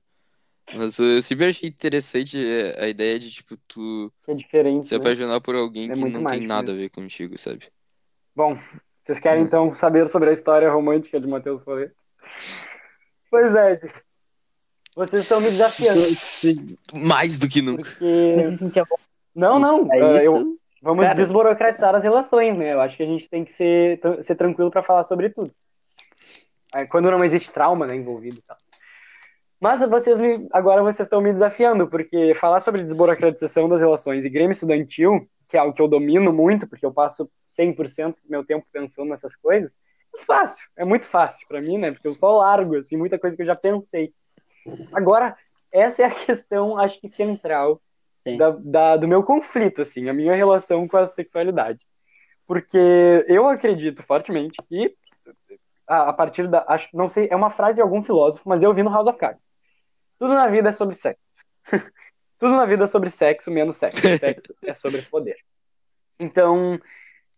Mas eu sempre achei interessante a ideia de, tipo, tu é diferente, se apaixonar né? por alguém é que não mais, tem nada né? a ver contigo, sabe? Bom, vocês querem, hum. então, saber sobre a história romântica de Matheus Foletto? Pois é, vocês estão me desafiando. Mais do que nunca. Porque... Não, não. É eu... Vamos Cara, desburocratizar as relações, né? Eu acho que a gente tem que ser, ser tranquilo pra falar sobre tudo. Quando não existe trauma, né, envolvido e tal. Mas vocês me... agora vocês estão me desafiando, porque falar sobre desburocratização das relações e Grêmio Estudantil, que é algo que eu domino muito, porque eu passo cem por cento do meu tempo pensando nessas coisas, é fácil. É muito fácil pra mim, né? Porque eu só largo, assim, muita coisa que eu já pensei. Agora, essa é a questão, acho que central da, da, do meu conflito, assim, a minha relação com a sexualidade. Porque eu acredito fortemente que, a, a partir da... Acho, não sei, é uma frase de algum filósofo, mas eu vi no House of Cards. Tudo na vida é sobre sexo. Tudo na vida é sobre sexo, menos sexo. Sexo é sobre poder. Então,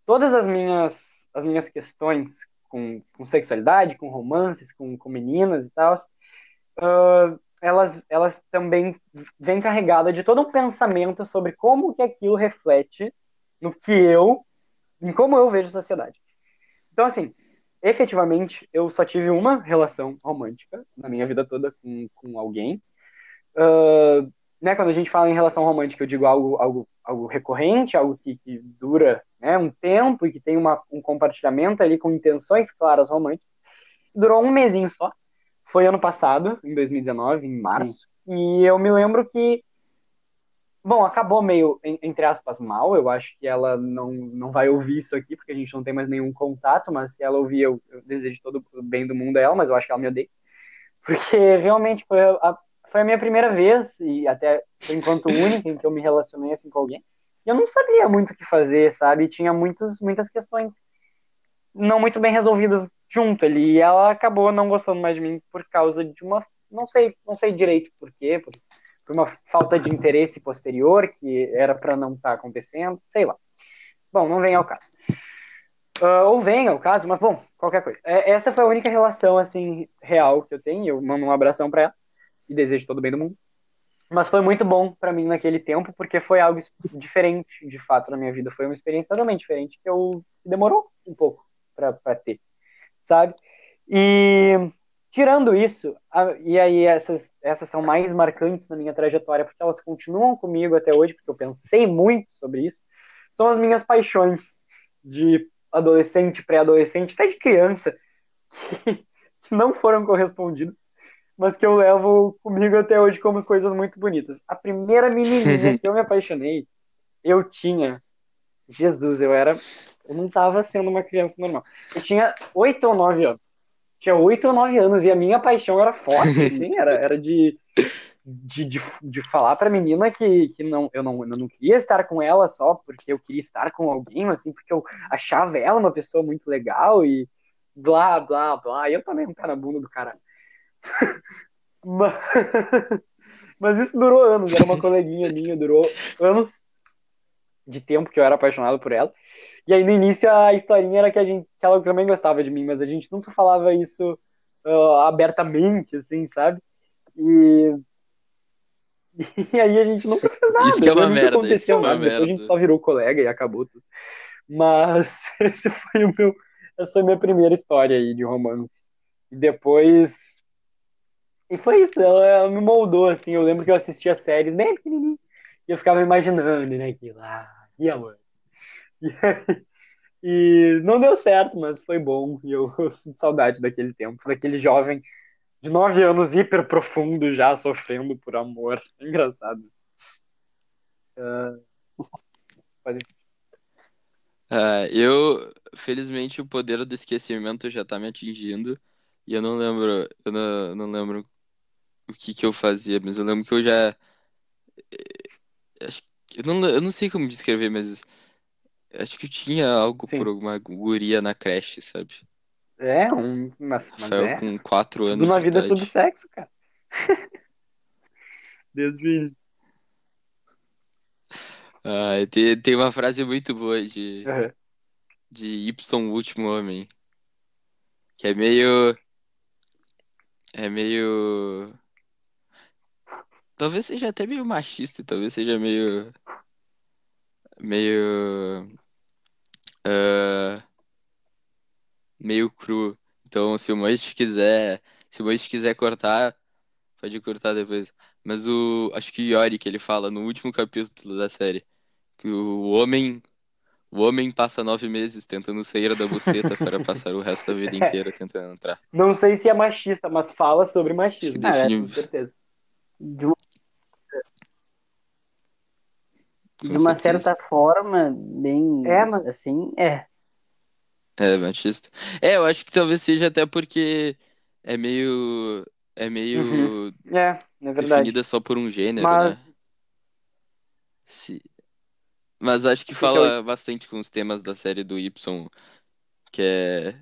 todas as minhas, as minhas questões com, com sexualidade, com romances, com, com meninas e tal... Uh, elas, elas também vêm carregadas de todo um pensamento sobre como que aquilo reflete no que eu, em como eu vejo a sociedade. Então, assim, efetivamente, eu só tive uma relação romântica na minha vida toda com, com alguém. Uh, né, quando a gente fala em relação romântica, eu digo algo, algo, algo recorrente, algo que, que dura né, um tempo e que tem uma, um compartilhamento ali com intenções claras românticas. Durou um mesinho só. Foi ano passado, em dois mil e dezenove, em março. Sim. E eu me lembro que... Bom, acabou meio, entre aspas, mal. Eu acho que ela não, não vai ouvir isso aqui, porque a gente não tem mais nenhum contato. Mas se ela ouvir, eu, eu desejo todo o bem do mundo a ela. Mas eu acho que ela me odeia. Porque realmente foi a, foi a minha primeira vez, e até por enquanto única, em que eu me relacionei assim com alguém. E eu não sabia muito o que fazer, sabe? Tinha muitos, muitas questões não muito bem resolvidas junto ali, e ela acabou não gostando mais de mim por causa de uma, não sei, não sei direito por quê, por, por uma falta de interesse posterior que era pra não estar tá acontecendo, sei lá. Bom, não vem ao caso. Uh, ou vem ao caso, mas bom, qualquer coisa. É, essa foi a única relação, assim, real que eu tenho, eu mando um abração pra ela e desejo todo o bem do mundo. Mas foi muito bom pra mim naquele tempo, porque foi algo diferente, de fato, na minha vida. Foi uma experiência totalmente diferente, que eu demorou um pouco pra, pra ter. Sabe? E tirando isso, a, e aí essas, essas são mais marcantes na minha trajetória, porque elas continuam comigo até hoje, porque eu pensei muito sobre isso, são as minhas paixões de adolescente, pré-adolescente, até de criança, que não foram correspondidas, mas que eu levo comigo até hoje como coisas muito bonitas. A primeira menininha que eu me apaixonei, eu tinha... Jesus, eu era... Eu não tava sendo uma criança normal. Eu tinha oito ou nove anos. Tinha oito ou nove anos e a minha paixão era forte, assim, era, era de, de, de, de falar pra menina que, que não, eu, não, eu não queria estar com ela só porque eu queria estar com alguém, assim, porque eu achava ela uma pessoa muito legal e blá, blá, blá. E eu também não tava na bunda do cara. Mas, mas isso durou anos. Era uma coleguinha minha, durou anos de tempo que eu era apaixonado por ela. E aí, no início, a historinha era que, a gente, que ela também gostava de mim, mas a gente nunca falava isso uh, abertamente, assim, sabe? E... e aí a gente nunca fez nada. Isso que é uma merda, aconteceu isso nada. É uma merda. A gente só virou colega e acabou tudo. Mas esse foi o meu... essa foi a minha primeira história aí de romance. E depois... E foi isso, ela, ela me moldou, assim. Eu lembro que eu assistia séries bem pequenininha e eu ficava imaginando, né, que lá... e a loira. E, aí, e não deu certo, mas foi bom. E eu, eu sinto saudade daquele tempo, daquele jovem de nove anos, hiper profundo, já sofrendo por amor. É engraçado. Uh, pode... uh, eu, felizmente, o poder do esquecimento já tá me atingindo. E eu não lembro, eu não, não lembro o que que eu fazia, mas eu lembro que eu já... Acho, eu, não, eu não sei como descrever, mas acho que eu tinha algo Sim. por alguma guria na creche, sabe? É, um... Mas, mas Rafael, é. com quatro anos de uma vida sobre sexo, cara. Deus me... Ah, tem, tem uma frase muito boa de, uhum. de Y, o último homem. Que é meio... É meio... Talvez seja até meio machista, talvez seja meio... Meio... Uh... meio cru. Então, se o Moist quiser, se o Moist quiser cortar, pode cortar depois. Mas o, acho que o Yori, que ele fala no último capítulo da série, que o homem, o homem passa nove meses tentando sair da buceta para passar o resto da vida inteira tentando entrar. Não sei se é machista, mas fala sobre machismo. Ah, define... é, com certeza. De uma, De uma certa forma, bem é, mas... assim, é. É, machista. É, eu acho que talvez seja até porque é meio... É meio... Uhum. É, é verdade. Definida só por um gênero, Mas... né? Se... Mas acho que fala bastante com os temas da série do Y, que é...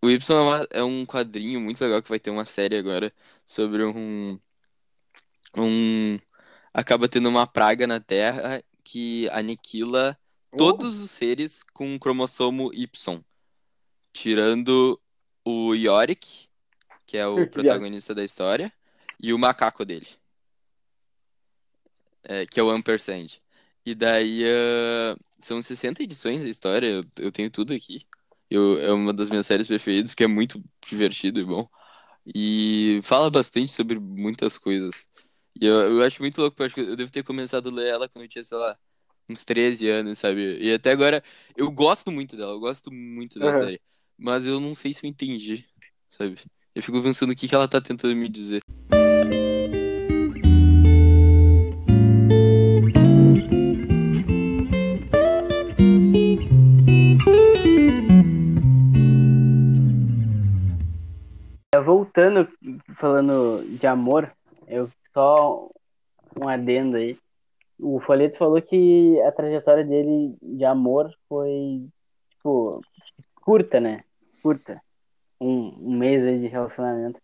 O Y é, uma... é um quadrinho muito legal que vai ter uma série agora sobre um... um... Acaba tendo uma praga na Terra que aniquila... Todos os seres com cromossomo Y, tirando o Yorick, que é o protagonista da história, e o macaco dele, é, que é o Ampersand. E daí uh, são sessenta edições da história, eu, eu tenho tudo aqui. Eu, é uma das minhas séries preferidas, que é muito divertido e bom. E fala bastante sobre muitas coisas. E eu, eu acho muito louco, porque eu devo ter começado a ler ela quando eu tinha, sei lá, uns treze anos, sabe? E até agora eu gosto muito dela, eu gosto muito da uhum. série, mas eu não sei se eu entendi, sabe? Eu fico pensando o que que ela tá tentando me dizer. Voltando, falando de amor, eu só um adendo aí. O Foletto falou que a trajetória dele de amor foi, tipo, curta, né? Curta. Um, um mês aí de relacionamento.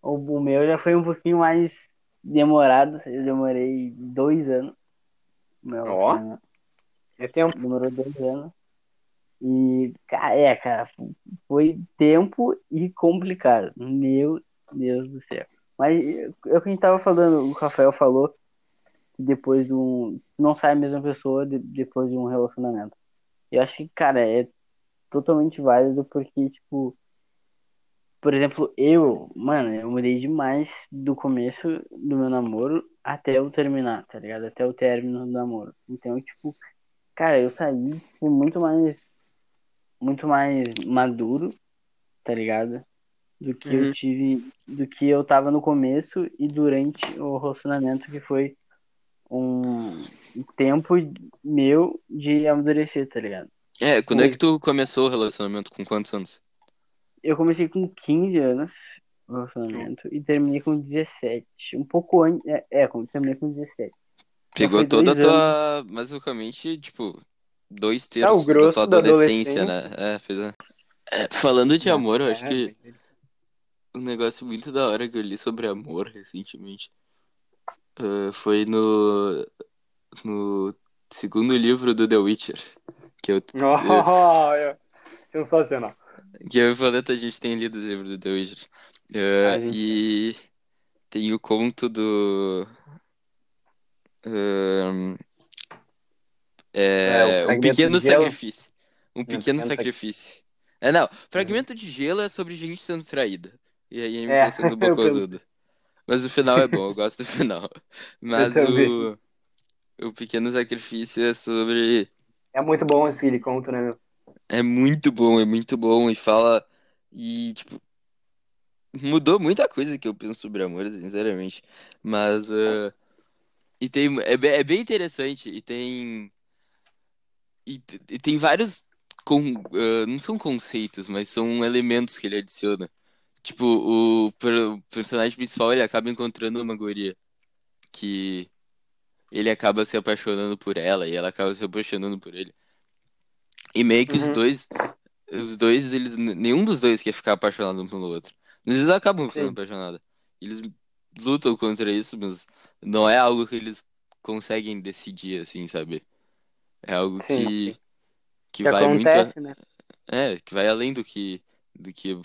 O, o meu já foi um pouquinho mais demorado. Eu demorei dois anos. Ó, oh, é tempo. Demorou dois anos. E, é, cara, foi tempo e complicado. Meu Deus do céu. Mas é o que a gente tava falando, o Rafael falou, depois de um... Não sai a mesma pessoa de, depois de um relacionamento. Eu acho que, cara, é totalmente válido porque, tipo... Por exemplo, eu... Mano, eu mudei demais do começo do meu namoro até eu terminar, tá ligado? Até o término do namoro. Então, tipo... Cara, eu saí tipo, muito mais... Muito mais maduro, tá ligado? Do que uhum. eu tive... Do que eu tava no começo e durante o relacionamento que foi... um tempo meu de amadurecer, tá ligado? É, quando com... é que tu começou o relacionamento? Com quantos anos? Eu comecei com quinze anos o relacionamento e terminei com dezessete. Um pouco antes... É, é terminei com dezessete. Pegou toda a tua... Anos. Basicamente, tipo, dois terços tá, da tua adolescência, né? É, fez a... é, falando de amor, eu acho que um negócio muito da hora que eu li sobre amor recentemente... Uh, foi no, no segundo livro do The Witcher. Que eu, oh, eu, sensacional. Que eu e o Foletto, a gente tem lido os livros do The Witcher. Uh, ah, e tem. tem o conto do... Um, é, é, um, um pequeno sacrifício. Um pequeno, pequeno sacrifício. Sac... É, não. Fragmento de gelo é sobre gente sendo traída. E aí a gente é. sendo bocozuda. Mas o final é bom, eu gosto do final. Mas o... O Pequeno Sacrifício é sobre... É muito bom esse que ele conta, né, meu? É muito bom, é muito bom. E fala... E, tipo... Mudou muita coisa que eu penso sobre amor, sinceramente. Mas... Uh... E tem... É, é bem interessante. E tem... E, e tem vários... Com... Uh, não são conceitos, mas são elementos que ele adiciona. Tipo, o, o personagem principal, ele acaba encontrando uma guria que... Ele acaba se apaixonando por ela e ela acaba se apaixonando por ele. E meio que uhum. os dois... Os dois, eles... Nenhum dos dois quer ficar apaixonado um pelo outro. Mas eles acabam ficando apaixonados. Eles lutam contra isso, mas não é algo que eles conseguem decidir, assim, sabe? É algo Sim. que... Que, que vai acontece, muito... né? É, que vai além do que... Do que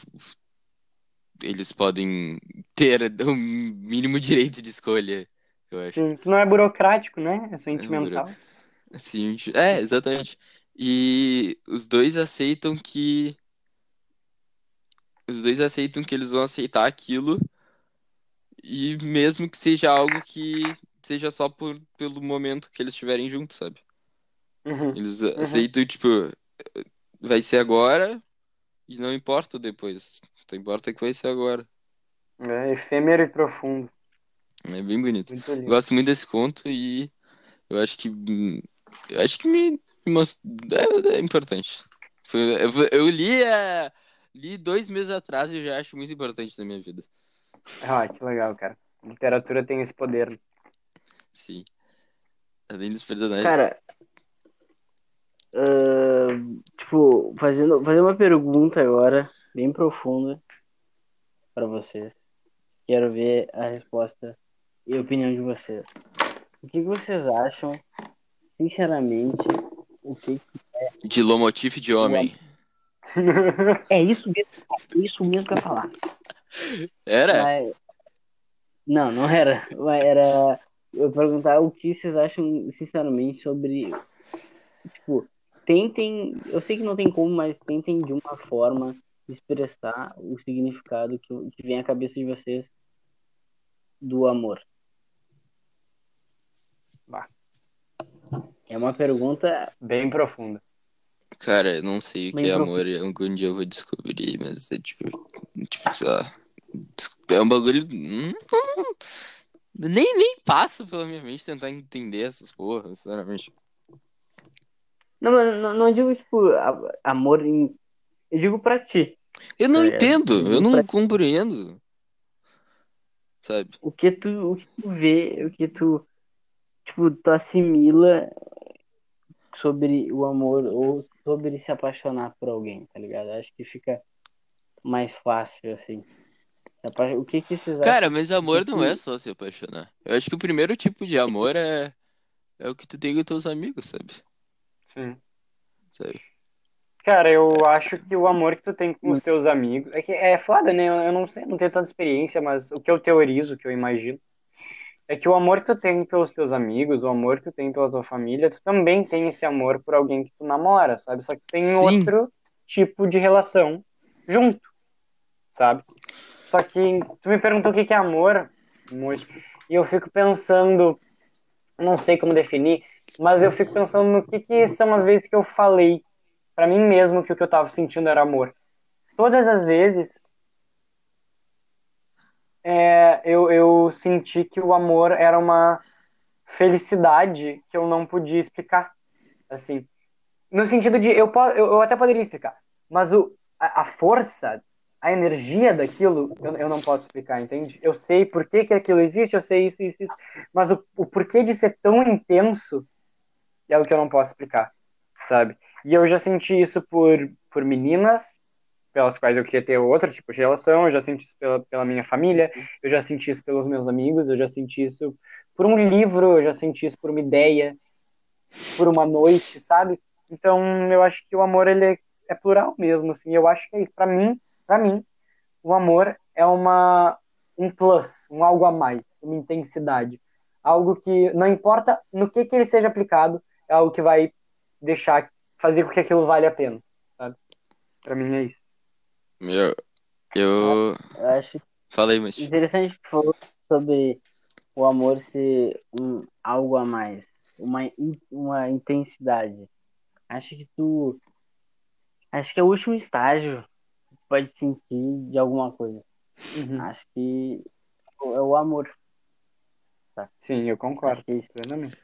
eles podem ter o mínimo direito de escolha. Eu acho. Sim, não é burocrático, né? É sentimental. É, sim, é, exatamente. E os dois aceitam que... Os dois aceitam que eles vão aceitar aquilo. E mesmo que seja algo que seja só por, pelo momento que eles estiverem juntos, sabe? Uhum. Eles uhum. aceitam, tipo... Vai ser agora e não importa depois. Não importa que vai ser agora. É efêmero e profundo. É bem bonito. Muito Gosto muito desse conto e eu acho que eu acho que me é, é importante. Foi, eu, eu li a, li dois meses atrás e eu já acho muito importante na minha vida. Ah, que legal, cara. Literatura tem esse poder. Sim. Além dos personagens. Cara, uh, tipo, fazendo fazer uma pergunta agora bem profunda para vocês. Quero ver a resposta e a opinião de vocês. O que vocês acham, sinceramente, o que é... De lomotif de homem. É isso mesmo, é isso mesmo que eu ia falar. Era? Mas... Não, não era. Mas era eu perguntar o que vocês acham, sinceramente, sobre... Tipo, tentem... Eu sei que não tem como, mas tentem de uma forma... expressar o significado que, que vem à cabeça de vocês do amor. Bah. É uma pergunta bem profunda. Cara, eu não sei o bem que é amor, algum dia eu vou descobrir, mas é tipo, tipo sei lá, é um bagulho... Nem, nem passa pela minha mente tentar entender essas porras, sinceramente. Não, mas não, não digo, tipo, amor em... Eu digo pra ti. Eu não é, entendo, eu, eu não compreendo. Sabe? O que, tu, o que tu vê, o que tu, tipo, tu assimila sobre o amor ou sobre se apaixonar por alguém, tá ligado? Acho que fica mais fácil, assim. O que que vocês acham? Cara, mas amor não é só se apaixonar. Eu acho que o primeiro tipo de amor é, é o que tu tem com teus amigos, sabe? Sim. Sabe? Cara, eu acho que o amor que tu tem com os teus amigos... É que é foda, né? Eu não sei, não tenho tanta experiência, mas o que eu teorizo, o que eu imagino, é que o amor que tu tem pelos teus amigos, o amor que tu tem pela tua família, tu também tem esse amor por alguém que tu namora, sabe? Só que tu tem Sim. outro tipo de relação junto, sabe? Só que tu me perguntou o que é amor, muito, e eu fico pensando... Não sei como definir, mas eu fico pensando no que, que são as vezes que eu falei pra mim mesmo que o que eu tava sentindo era amor. Todas as vezes é, eu, eu senti que o amor era uma felicidade que eu não podia explicar. Assim, no sentido de, eu, eu, eu até poderia explicar, mas o, a, a força, a energia daquilo, eu, eu não posso explicar, entende? Eu sei por que, que aquilo existe, eu sei isso, isso, isso, mas o, o porquê de ser tão intenso é o que eu não posso explicar, sabe? E eu já senti isso por, por meninas, pelas quais eu queria ter outro tipo de relação, eu já senti isso pela, pela minha família, eu já senti isso pelos meus amigos, eu já senti isso por um livro, eu já senti isso por uma ideia, por uma noite, sabe? Então, eu acho que o amor, ele é, é plural mesmo, assim, eu acho que é isso. Pra mim, pra mim, o amor é uma, um plus, um algo a mais, uma intensidade. Algo que, não importa no que, que ele seja aplicado, é algo que vai deixar... fazer com que aquilo vale a pena, sabe? Pra mim é isso. Meu, eu... eu acho Falei, mas... interessante que falou sobre o amor ser um algo a mais. uma, uma intensidade. Acho que tu... Acho que é o último estágio que tu pode sentir de alguma coisa. Uhum. Acho que é o amor. Tá. Sim, eu concordo. É isso, plenamente.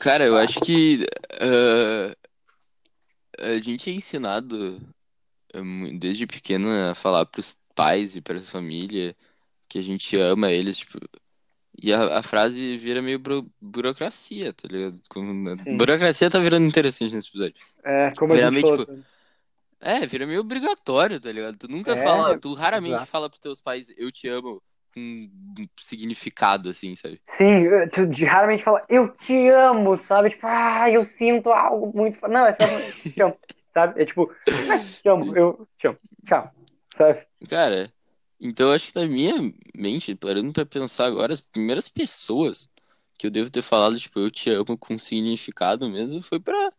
Cara, eu acho que uh, a gente é ensinado desde pequeno a falar pros pais e pra família que a gente ama eles, tipo... E a, a frase vira meio buro, burocracia, tá ligado? Como, burocracia tá virando interessante nesse episódio. É, como a gente falou, tipo, é, vira meio obrigatório, tá ligado? Tu nunca é, fala, tu raramente exato. Fala pros teus pais, eu te amo, com significado, assim, sabe? Sim, tu raramente fala, eu te amo, sabe? Tipo, ah, eu sinto algo muito... Não, é só, eu te amo, sabe? É tipo, te amo, eu te amo, tchau, sabe? Cara... Então, acho que na minha mente, parando pra pensar agora, as primeiras pessoas que eu devo ter falado, tipo, eu te amo com significado mesmo, foi pra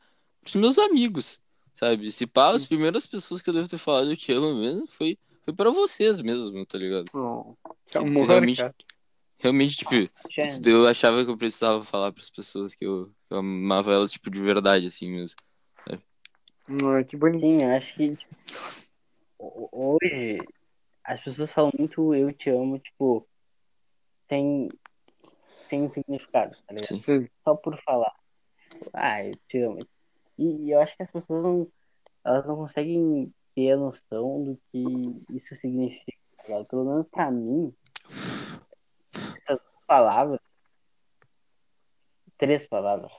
os meus amigos, sabe? Se pá, as primeiras pessoas que eu devo ter falado, eu te amo mesmo, foi, foi pra vocês mesmo, tá ligado? Oh, que amor, realmente, cara. Realmente, tipo, nossa, eu achava que eu precisava falar pras pessoas que eu, que eu amava elas, tipo, de verdade, assim mesmo. Sabe? Que bonitinho, acho que hoje... As pessoas falam muito eu te amo, tipo, sem, sem significado, tá ligado? Sim, sim. Só por falar. Ah, eu te amo. E, e eu acho que as pessoas não, elas não conseguem ter a noção do que isso significa. Tá? Pelo menos pra mim, essas palavras, três palavras,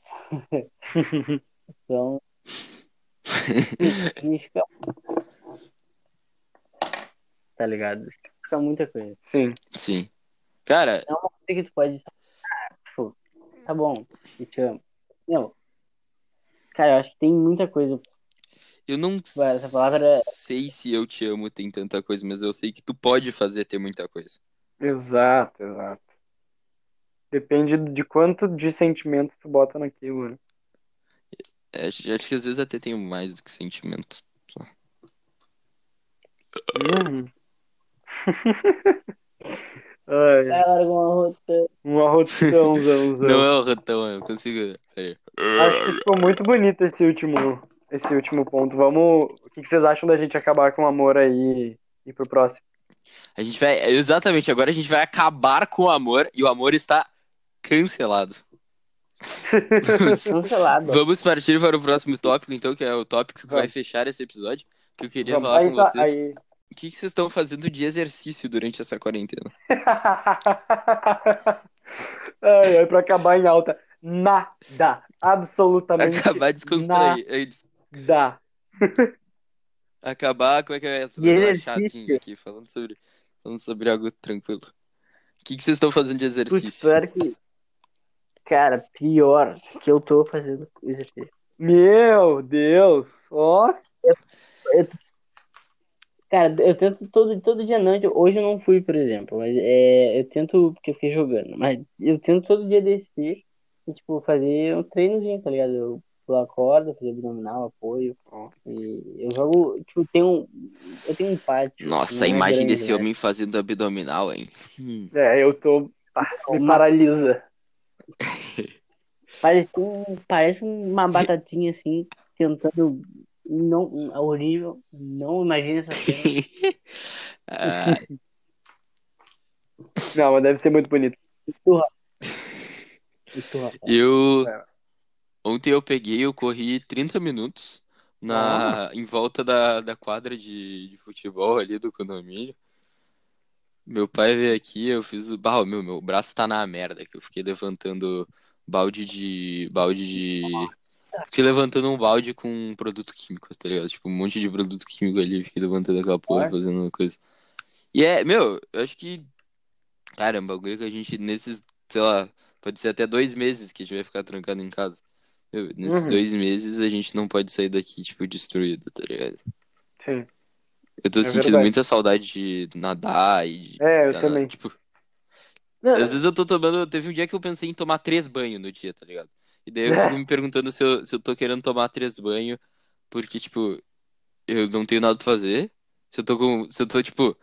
são significativas. Tá ligado? Fica muita coisa. Sim, sim. Cara... É uma coisa que tu pode... Ah, tipo, tá bom, eu te amo. Não. Cara, eu acho que tem muita coisa. Eu não Essa palavra... sei se eu te amo tem tanta coisa, mas eu sei que tu pode fazer ter muita coisa. Exato, exato. Depende de quanto de sentimento tu bota naquilo, né? É, acho que às vezes até tem mais do que sentimento. Hum. Ai. Cara, um arrotão. Um arrotão, zão, zão. Não é um arrotão, eu consigo. Peraí. Acho que ficou muito bonito esse último, esse último ponto. Vamos. O que vocês acham da gente acabar com o amor aí e ir pro próximo? A gente vai. Exatamente, agora a gente vai acabar com o amor e o amor está cancelado. Cancelado. Vamos partir para o próximo tópico, então, que é o tópico que vai fechar esse episódio. Que eu queria Vamos, falar aí, com vocês. Aí. O que, que vocês estão fazendo de exercício durante essa quarentena? Ai, ai, pra acabar em alta. Nada. Absolutamente acabar de descontrair. Nada. Acabar, como é que é? Sobre chatinho aqui, falando sobre, falando sobre algo tranquilo. O que, que vocês estão fazendo de exercício? Espero que... Cara, pior que eu tô fazendo exercício. Meu Deus. Ó... Oh. Eu... Cara, eu tento todo, todo dia não. Hoje eu não fui, por exemplo. Mas é, eu tento, porque eu fiquei jogando. Mas eu tento todo dia descer e, tipo, fazer um treinozinho, tá ligado? Eu pular corda, fazer abdominal, apoio. E eu jogo, tipo, tem um, eu tenho um pátio. Nossa, a imagem grande, desse né? homem fazendo abdominal, hein? É, eu tô... Me paralisa. Parece, um, parece uma batatinha, assim, tentando... Não, é horrível. Não imagina essa cena. ah. Não, mas deve ser muito bonito. Eu... Ontem eu peguei, eu corri trinta minutos na... ah. em volta da, da quadra de, de futebol ali do condomínio. Meu pai veio aqui, eu fiz o... Ah, meu, meu braço tá na merda, que eu fiquei levantando balde de... Balde de... Fiquei levantando um balde com um produto químico, tá ligado? Tipo, um monte de produto químico ali. Fiquei levantando aquela porra, fazendo uma coisa. E é, meu, eu acho que... Cara, é um bagulho que a gente, nesses, sei lá... Pode ser até dois meses que a gente vai ficar trancado em casa. Meu, nesses uhum. dois meses a gente não pode sair daqui, tipo, destruído, tá ligado? Sim. Eu tô é sentindo verdade. muita saudade de nadar e... De é, eu nadar, também. Tipo... Não. Às vezes eu tô tomando... Teve um dia que eu pensei em tomar três banhos no dia, tá ligado? E daí eu fico me perguntando se eu, se eu tô querendo tomar três banhos, porque, tipo, eu não tenho nada pra fazer. Se eu tô, com, se eu tô tipo,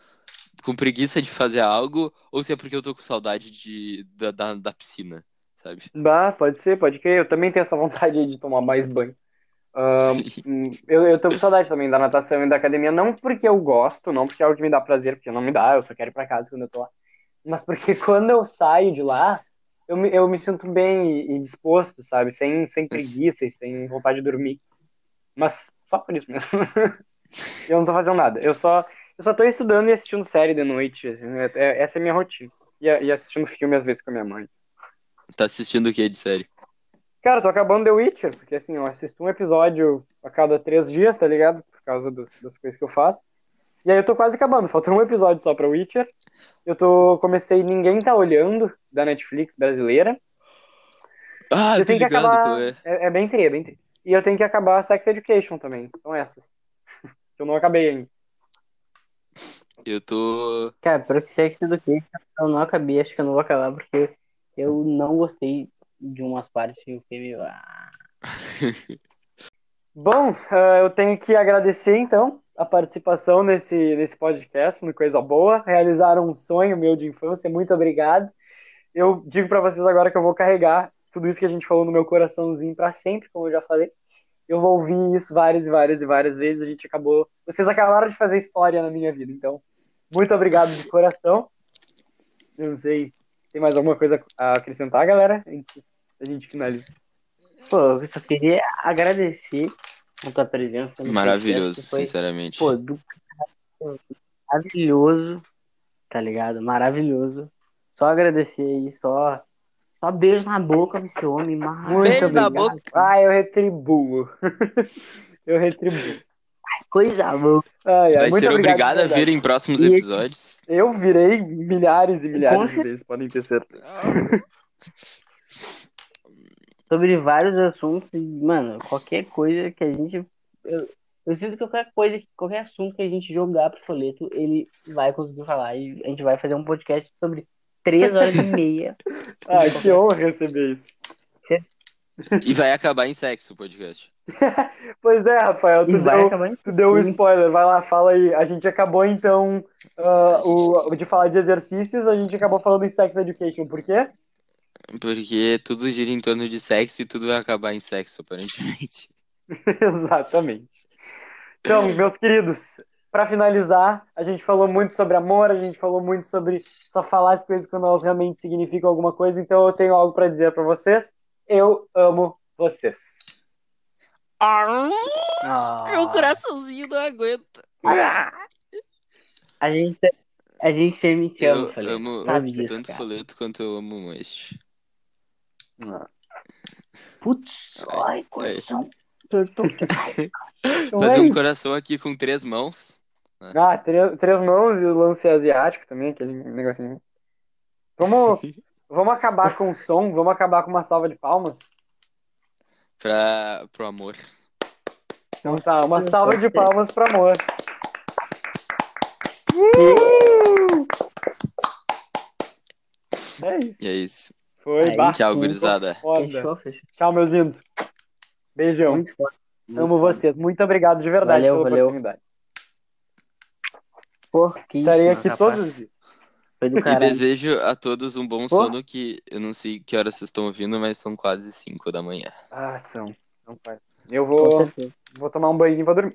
com preguiça de fazer algo, ou se é porque eu tô com saudade de, da, da, da piscina. sabe? Bah, pode ser, pode crer. Eu também tenho essa vontade aí de tomar mais banho. Uh, eu, eu tô com saudade também da natação e da academia, não porque eu gosto, não porque é algo que me dá prazer, porque não me dá, eu só quero ir pra casa quando eu tô lá. Mas porque quando eu saio de lá, eu me, eu me sinto bem e, e disposto, sabe? Sem, sem preguiça e sem vontade de dormir. Mas só por isso mesmo. Eu não tô fazendo nada. Eu só, eu só tô estudando e assistindo série de noite. Assim, é, essa é a minha rotina. E, e assistindo filme às vezes com a minha mãe. Tá assistindo o que de série? Cara, eu tô acabando The Witcher, porque assim, eu assisto um episódio a cada três dias, tá ligado? Por causa dos, das coisas que eu faço. E aí eu tô quase acabando, faltou um episódio só pra Witcher. Eu tô, comecei Ninguém Tá Olhando, da Netflix brasileira. Ah, eu tenho que acabar. É. É, é bem tri, é bem tri. E eu tenho que acabar Sex Education também, são essas. Que eu não acabei ainda. Eu tô... Cara, pra que Sex Education eu não acabei, acho que eu não vou acabar, porque eu não gostei de umas partes do filme. Ah. Bom, uh, eu tenho que agradecer, então, a participação nesse, nesse podcast, no Coisa Boa. Realizaram um sonho meu de infância, muito obrigado. Eu digo pra vocês agora que eu vou carregar tudo isso que a gente falou no meu coraçãozinho pra sempre, como eu já falei. Eu vou ouvir isso várias e várias e várias vezes. A gente acabou... Vocês acabaram de fazer história na minha vida, então, muito obrigado de coração. Eu não sei... Tem mais alguma coisa a acrescentar, galera? A gente finaliza. Pô, eu só queria agradecer a tua presença. No maravilhoso, podcast, foi, sinceramente. Pô, do... maravilhoso, tá ligado? Maravilhoso. Só agradecer aí, só... Só beijo na boca desse homem. Muito beijo obrigado. Na boca. Ah, eu retribuo. eu retribuo. Coisa boa. Ai, ai, vai ser obrigado a vir em próximos e episódios. Eu virei milhares e milhares de vezes, podem ter certeza. Sobre vários assuntos, mano, qualquer coisa que a gente... Eu, eu sinto que qualquer coisa, qualquer assunto que a gente jogar pro Foletto, ele vai conseguir falar. E a gente vai fazer um podcast sobre três horas e meia. Ai, que honra receber isso. E vai acabar em sexo o podcast. Pois é, Rafael, tu deu, tu deu um spoiler, vai lá, fala aí. A gente acabou então uh, o, de falar de exercícios, a gente acabou falando em sex education, por quê? Porque tudo gira em torno de sexo e tudo vai acabar em sexo, aparentemente. Exatamente. Então, meus queridos, pra finalizar, a gente falou muito sobre amor, a gente falou muito sobre só falar as coisas quando elas realmente significam alguma coisa, então eu tenho algo pra dizer pra vocês. Eu amo vocês. Ah, ah. Meu coraçãozinho não aguenta. Ah. A gente a gente sempre te ama, Foletto. Eu amo tanto o Foletto quanto eu amo o este. Ah. Putz, ai, ai coração. Ai. Tô... Fazer um coração aqui com três mãos. Ah, três, três mãos e o lance asiático também, aquele negocinho. Vamos... Vamos acabar com o som, vamos acabar com uma salva de palmas? Pra, pro amor. Então tá, uma salva de palmas pro amor. Uh! É isso. E é isso. Foi bacana. Tchau, gurizada. Tchau, meus lindos. Beijão. Muito amo vocês. Muito obrigado de verdade valeu, pela valeu. Oportunidade. Por que estarei isso, aqui rapaz. Todos os dias. E desejo a todos um bom sono, oh. que eu não sei que horas vocês estão ouvindo, mas são quase cinco da manhã. Ah, são. Não, pai. Eu vou, vou tomar um banho e vou dormir.